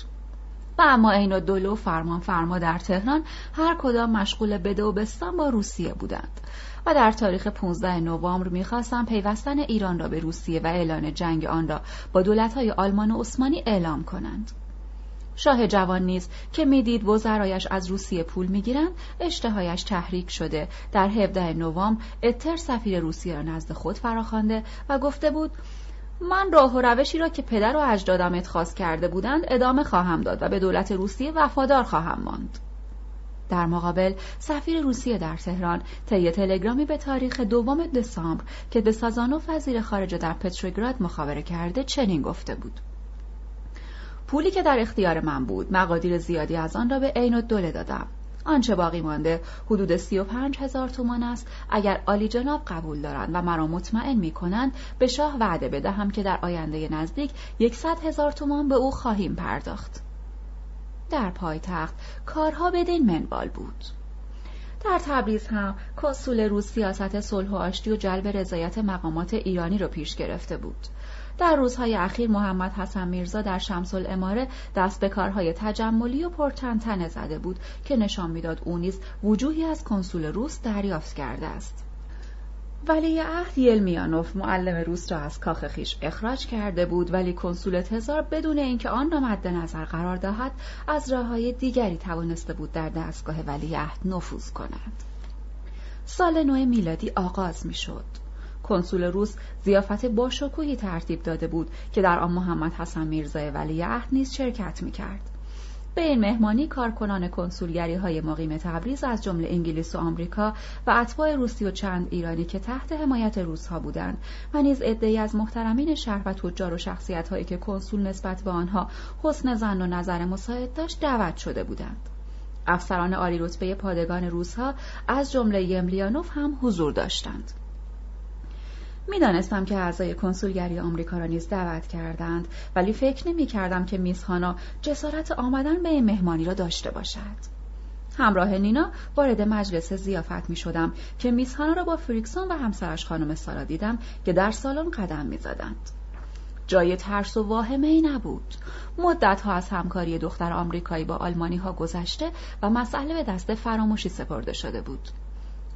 و اما عین‌الدوله و فرمان فرما در تهران هر کدام مشغول بده و بستان با روسیه بودند و در تاریخ پانزده نوامبر می‌خواستند پیوستن ایران را به روسیه و اعلان جنگ آن را با دولت‌های آلمان و عثمانی اعلام کنند. شاه جوان نیز که می‌دید وزرایش از روسیه پول می‌گیرند، اشتهایش تحریک شده، در هفده نوامبر اتر سفیر روسیه را نزد خود فراخوانده و گفته بود: من راه و روشی را که پدر و اجدادم اتخاذ کرده بودند ادامه خواهم داد و به دولت روسیه وفادار خواهم ماند. در مقابل سفیر روسیه در تهران طی تلگرامی به تاریخ دوم دسامبر که به سازانوف وزیر خارجه در پتروگراد مخابره کرده چنین گفته بود: پولی که در اختیار من بود مقادیر زیادی از آن را به عین‌الدوله دادم. آنچه باقی مانده حدود سی و پنج هزار تومان است. اگر عالی جناب قبول دارند و مرا مطمئن می کنند به شاه وعده بدهم که در آینده نزدیک صد هزار تومان به او خواهیم پرداخت. در پایتخت کارها بدین منوال بود. در تبریز هم کنسول روس سیاست صلح و آشتی و جلب رضایت مقامات ایرانی را پیش گرفته بود. در روزهای اخیر محمد حسن میرزا در شمس العماره دست به کارهای تجملی و پرتنتنه زده بود که نشان میداد او نیز وجوهی از کنسول روس دریافت کرده است. ولیعهد یملیانوف معلم روس را از کاخ خویش اخراج کرده بود، ولی کنسول تزار بدون اینکه آن را مد نظر قرار دهد از راههای دیگری توانسته بود در دستگاه ولیعهد نفوذ کند. سال نو میلادی آغاز میشد. کنسول روس ضیافت باشکوهی ترتیب داده بود که در آن محمد حسن میرزا ولیعهد نیز شرکت می‌کرد. به این مهمانی کارکنان کنسولگری‌های مقیم تبریز از جمله انگلیس و آمریکا و اتباع روسی و چند ایرانی که تحت حمایت روس‌ها بودند و نیز عده‌ای از محترمین شهر و تجار و شخصیت‌هایی که کنسول نسبت به آنها حسن ظن و نظر مساعد داشت دعوت شده بودند. افسران عالی رتبه پادگان روس‌ها از جمله یملیانوف هم حضور داشتند. می‌دانستم که اعضای کنسولگری آمریکا را نیز دعوت کردند، ولی فکر نمی‌کردم که میسانا جسارت آمدن به این مهمانی را داشته باشد. همراه نینا وارد مجلس ضیافت می‌شدم که میسانا را با فریکسون و همسرش خانم سارا دیدم که در سالن قدم می‌زدند. جای ترس و واهمه‌ای نبود. مدت‌ها از همکاری دختر آمریکایی با آلمانی‌ها گذشته و مسئله به دست فراموشی سپرده شده بود.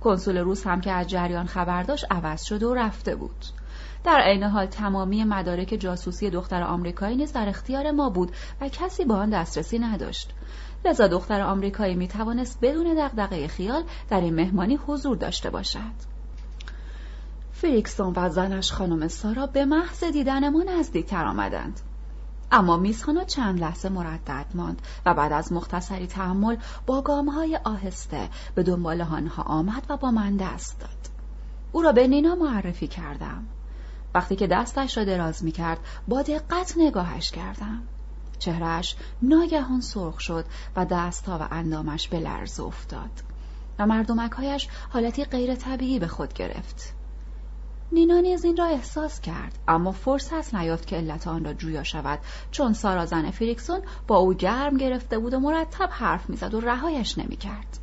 کنسول روس هم که از جریان خبر داشت عوض شده و رفته بود. در عین حال تمامی مدارک جاسوسی دختر آمریکایی نیز در اختیار ما بود و کسی با آن دسترسی نداشت. لذا دختر آمریکایی می توانست بدون دغدغه خیال در این مهمانی حضور داشته باشد. فریکسون و زنش خانم سارا به محض دیدن ما نزدیکتر آمدند. اما میزخانو چند لحظه مردد ماند و بعد از مختصری تحمل با گامهای آهسته به دنبال آنها آمد و با من دست داد. او را به نینا معرفی کردم. وقتی که دستش را دراز می کرد با دقت نگاهش کردم. چهرهش ناگهان سرخ شد و دستها و اندامش به لرز افتاد و مردمکهایش حالتی غیر طبیعی به خود گرفت. نینا نیز این را احساس کرد، اما فرصت نیافت که علت آن را جویا شود، چون سارا زن فریکسون با او گرم گرفته بود و مرتب حرف میزد و رهایش نمیکرد.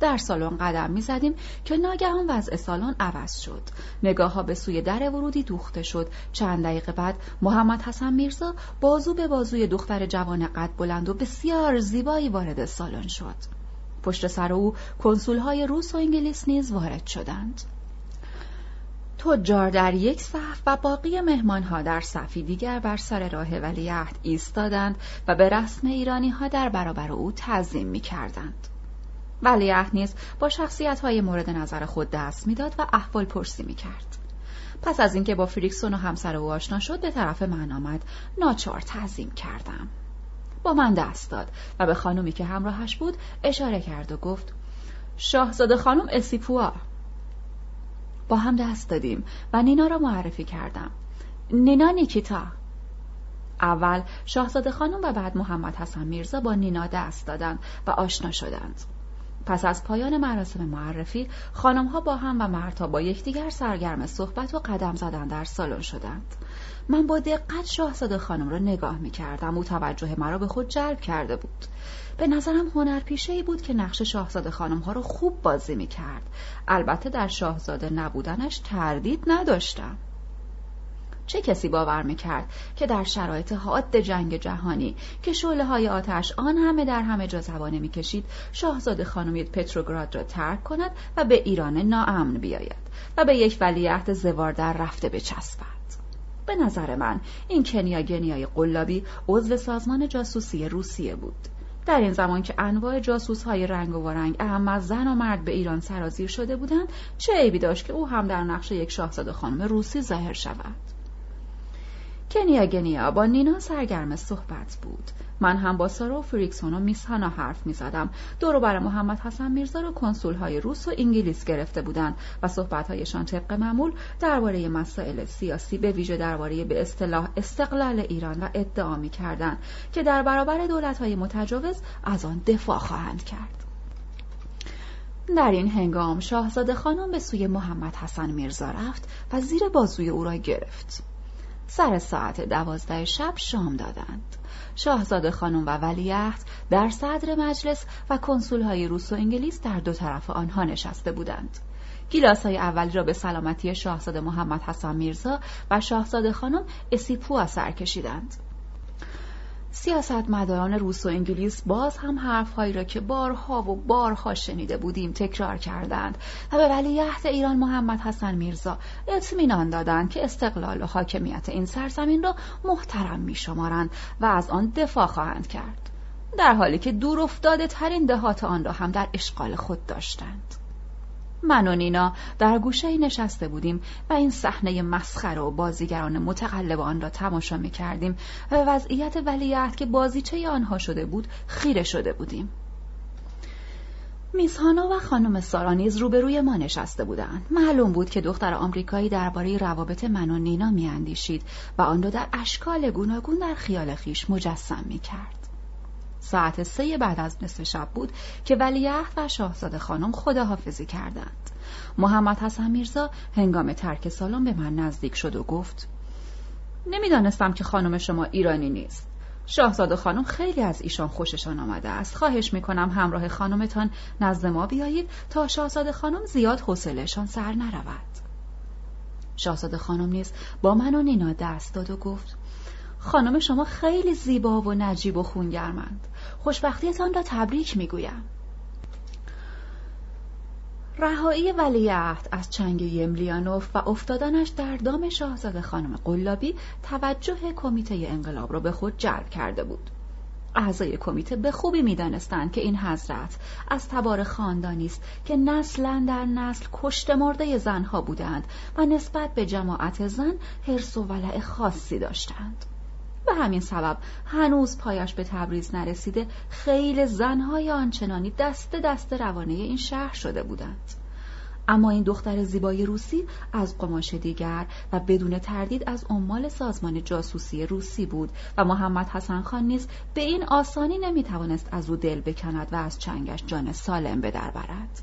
در سالن قدم میزدیم که ناگهان وضع سالن عوض شد. نگاهها به سوی در ورودی دوخته شد. چند دقیقه بعد محمد حسن میرزا بازو به بازوی دختر جوان قد بلند و بسیار زیبایی وارد سالن شد. پشت سر او کنسولهای روس و انگلیس نیز وارد شدند. تجار در یک صف و باقی مهمان‌ها در صفی دیگر بر سر راه ولیعهد ایستادند و به رسم ایرانی‌ها در برابر او تعظیم می‌کردند. ولیعهد نیز با شخصیت‌های مورد نظر خود دست می‌داد و احوالپرسی می‌کرد. پس از اینکه با فریکسون و همسر او آشنا شد به طرف من آمد. ناچار تعظیم کردم. با من دست داد و به خانومی که همراهش بود اشاره کرد و گفت: شاهزاده خانم اوسیپوها. با هم دست دادیم و نینا را معرفی کردم. نینا نیکیتا. اول شاهزاده خانم و بعد محمد حسن میرزا با نینا دست دادند و آشنا شدند. پس از پایان مراسم معرفی، خانم‌ها با هم و مردها با یکدیگر سرگرم صحبت و قدم زدن در سالن شدند. من با دقت شاهزاده خانم را نگاه می‌کردم و توجه مرا به خود جلب کرده بود. به نظرم هنرپیشه‌ای بود که نقش شاهزاده خانم‌ها را خوب بازی می‌کرد. البته در شاهزاده نبودنش تردید نداشتم. چه کسی باور میکرد که در شرایط حاد جنگ جهانی که شعله‌های آتش آن همه در همه جا زبانه میکشید، شاهزاده خانم پتروگراد را ترک کند و به ایران ناامن بیاید و به یک ولیعهد زواردر رفته بچسبد. به نظر من این کنیا گنیا قلابی عضو سازمان جاسوسی روسیه بود. در این زمان که انواع جاسوس‌های رنگ و ورنگ اهم از زن و مرد به ایران سرازیر شده بودند، چه عیبی داشت که او هم در نقش یک شاهزاده خانم روسی ظاهر شود؟ کنیا گنیا با نینا سرگرم صحبت بود. من هم با سارا و فریکسون و میسانا حرف میزدم. دور و بر محمد حسن میرزا رو کنسول‌های روس و انگلیس گرفته بودند و صحبت‌هایشان طبق معمول درباره مسائل سیاسی، به ویژه درباره به اصطلاح استقلال ایران و ادعا می‌کردند که در برابر دولت‌های متجاوز از آن دفاع خواهند کرد. در این هنگام شاهزاده خانم به سوی محمد حسن میرزا رفت و زیر بازوی او را گرفت. سر ساعت دوازده شب شام دادند. شاهزاده خانم و ولیعهد در صدر مجلس و کنسول‌های روس و انگلیس در دو طرف آنها نشسته بودند. گیلاس‌های اولی را به سلامتی شاهزاده محمد حسن میرزا و شاهزاده خانم اوسیپوها سر کشیدند. سیاستمداران روس و انگلیس باز هم حرف‌هایی را که بارها و بارها شنیده بودیم تکرار کردند و به ولیعهد ایران محمد حسن میرزا اطمینان دادند که استقلال و حاکمیت این سرزمین را محترم می‌شمارند و از آن دفاع خواهند کرد، در حالی که دور افتاده ترین دهات آن را هم در اشغال خود داشتند. من و نینا در گوشه‌ای نشسته بودیم و این صحنه مسخره و بازیگران متقلب آن را تماشا می‌کردیم و وضعیت ولیعهد که بازیچه آنها شده بود خیره شده بودیم. میسانا و خانم سارا نیز روبروی ما نشسته بودند. معلوم بود که دختر آمریکایی درباره روابط من و نینا می‌اندیشید و آن را در اشکال گوناگون در خیال خیش مجسم می‌کرد. ساعت سه بعد از نصف شب بود که ولیعهد و شاهزاده خانم خداحافظی کردند. محمد حسن میرزا هنگام ترک سالن به من نزدیک شد و گفت: نمیدانستم که خانم شما ایرانی نیست. شاهزاده خانم خیلی از ایشان خوششان آمده است. خواهش میکنم همراه خانمتان نزد ما بیایید تا شاهزاده خانم زیاد حوصله‌شان سر نرود. شاهزاده خانم نیز با من و نینا دست داد و گفت: خانم شما خیلی زیبا و نجیب و خونگرمند. خوشبختیتان را تبریک میگویم. رهایی ولیعهد از چنگ یملیانوف و افتادنش در دام شاهزاده خانم قلابی توجه کمیته انقلاب را به خود جلب کرده بود. اعضای کمیته به خوبی می‌دانستند که این حضرت از تبار خاندانی است که نسلا در نسل کشته مرده زنها بودند و نسبت به جماعت زن حرص و ولع خاصی داشتند. به همین سبب هنوز پایش به تبریز نرسیده خیلی زنهای آنچنانی دست دست روانه این شهر شده بودند. اما این دختر زیبای روسی از قماش دیگر و بدون تردید از عمال سازمان جاسوسی روسی بود و محمد حسن خان نیز به این آسانی نمیتوانست از او دل بکند و از چنگش جان سالم به در برد.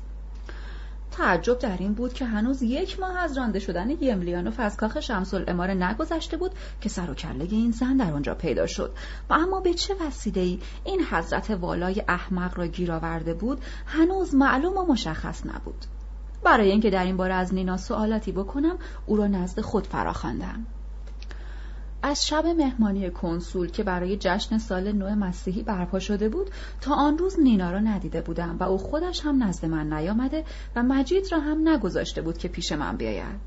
تعجب در این بود که هنوز یک ماه از رانده شدن یملیانوف از کاخ شمس العماره نگذشته بود که سر و کله این زن در آنجا پیدا شد و اما به چه وسیله‌ای این حضرت والای احمق را گیر آورده بود هنوز معلوم و مشخص نبود. برای اینکه در این باره از نینا سوالاتی بکنم، او را نزد خود فراخواندم. از شب مهمانی کنسول که برای جشن سال نو مسیحی برپا شده بود تا آن روز نینا را ندیده بودم و او خودش هم نزد من نیامده و مجید را هم نگذاشته بود که پیش من بیاید.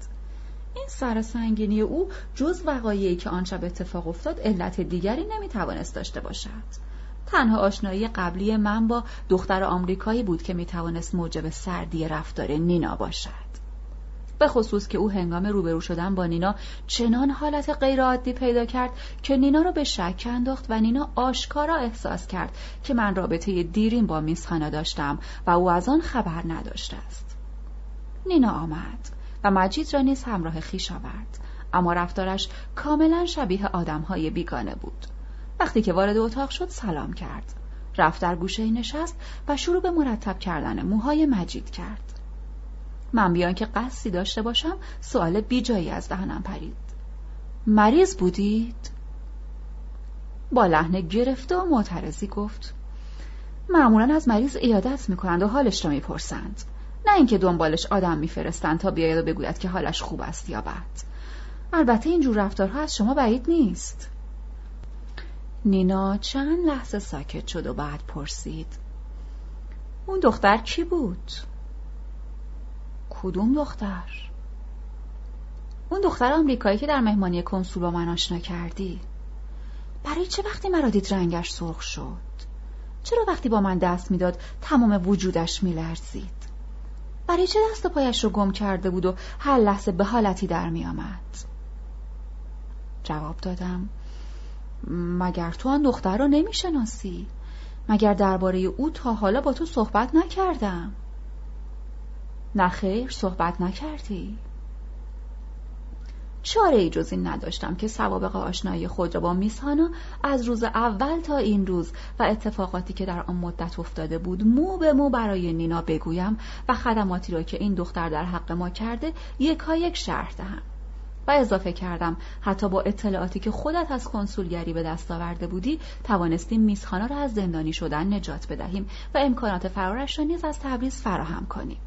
این سرسنگینی او جز وقایعی که آن شب اتفاق افتاد علت دیگری نمیتوانست داشته باشد. تنها آشنایی قبلی من با دختر آمریکایی بود که میتوانست موجب سردی رفتار نینا باشد، به خصوص که او هنگام روبرو شدن با نینا چنان حالت غیرعادی پیدا کرد که نینا را به شک انداخت و نینا آشکارا احساس کرد که من رابطه دیرین با میزخانه داشتم و او از آن خبر نداشته است. نینا آمد و مجید را نیز همراه خیش آورد. اما رفتارش کاملا شبیه آدم‌های بیگانه بود. وقتی که وارد اتاق شد سلام کرد. رفت در گوشه نشست و شروع به مرتب کردن موهای مجید کرد. من بیان که قصدی داشته باشم سوال بی جایی از دهنم پرید. مریض بودید؟ با لحن گرفته و معترضی گفت معمولا از مریض عیادت میکنند و حالش را میپرسند، نه اینکه دنبالش آدم میفرستند تا بیاید و بگوید که حالش خوب است یا بد. البته اینجور رفتارها از شما بعید نیست. نینا چند لحظه ساکت شد و بعد پرسید اون دختر کی بود؟ کدوم دختر؟ اون دختر آمریکایی که در مهمانی کنسول با من آشنا کردی. برای چه وقتی مرا دید رنگش سرخ شد؟ چرا وقتی با من دست میداد تمام وجودش میلرزید؟ برای چه دست و پایش رو گم کرده بود و هر لحظه به حالتی در می آمد؟ جواب دادم مگر تو آن دختر را نمی شناسی؟ مگر درباره او تا حالا با تو صحبت نکردم؟ نه خیر، صحبت نکردی. چاره ای جز این نداشتم که سوابق آشنایی خود را با میسانا از روز اول تا این روز و اتفاقاتی که در آن مدت افتاده بود مو به مو برای نینا بگویم و خدماتی را که این دختر در حق ما کرده یکایک شرح دهم. و اضافه کردم حتی با اطلاعاتی که خودت از کنسولگری به دست آورده بودی توانستیم میسخانا را از زندانی شدن نجات بدهیم و امکانات فرارش را نیز از تبریز فراهم کنیم.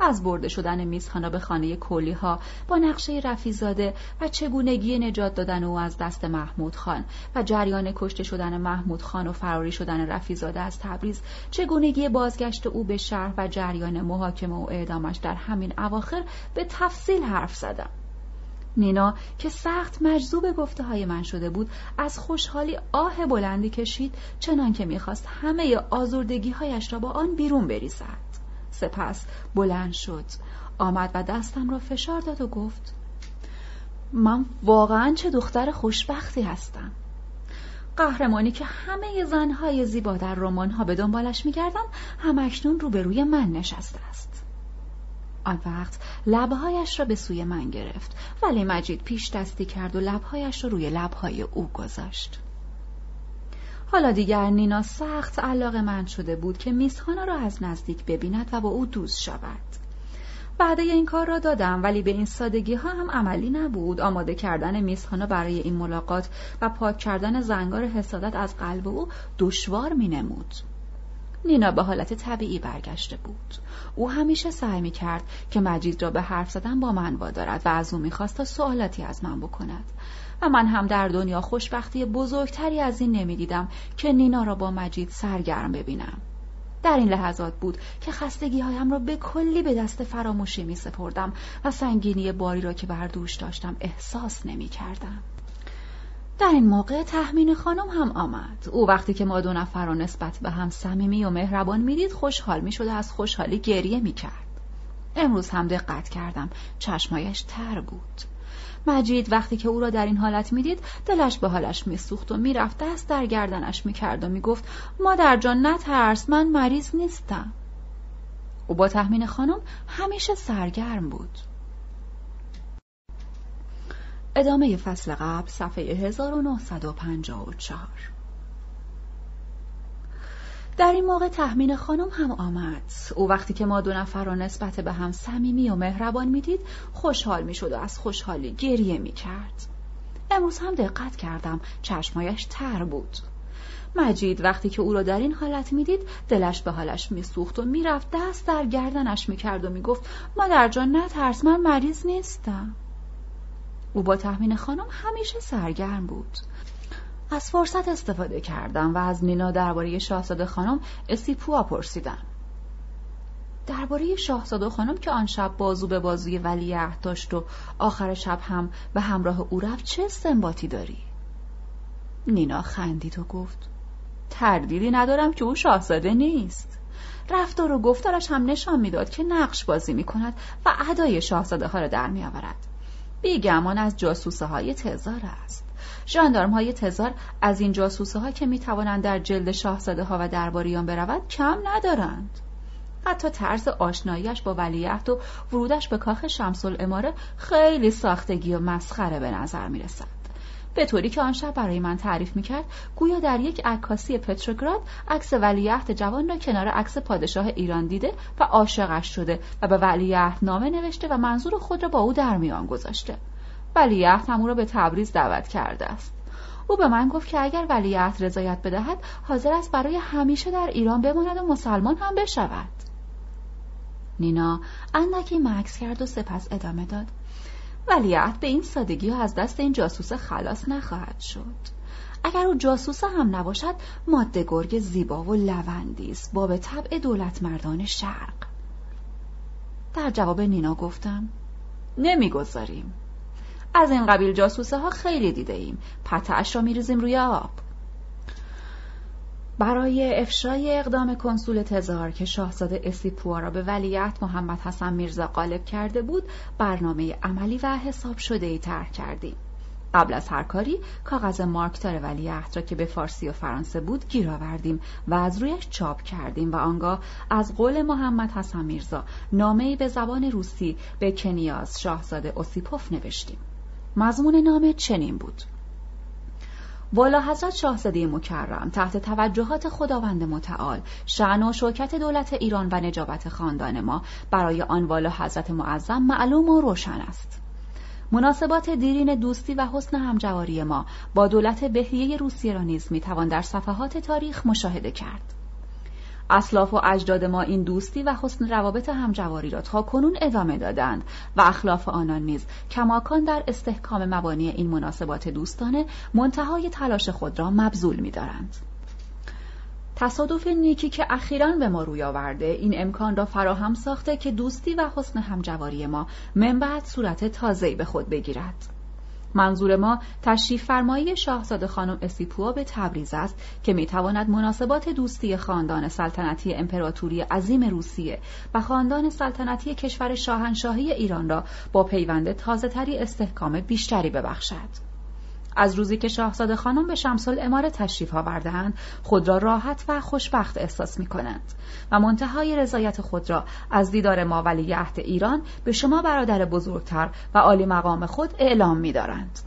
از برده شدن میسخانا به خانه کولیها با نقشه رفیزاده و چگونگی نجات دادن او از دست محمود خان و جریان کشته شدن محمود خان و فراری شدن رفیزاده از تبریز، چگونگی بازگشت او به شهر و جریان محاکمه و اعدامش در همین اواخر به تفصیل حرف زدم. نینا که سخت مجذوب گفته های من شده بود از خوشحالی آه بلندی کشید، چنان که میخواست همه آزردگی هایش را با آن بیرون بریزد. سپس بلند شد، آمد و دستم را فشار داد و گفت من واقعا چه دختر خوشبختی هستم. قهرمانی که همه زنهای زیبا در رمان‌ها به دنبالش می‌گردم همکنون روبروی من نشسته است. آن وقت لبهایش را به سوی من گرفت، ولی مجید پیش دستی کرد و لبهایش را روی لبهای او گذاشت. حالا دیگر نینا سخت علاقه‌مند شده بود که میسخانا را از نزدیک ببیند و با او دوست شود. بعدی این کار را دادم، ولی به این سادگی ها هم عملی نبود. آماده کردن میسخانا برای این ملاقات و پاک کردن زنگار حسادت از قلب او دشوار می نمود. نینا به حالت طبیعی برگشته بود. او همیشه سعی می کرد که مجید را به حرف زدن با من وادارد و از او می خواست تا سوالاتی از من بکند. و من هم در دنیا خوشبختی بزرگتری از این نمی دیدم که نینا را با مجید سرگرم ببینم. در این لحظات بود که خستگی هایم را به کلی به دست فراموشی می سپردم و سنگینی باری را که بر دوش داشتم احساس نمی کردم. در این موقع تحمین خانم هم آمد. او وقتی که ما دو نفر را نسبت به هم صمیمی و مهربان می دید خوشحال می شد و از خوشحالی گریه می کرد. امروز هم دقت کردم چشمایش تر بود. مجید وقتی که او را در این حالت میدید دلش به حالش میسوخت و میرفت دست در گردنش میکرد و میگفت مادر جان نترس، من مریض نیستم. او با تحمین خانم همیشه سرگرم بود. ادامه فصل قبل، صفحه هزار و نهصد و پنجاه و چهار. در این موقع تحمین خانم هم آمد. او وقتی که ما دو نفر را نسبت به هم صمیمی و مهربان میدید خوشحال میشد و از خوشحالی گریه میکرد. امروز هم دقت کردم چشمایش تر بود. مجید وقتی که او را در این حالت میدید دلش به حالش میسوخت و میرفت دست در گردنش میکرد و میگفت مادر جان نترس، من مریض نیستم. او با تحمین خانم همیشه سرگرم بود. از فرصت استفاده کردم و از نینا درباره شاهزاده خانم اوسیپوها پرسیدم. درباره شاهزاده خانم که آن شب بازو به بازوی ولیعهد داشت و آخر شب هم به همراه او رفت چه استنباطی داری؟ نینا خندید و گفت تردیدی ندارم که او شاهزاده نیست. رفتار و گفتارش هم نشان میداد که نقش بازی میکند و ادای شاهزاده ها را در میآورد. بیگمان از جاسوسه های تزار است. ژاندارم های تزار از این جاسوسه ها که می توانند در جلد شاهزاده ها و درباریان برود کم ندارند. حتی طرز آشناییش با ولیعهد و ورودش به کاخ شمس العماره خیلی ساختگی و مسخره به نظر می رسد. به طوری که آن شب برای من تعریف میکرد گویا در یک عکاسی پتروگراد عکس ولیعهد جوان را کنار عکس پادشاه ایران دیده و عاشقش شده و به ولیعهد نامه نوشته و منظور خود را با او در میان گذاشته. ولیعهد هم او را به تبریز دعوت کرده است. او به من گفت که اگر ولیعهد رضایت بدهد حاضر است برای همیشه در ایران بماند و مسلمان هم بشود. نینا اندکی مکث کرد و سپس ادامه داد: ولیعهد به این سادگی ها از دست این جاسوس خلاص نخواهد شد. اگر او جاسوس هم نباشد ماده گرگ زیبا و لوندی است، باب طبع دولت مردان شرق. در جواب نینا گفتم: نمیگذاریم. از این قبیل جاسوسه ها خیلی دیده ایم، پته‌اش را میریزیم روی آب. برای افشای اقدام کنسول تزار که شاهزاده اوسیپوها را به ولیعهد محمد حسن میرزا غالب کرده بود، برنامه عملی و حساب شده‌ای طرح کردیم. قبل از هر کاری کاغذ مارکدار ولیعهد را که به فارسی و فرانسه بود گیر آوردیم و از رویش چاپ کردیم و آنگاه از قول محمد حسن میرزا نامه‌ای به زبان روسی به کنیاز شاهزاده اوسیپوف نوشتیم. مضمون نامه چنین بود: والاحضرت شاهزاده مکرم تحت توجهات خداوند متعال شأن و شوکت دولت ایران و نجابت خاندان ما برای آن والاحضرت معظم معلوم و روشن است. مناسبات دیرین دوستی و حسن همجواری ما با دولت بهیه روسیه را نیز میتوان در صفحات تاریخ مشاهده کرد. اسلاف و اجداد ما این دوستی و حسن روابط همجواری را تا کنون ادامه دادند و اخلاف آنان نیز کماکان در استحکام مبانی این مناسبات دوستانه منتهای تلاش خود را مبذول می‌دارند. تصادف نیکی که اخیراً به ما روی آورده این امکان را فراهم ساخته که دوستی و حسن همجواری ما منبعت صورت تازه‌ای به خود بگیرد. منظور ما تشریف فرمایی شاهزاده خانم اوسیپوها به تبریز است که میتواند مناسبات دوستی خاندان سلطنتی امپراتوری عظیم روسیه و خاندان سلطنتی کشور شاهنشاهی ایران را با پیوند تازه‌تری استحکام بیشتری ببخشد. از روزی که شاهزاده خانم به شمس العماره تشریف آورده‌اند خود را راحت و خوشبخت احساس می‌کنند و منتهای رضایت خود را از دیدار ما ولیعهد ایران به شما برادر بزرگتر و عالی مقام خود اعلام می‌دارند.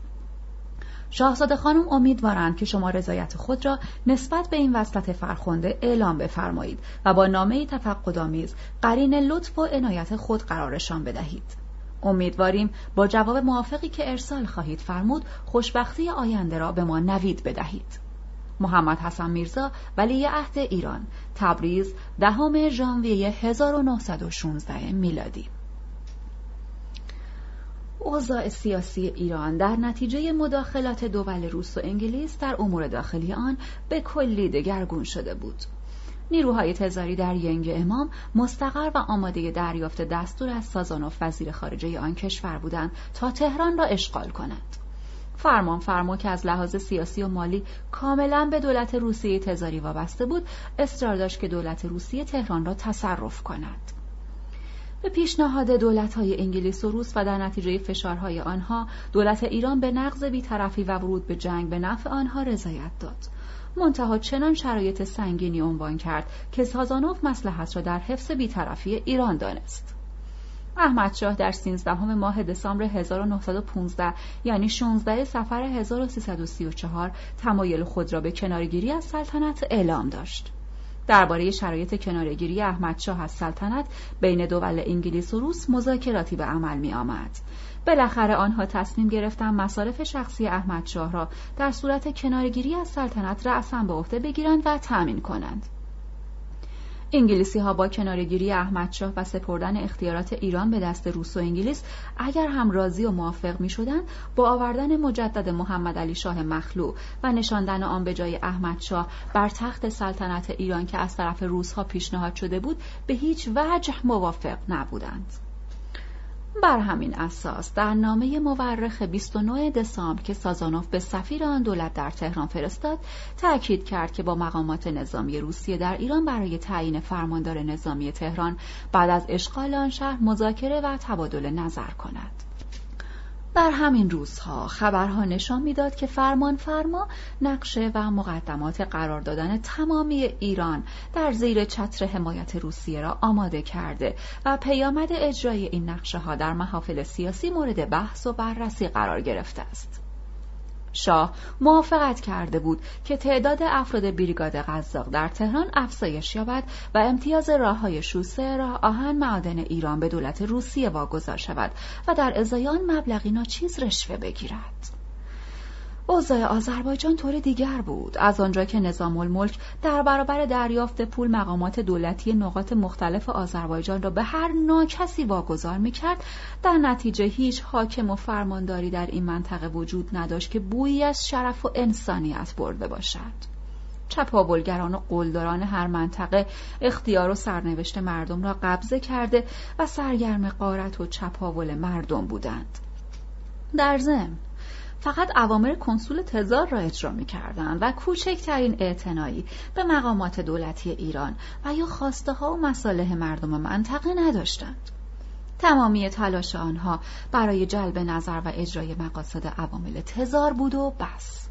شاهزاده خانم امیدوارند که شما رضایت خود را نسبت به این وصلت فرخنده اعلام بفرمایید و با نامه‌ای تفقدآمیز قرین لطف و عنایت خود قرارشان بدهید. امیدواریم با جواب موافقی که ارسال خواهید فرمود خوشبختی آینده را به ما نوید بدهید. محمد حسن میرزا، ولیعهد ایران، تبریز، دهم ژانویه هزار و نهصد و شانزده میلادی. اوضاع سیاسی ایران در نتیجه مداخلات دول روس و انگلیس در امور داخلی آن به کلی دگرگون شده بود. نیروهای تزاری در ینگ امام مستقر و آماده دریافت دستور از سازانوف وزیر خارجه آن کشور بودند تا تهران را اشغال کند. فرمان فرما که از لحاظ سیاسی و مالی کاملا به دولت روسیه تزاری وابسته بود اصرار داشت که دولت روسیه تهران را تصرف کند. به پیشنهاد دولت‌های انگلیس و روس و در نتیجه فشارهای آنها دولت ایران به نقض بی‌طرفی و ورود به جنگ به نفع آنها رضایت داد. منتها چنان شرایط سنگینی عنوان کرد که سازانوف مصلحت را در حفظ بی‌طرفی ایران دانست. احمد شاه در سیزدهم ماه دسامبر هزار و نهصد و پانزده یعنی شانزدهم صفر هزار و سیصد و سی و چهار تمایل خود را به کنارگیری از سلطنت اعلام داشت. درباره شرایط کنارگیری احمد شاه از سلطنت بین دول انگلیس و روس مذاکراتی به عمل می آمد. بالاخره آنها تصمیم گرفتند مصارف شخصی احمد شاه را در صورت کنارگیری از سلطنت رأساً به عهده بگیرند و تأمین کنند. انگلیسی ها با کنارگیری احمد شاه و سپردن اختیارات ایران به دست روس و انگلیس اگر هم راضی و موافق می شدند با آوردن مجدد محمد علی شاه مخلوع و نشاندن آن به جای احمد شاه بر تخت سلطنت ایران که از طرف روس ها پیشنهاد شده بود به هیچ وجه موافق نبودند. بر همین اساس در نامه مورخ بیست و نه دسامبر که سازانوف به سفیر آن دولت در تهران فرستاد تأکید کرد که با مقامات نظامی روسیه در ایران برای تعیین فرماندار نظامی تهران بعد از اشغال آن شهر مذاکره و تبادل نظر کند. در همین روزها خبرها نشان میداد که فرمان فرما نقشه و مقدمات قرار دادن تمامی ایران در زیر چتر حمایت روسیه را آماده کرده و پیامد اجرای این نقشه ها در محافل سیاسی مورد بحث و بررسی قرار گرفته است. شاه موافقت کرده بود که تعداد افراد بریگاد قزاق در تهران افزایش یابد و امتیاز راه‌های شوسه، راه آهن، معادن ایران به دولت روسیه واگذار شود و در ازای آن مبلغی ناچیز رشوه بگیرد. اوضاع آذربایجان طور دیگر بود. از آنجا که نظام الملک در برابر دریافت پول مقامات دولتی نقاط مختلف آذربایجان را به هر ناکسی واگذار می‌کرد، در نتیجه هیچ حاکم و فرمانداری در این منطقه وجود نداشت که بویی از شرف و انسانیت برده باشد. چپاولگران و قلدران هر منطقه اختیار و سرنوشت مردم را قبضه کرده و سرگرم غارت و چپاول مردم بودند. در ضمن فقط اوامر کنسول تزار را اجرا می‌کردند و کوچکترین اعتنایی به مقامات دولتی ایران و یا خواسته‌ها و مصالح مردم منطقه نداشتند. تمامی تلاش آنها برای جلب نظر و اجرای مقاصد اوامر تزار بود و بس.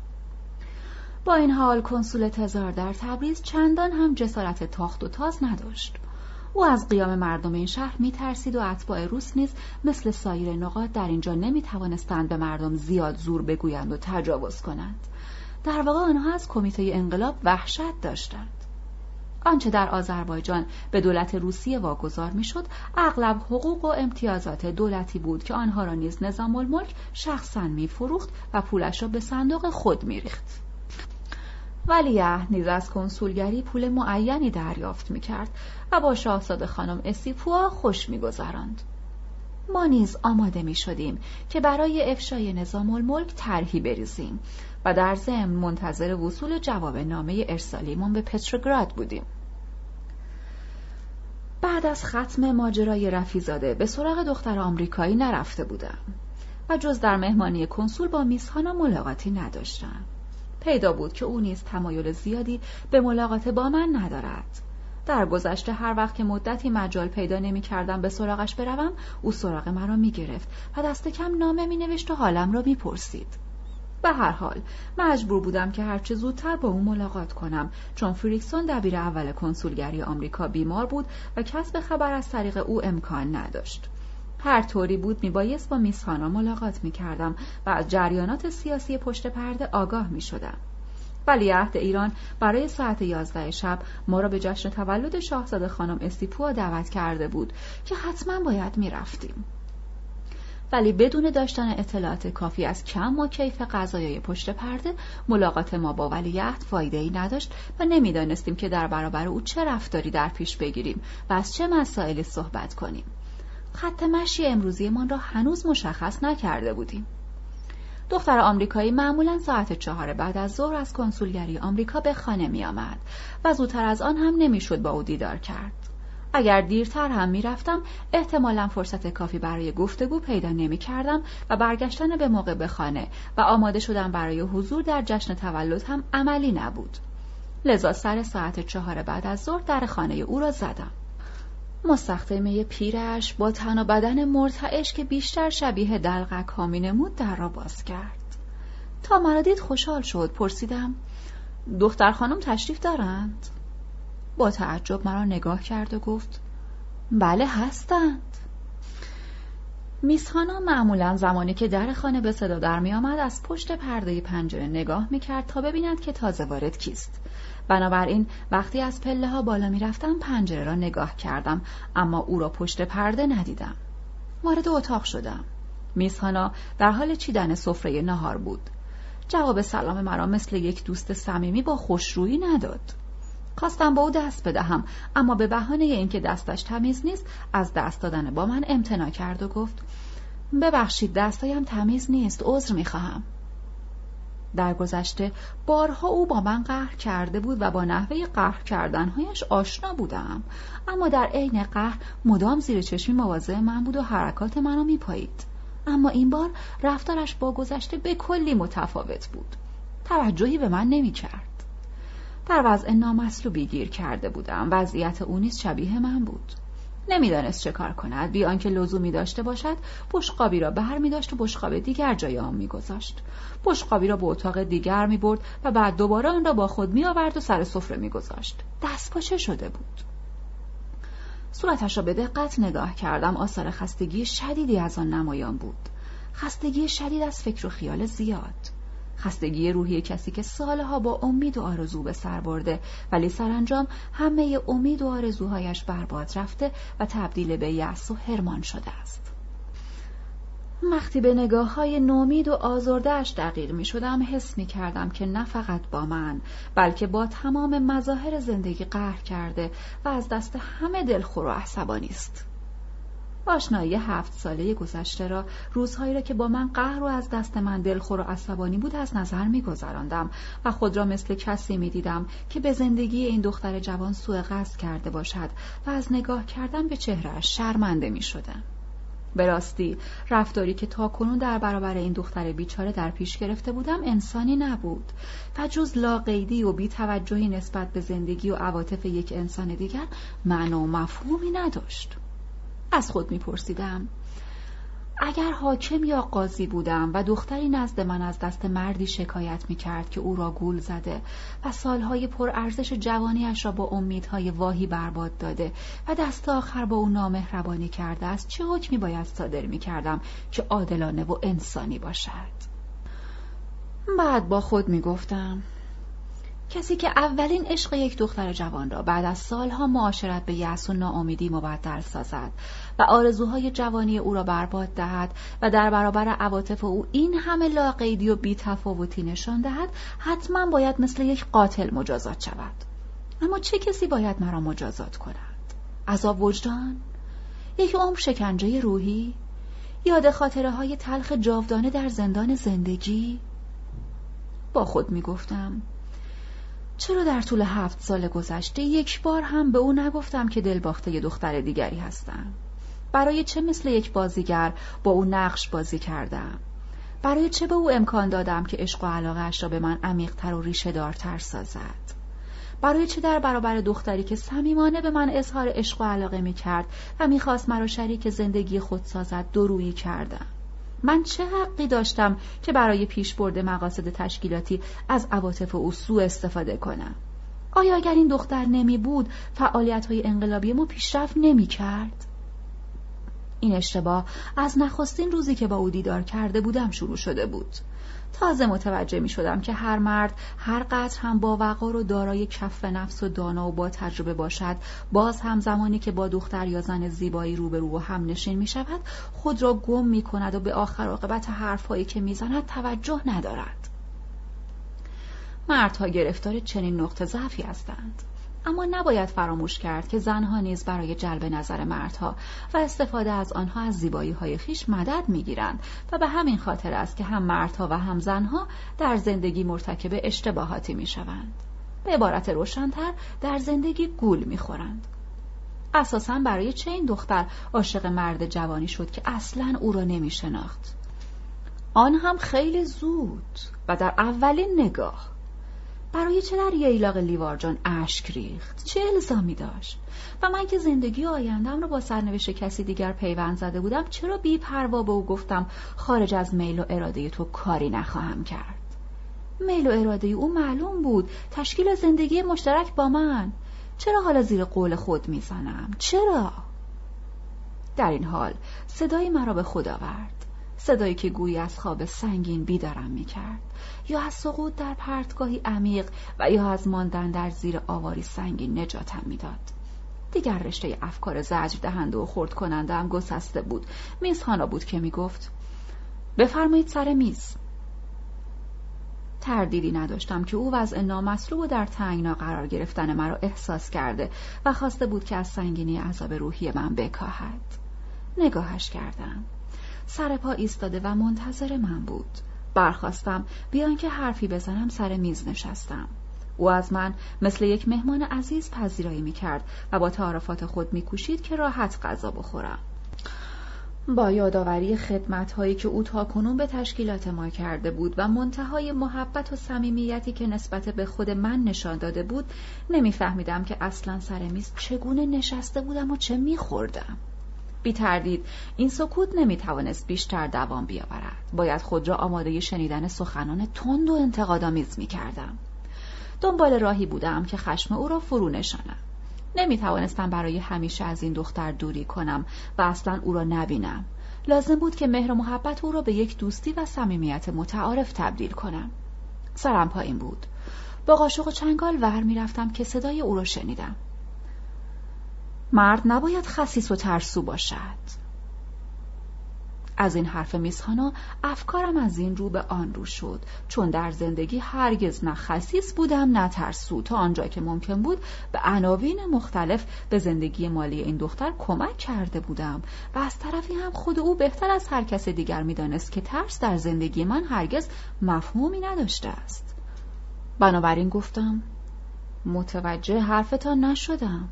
با این حال کنسول تزار در تبریز چندان هم جسارت تاخت و تاز نداشت. او از قیام مردم این شهر می‌ترسید و اتباع روس نیز مثل سایر نقاط در اینجا نمی‌توانستند به مردم زیاد زور بگویند و تجاوز کنند. در واقع آنها از کمیته انقلاب وحشت داشتند. آنچه در آذربایجان به دولت روسیه واگذار می‌شد، اغلب حقوق و امتیازات دولتی بود که آنها را نیز نظام الملک شخصاً می‌فروخت و پولش را به صندوق خود می‌ریخت. ولیعهد نیز از کنسولگری پول معینی دریافت می‌کرد و با شاهزاده خانم اوسیپوها خوش می‌گذراند. ما نیز آماده می‌شدیم که برای افشای نظام الملک طرحی بریزیم و در ضمن منتظر وصول جواب نامه ارسالیمون به پتروگراد بودیم. بعد از ختم ماجرای رفیزاده به سراغ دختر آمریکایی نرفته بودم و جز در مهمانی کنسول با میسانا ملاقاتی نداشتم. پیدا بود که او نیز تمایل زیادی به ملاقات با من ندارد. در گذشته هر وقت که مدتی مجال پیدا نمی کردم به سراغش بروم، او سراغ من را می گرفت و دست کم نامه می نوشت و حالم را می پرسید. به هر حال مجبور بودم که هرچه زودتر با او ملاقات کنم، چون فریکسون دبیر اول کنسولگری آمریکا بیمار بود و کسب خبر از طریق او امکان نداشت. هر طوری بود میبایست با میسانا ملاقات میکردم و از جریانات سیاسی پشت پرده آگاه میشدم. ولیعهد ایران برای ساعت یازده شب ما را به جشن تولد شاهزاده خانم اوسیپوها دعوت کرده بود که حتما باید میرفتیم. ولی بدون داشتن اطلاعات کافی از کم و کیف غذایای پشت پرده، ملاقات ما با ولیعهد فایده‌ای نداشت و نمیدانستیم که در برابر او چه رفتاری در پیش بگیریم و از چه مسائلی صحبت کنیم. خط مشی امروزیمان را هنوز مشخص نکرده بودیم. دختر آمریکایی معمولاً ساعت چهار بعد از ظهر از کنسولگری آمریکا به خانه می آمد و زودتر از آن هم نمیشد با او دیدار کرد. اگر دیرتر هم می رفتم، احتمالاً فرصت کافی برای گفتگو پیدا نمی کردم و برگشتن به موقع به خانه و آماده شدن برای حضور در جشن تولد هم عملی نبود. لذا سر ساعت چهار بعد از ظهر در خانه او را زدم. مستخدمه پیرش با تن و بدن مرتعش که بیشتر شبیه دلقک ها می نمود در را باز کرد. تا مرا دید خوشحال شد. پرسیدم دختر خانم تشریف دارند؟ با تعجب مرا نگاه کرد و گفت بله هستند. میس خانم معمولا زمانی که در خانه به صدا در می آمد از پشت پرده پنجره نگاه می کرد تا ببیند که تازه وارد کیست. بنابراین وقتی از پله ها بالا می رفتم پنجره را نگاه کردم، اما او را پشت پرده ندیدم. وارد اتاق شدم. میسانا در حال چیدن سفره نهار بود. جواب سلام مرا مثل یک دوست صمیمی با خوشرویی نداد. خواستم با او دست بدهم، اما به بهانه اینکه دستش تمیز نیست از دست دادن با من امتناع کرد و گفت ببخشید دستایم تمیز نیست، عذر می خواهم. در گذشته بارها او با من قهر کرده بود و با نحوه قهر کردنهایش آشنا بودم، اما در عین قهر مدام زیر چشمی مواظب من بود و حرکات منو میپایید. اما این بار رفتارش با گذشته به کلی متفاوت بود. توجهی به من نمیکرد. در وضع نامطلوبی گیر کرده بودم. وضعیت او نیز شبیه من بود. نمیدانست چه کار کند. بی آنکه لزومی داشته باشد بشقابی را بر می‌داشت و بشقاب دیگر جای آن می‌گذاشت. بشقابی را به اتاق دیگر می‌برد و بعد دوباره آن را با خود می‌آورد و سر سفره می‌گذاشت. دستپاچه شده بود. صورتش را به دقت نگاه کردم. آثار خستگی شدیدی از آن نمایان بود. خستگی شدید از فکر و خیال زیاد. خستگی روحی کسی که سالها با امید و آرزو به سر برده ولی سرانجام همه امید و آرزوهایش برباد رفته و تبدیل به یأس و حرمان شده است. وقتی به نگاه‌های نومید و آزرده‌اش دقیق می‌شدم حس می‌کردم که نه فقط با من بلکه با تمام مظاهر زندگی قهر کرده و از دست همه دلخور و عصبانی است. آشنایی هفت ساله گذشته را، روزهایی را که با من قهر و از دست من دلخور و عصبانی بود از نظر می‌گذراندم و خود را مثل کسی می‌دیدم که به زندگی این دختر جوان سوء قصد کرده باشد و از نگاه کردن به چهره‌اش شرمنده می‌شدم. به راستی رفتاری که تاکنون در برابر این دختر بیچاره در پیش گرفته بودم انسانی نبود و جز لاقیدی و بی‌توجهی نسبت به زندگی و عواطف یک انسان دیگر معنا و مفهومی نداشت. از خود میپرسیدم اگر حاکم یا قاضی بودم و دختری نزد من از دست مردی شکایت میکرد که او را گول زده و سالهای پرارزش جوانیش را با امیدهای واهی برباد داده و دست آخر با او نامهربانی کرده است، چه حکمی باید صادر میکردم که عادلانه و انسانی باشد؟ بعد با خود میگفتم کسی که اولین عشق یک دختر جوان را بعد از سالها معاشرت به یأس و ناامیدی مبدل سازد و آرزوهای جوانی او را برباد دهد و در برابر عواطف او این همه لاقیدی و بی‌تفاوتی نشان دهد، حتما باید مثل یک قاتل مجازات شود. اما چه کسی باید مرا مجازات کند؟ عذاب وجدان؟ یک عمر شکنجه روحی؟ یاد خاطره‌های تلخ جاودانه در زندان زندگی؟ با خود می‌گفتم چرا در طول هفت سال گذشته یک بار هم به او نگفتم که دلباخته یه دختر دیگری هستم؟ برای چه مثل یک بازیگر با او نقش بازی کردم؟ برای چه به او امکان دادم که عشق و علاقه اش را به من عمیق‌تر و ریشه دارتر سازد؟ برای چه در برابر دختری که صمیمانه به من اظهار عشق و علاقه می کرد و می خواست مرا شریک زندگی خود سازد دورویی کردم؟ من چه حقی داشتم که برای پیشبرد مقاصد تشکیلاتی از عواطف او سوء استفاده کنم؟ آیا اگر این دختر نمی بود فعالیت‌های انقلابی ما پیشرفت نمی کرد؟ این اشتباه از نخستین روزی که با او دیدار کرده بودم شروع شده بود. تازه متوجه می شدم که هر مرد هر قدر هم با وقار و دارای کف نفس و دانا و با تجربه باشد، باز هم زمانی که با دختر یا زن زیبایی روبرو و هم نشین می شود خود را گم می کند و به آخر عاقبت حرفایی که می زند توجه ندارد. مردها گرفتار چنین نقطه ضعفی هستند. اما نباید فراموش کرد که زنها نیز برای جلب نظر مردها و استفاده از آنها از زیبایی‌های خیش مدد می‌گیرند و به همین خاطر است که هم مردها و هم زنها در زندگی مرتکب اشتباهاتی می‌شوند. به عبارت روشن‌تر در زندگی گول می‌خورند. اساساً برای چه این دختر عاشق مرد جوانی شد که اصلاً او را نمی‌شناخت؟ آن هم خیلی زود و در اولین نگاه. برای چه در ییلاق لیوارجان اشک ریخت؟ چه الزامی داشت؟ و من که زندگی آینده‌ام رو با سرنوشت کسی دیگر پیوند زده بودم چرا بی پروا به او گفتم خارج از میل و اراده تو کاری نخواهم کرد؟ میل و اراده او معلوم بود، تشکیل زندگی مشترک با من. چرا حالا زیر قول خود میزنم؟ چرا؟ در این حال صدای مرا به خود آورد، صدایی که گویی از خواب سنگین بیدارم میکرد، یا از سقوط در پرتگاهی عمیق و یا از ماندن در زیر آواری سنگین نجاتم میداد. دیگر رشته افکار زجر دهنده و خرد کننده هم گسسته بود. میزخانا بود که میگفت بفرمایید سر میز. تردیدی نداشتم که او وضع نامطلوب و در تنگنا قرار گرفتن مرا احساس کرده و خواسته بود که از سنگینی عذاب روحی من بکاهد. نگاهش کردم. سر پا ایستاده و منتظر من بود. برخواستم، بیان که حرفی بزنم سر میز نشستم. او از من مثل یک مهمان عزیز پذیرایی میکرد و با تعارفات خود میکوشید که راحت غذا بخورم. با یادآوری خدمت‌هایی که او تاکنون به تشکیلات ما کرده بود و منتهای محبت و صمیمیتی که نسبت به خود من نشان داده بود، نمی‌فهمیدم که اصلا سر میز چگونه نشسته بودم و چه می‌خوردم. بی تردید این سکوت نمی‌توانست بیشتر دوام بیاورد. باید خود را آماده شنیدن سخنان تند و انتقادآمیز می‌کردم. دنبال راهی بودم که خشم او را فرو نشانم. نمی توانستم برای همیشه از این دختر دوری کنم و اصلا او را نبینم. لازم بود که مهر و محبت او را به یک دوستی و صمیمیت متعارف تبدیل کنم. سرم پایین بود. با قاشق و چنگال ور می رفتم که صدای او را شنیدم. مرد نباید خسیس و ترسو باشد. از این حرف میسانا افکارم از این رو به آن رو شد، چون در زندگی هرگز نه خسیس بودم نه ترسو. تا آنجا که ممکن بود به عناوین مختلف به زندگی مالی این دختر کمک کرده بودم و از طرفی هم خود او بهتر از هر کس دیگر میدانست که ترس در زندگی من هرگز مفهومی نداشته است. بنابراین گفتم متوجه حرفتان نشدم.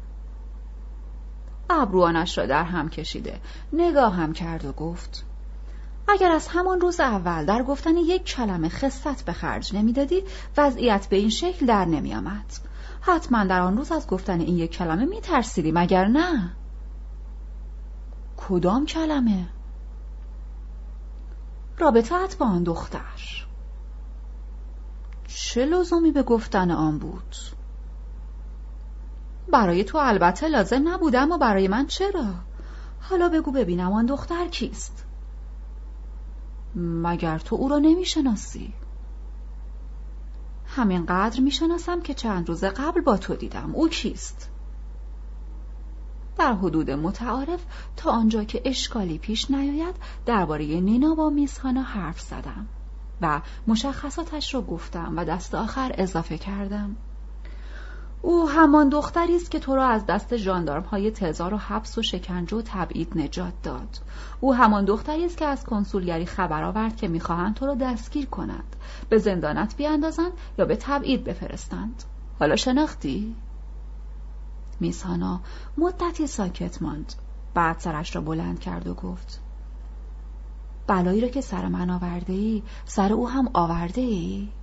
ابروانش را در هم کشیده نگاه هم کرد و گفت اگر از همان روز اول در گفتن یک کلمه خست به خرج نمیدادی وضعیت به این شکل در نمی آمد. حتما در آن روز از گفتن این یک کلمه می ترسیدی مگر نه؟ کدام کلمه؟ رابطه‌ات با آن دختر. چه لزومی به گفتن آن بود؟ برای تو البته لازم نبود، اما برای من چرا؟ حالا بگو ببینم آن دختر کیست؟ مگر تو او را نمیشناسی؟ همینقدر میشناسم که چند روز قبل با تو دیدم. او کیست؟ در حدود متعارف تا آنجا که اشکالی پیش نیاید درباره نینا با میسانا حرف زدم و مشخصاتش را گفتم و دست آخر اضافه کردم. او همان دختری است که تو را از دست ژاندارم‌های تزار و حبس و شکنجه و تبعید نجات داد. او همان دختری است که از کنسولگری خبر آورد که می‌خواهند تو را دستگیر کنند، به زندانت بیاندازند یا به تبعید بفرستند. حالا شناختی؟ میسانا مدتی ساکت ماند، بعد سرش را بلند کرد و گفت بلایی را که سر من آورده ای، سر او هم آورده ای؟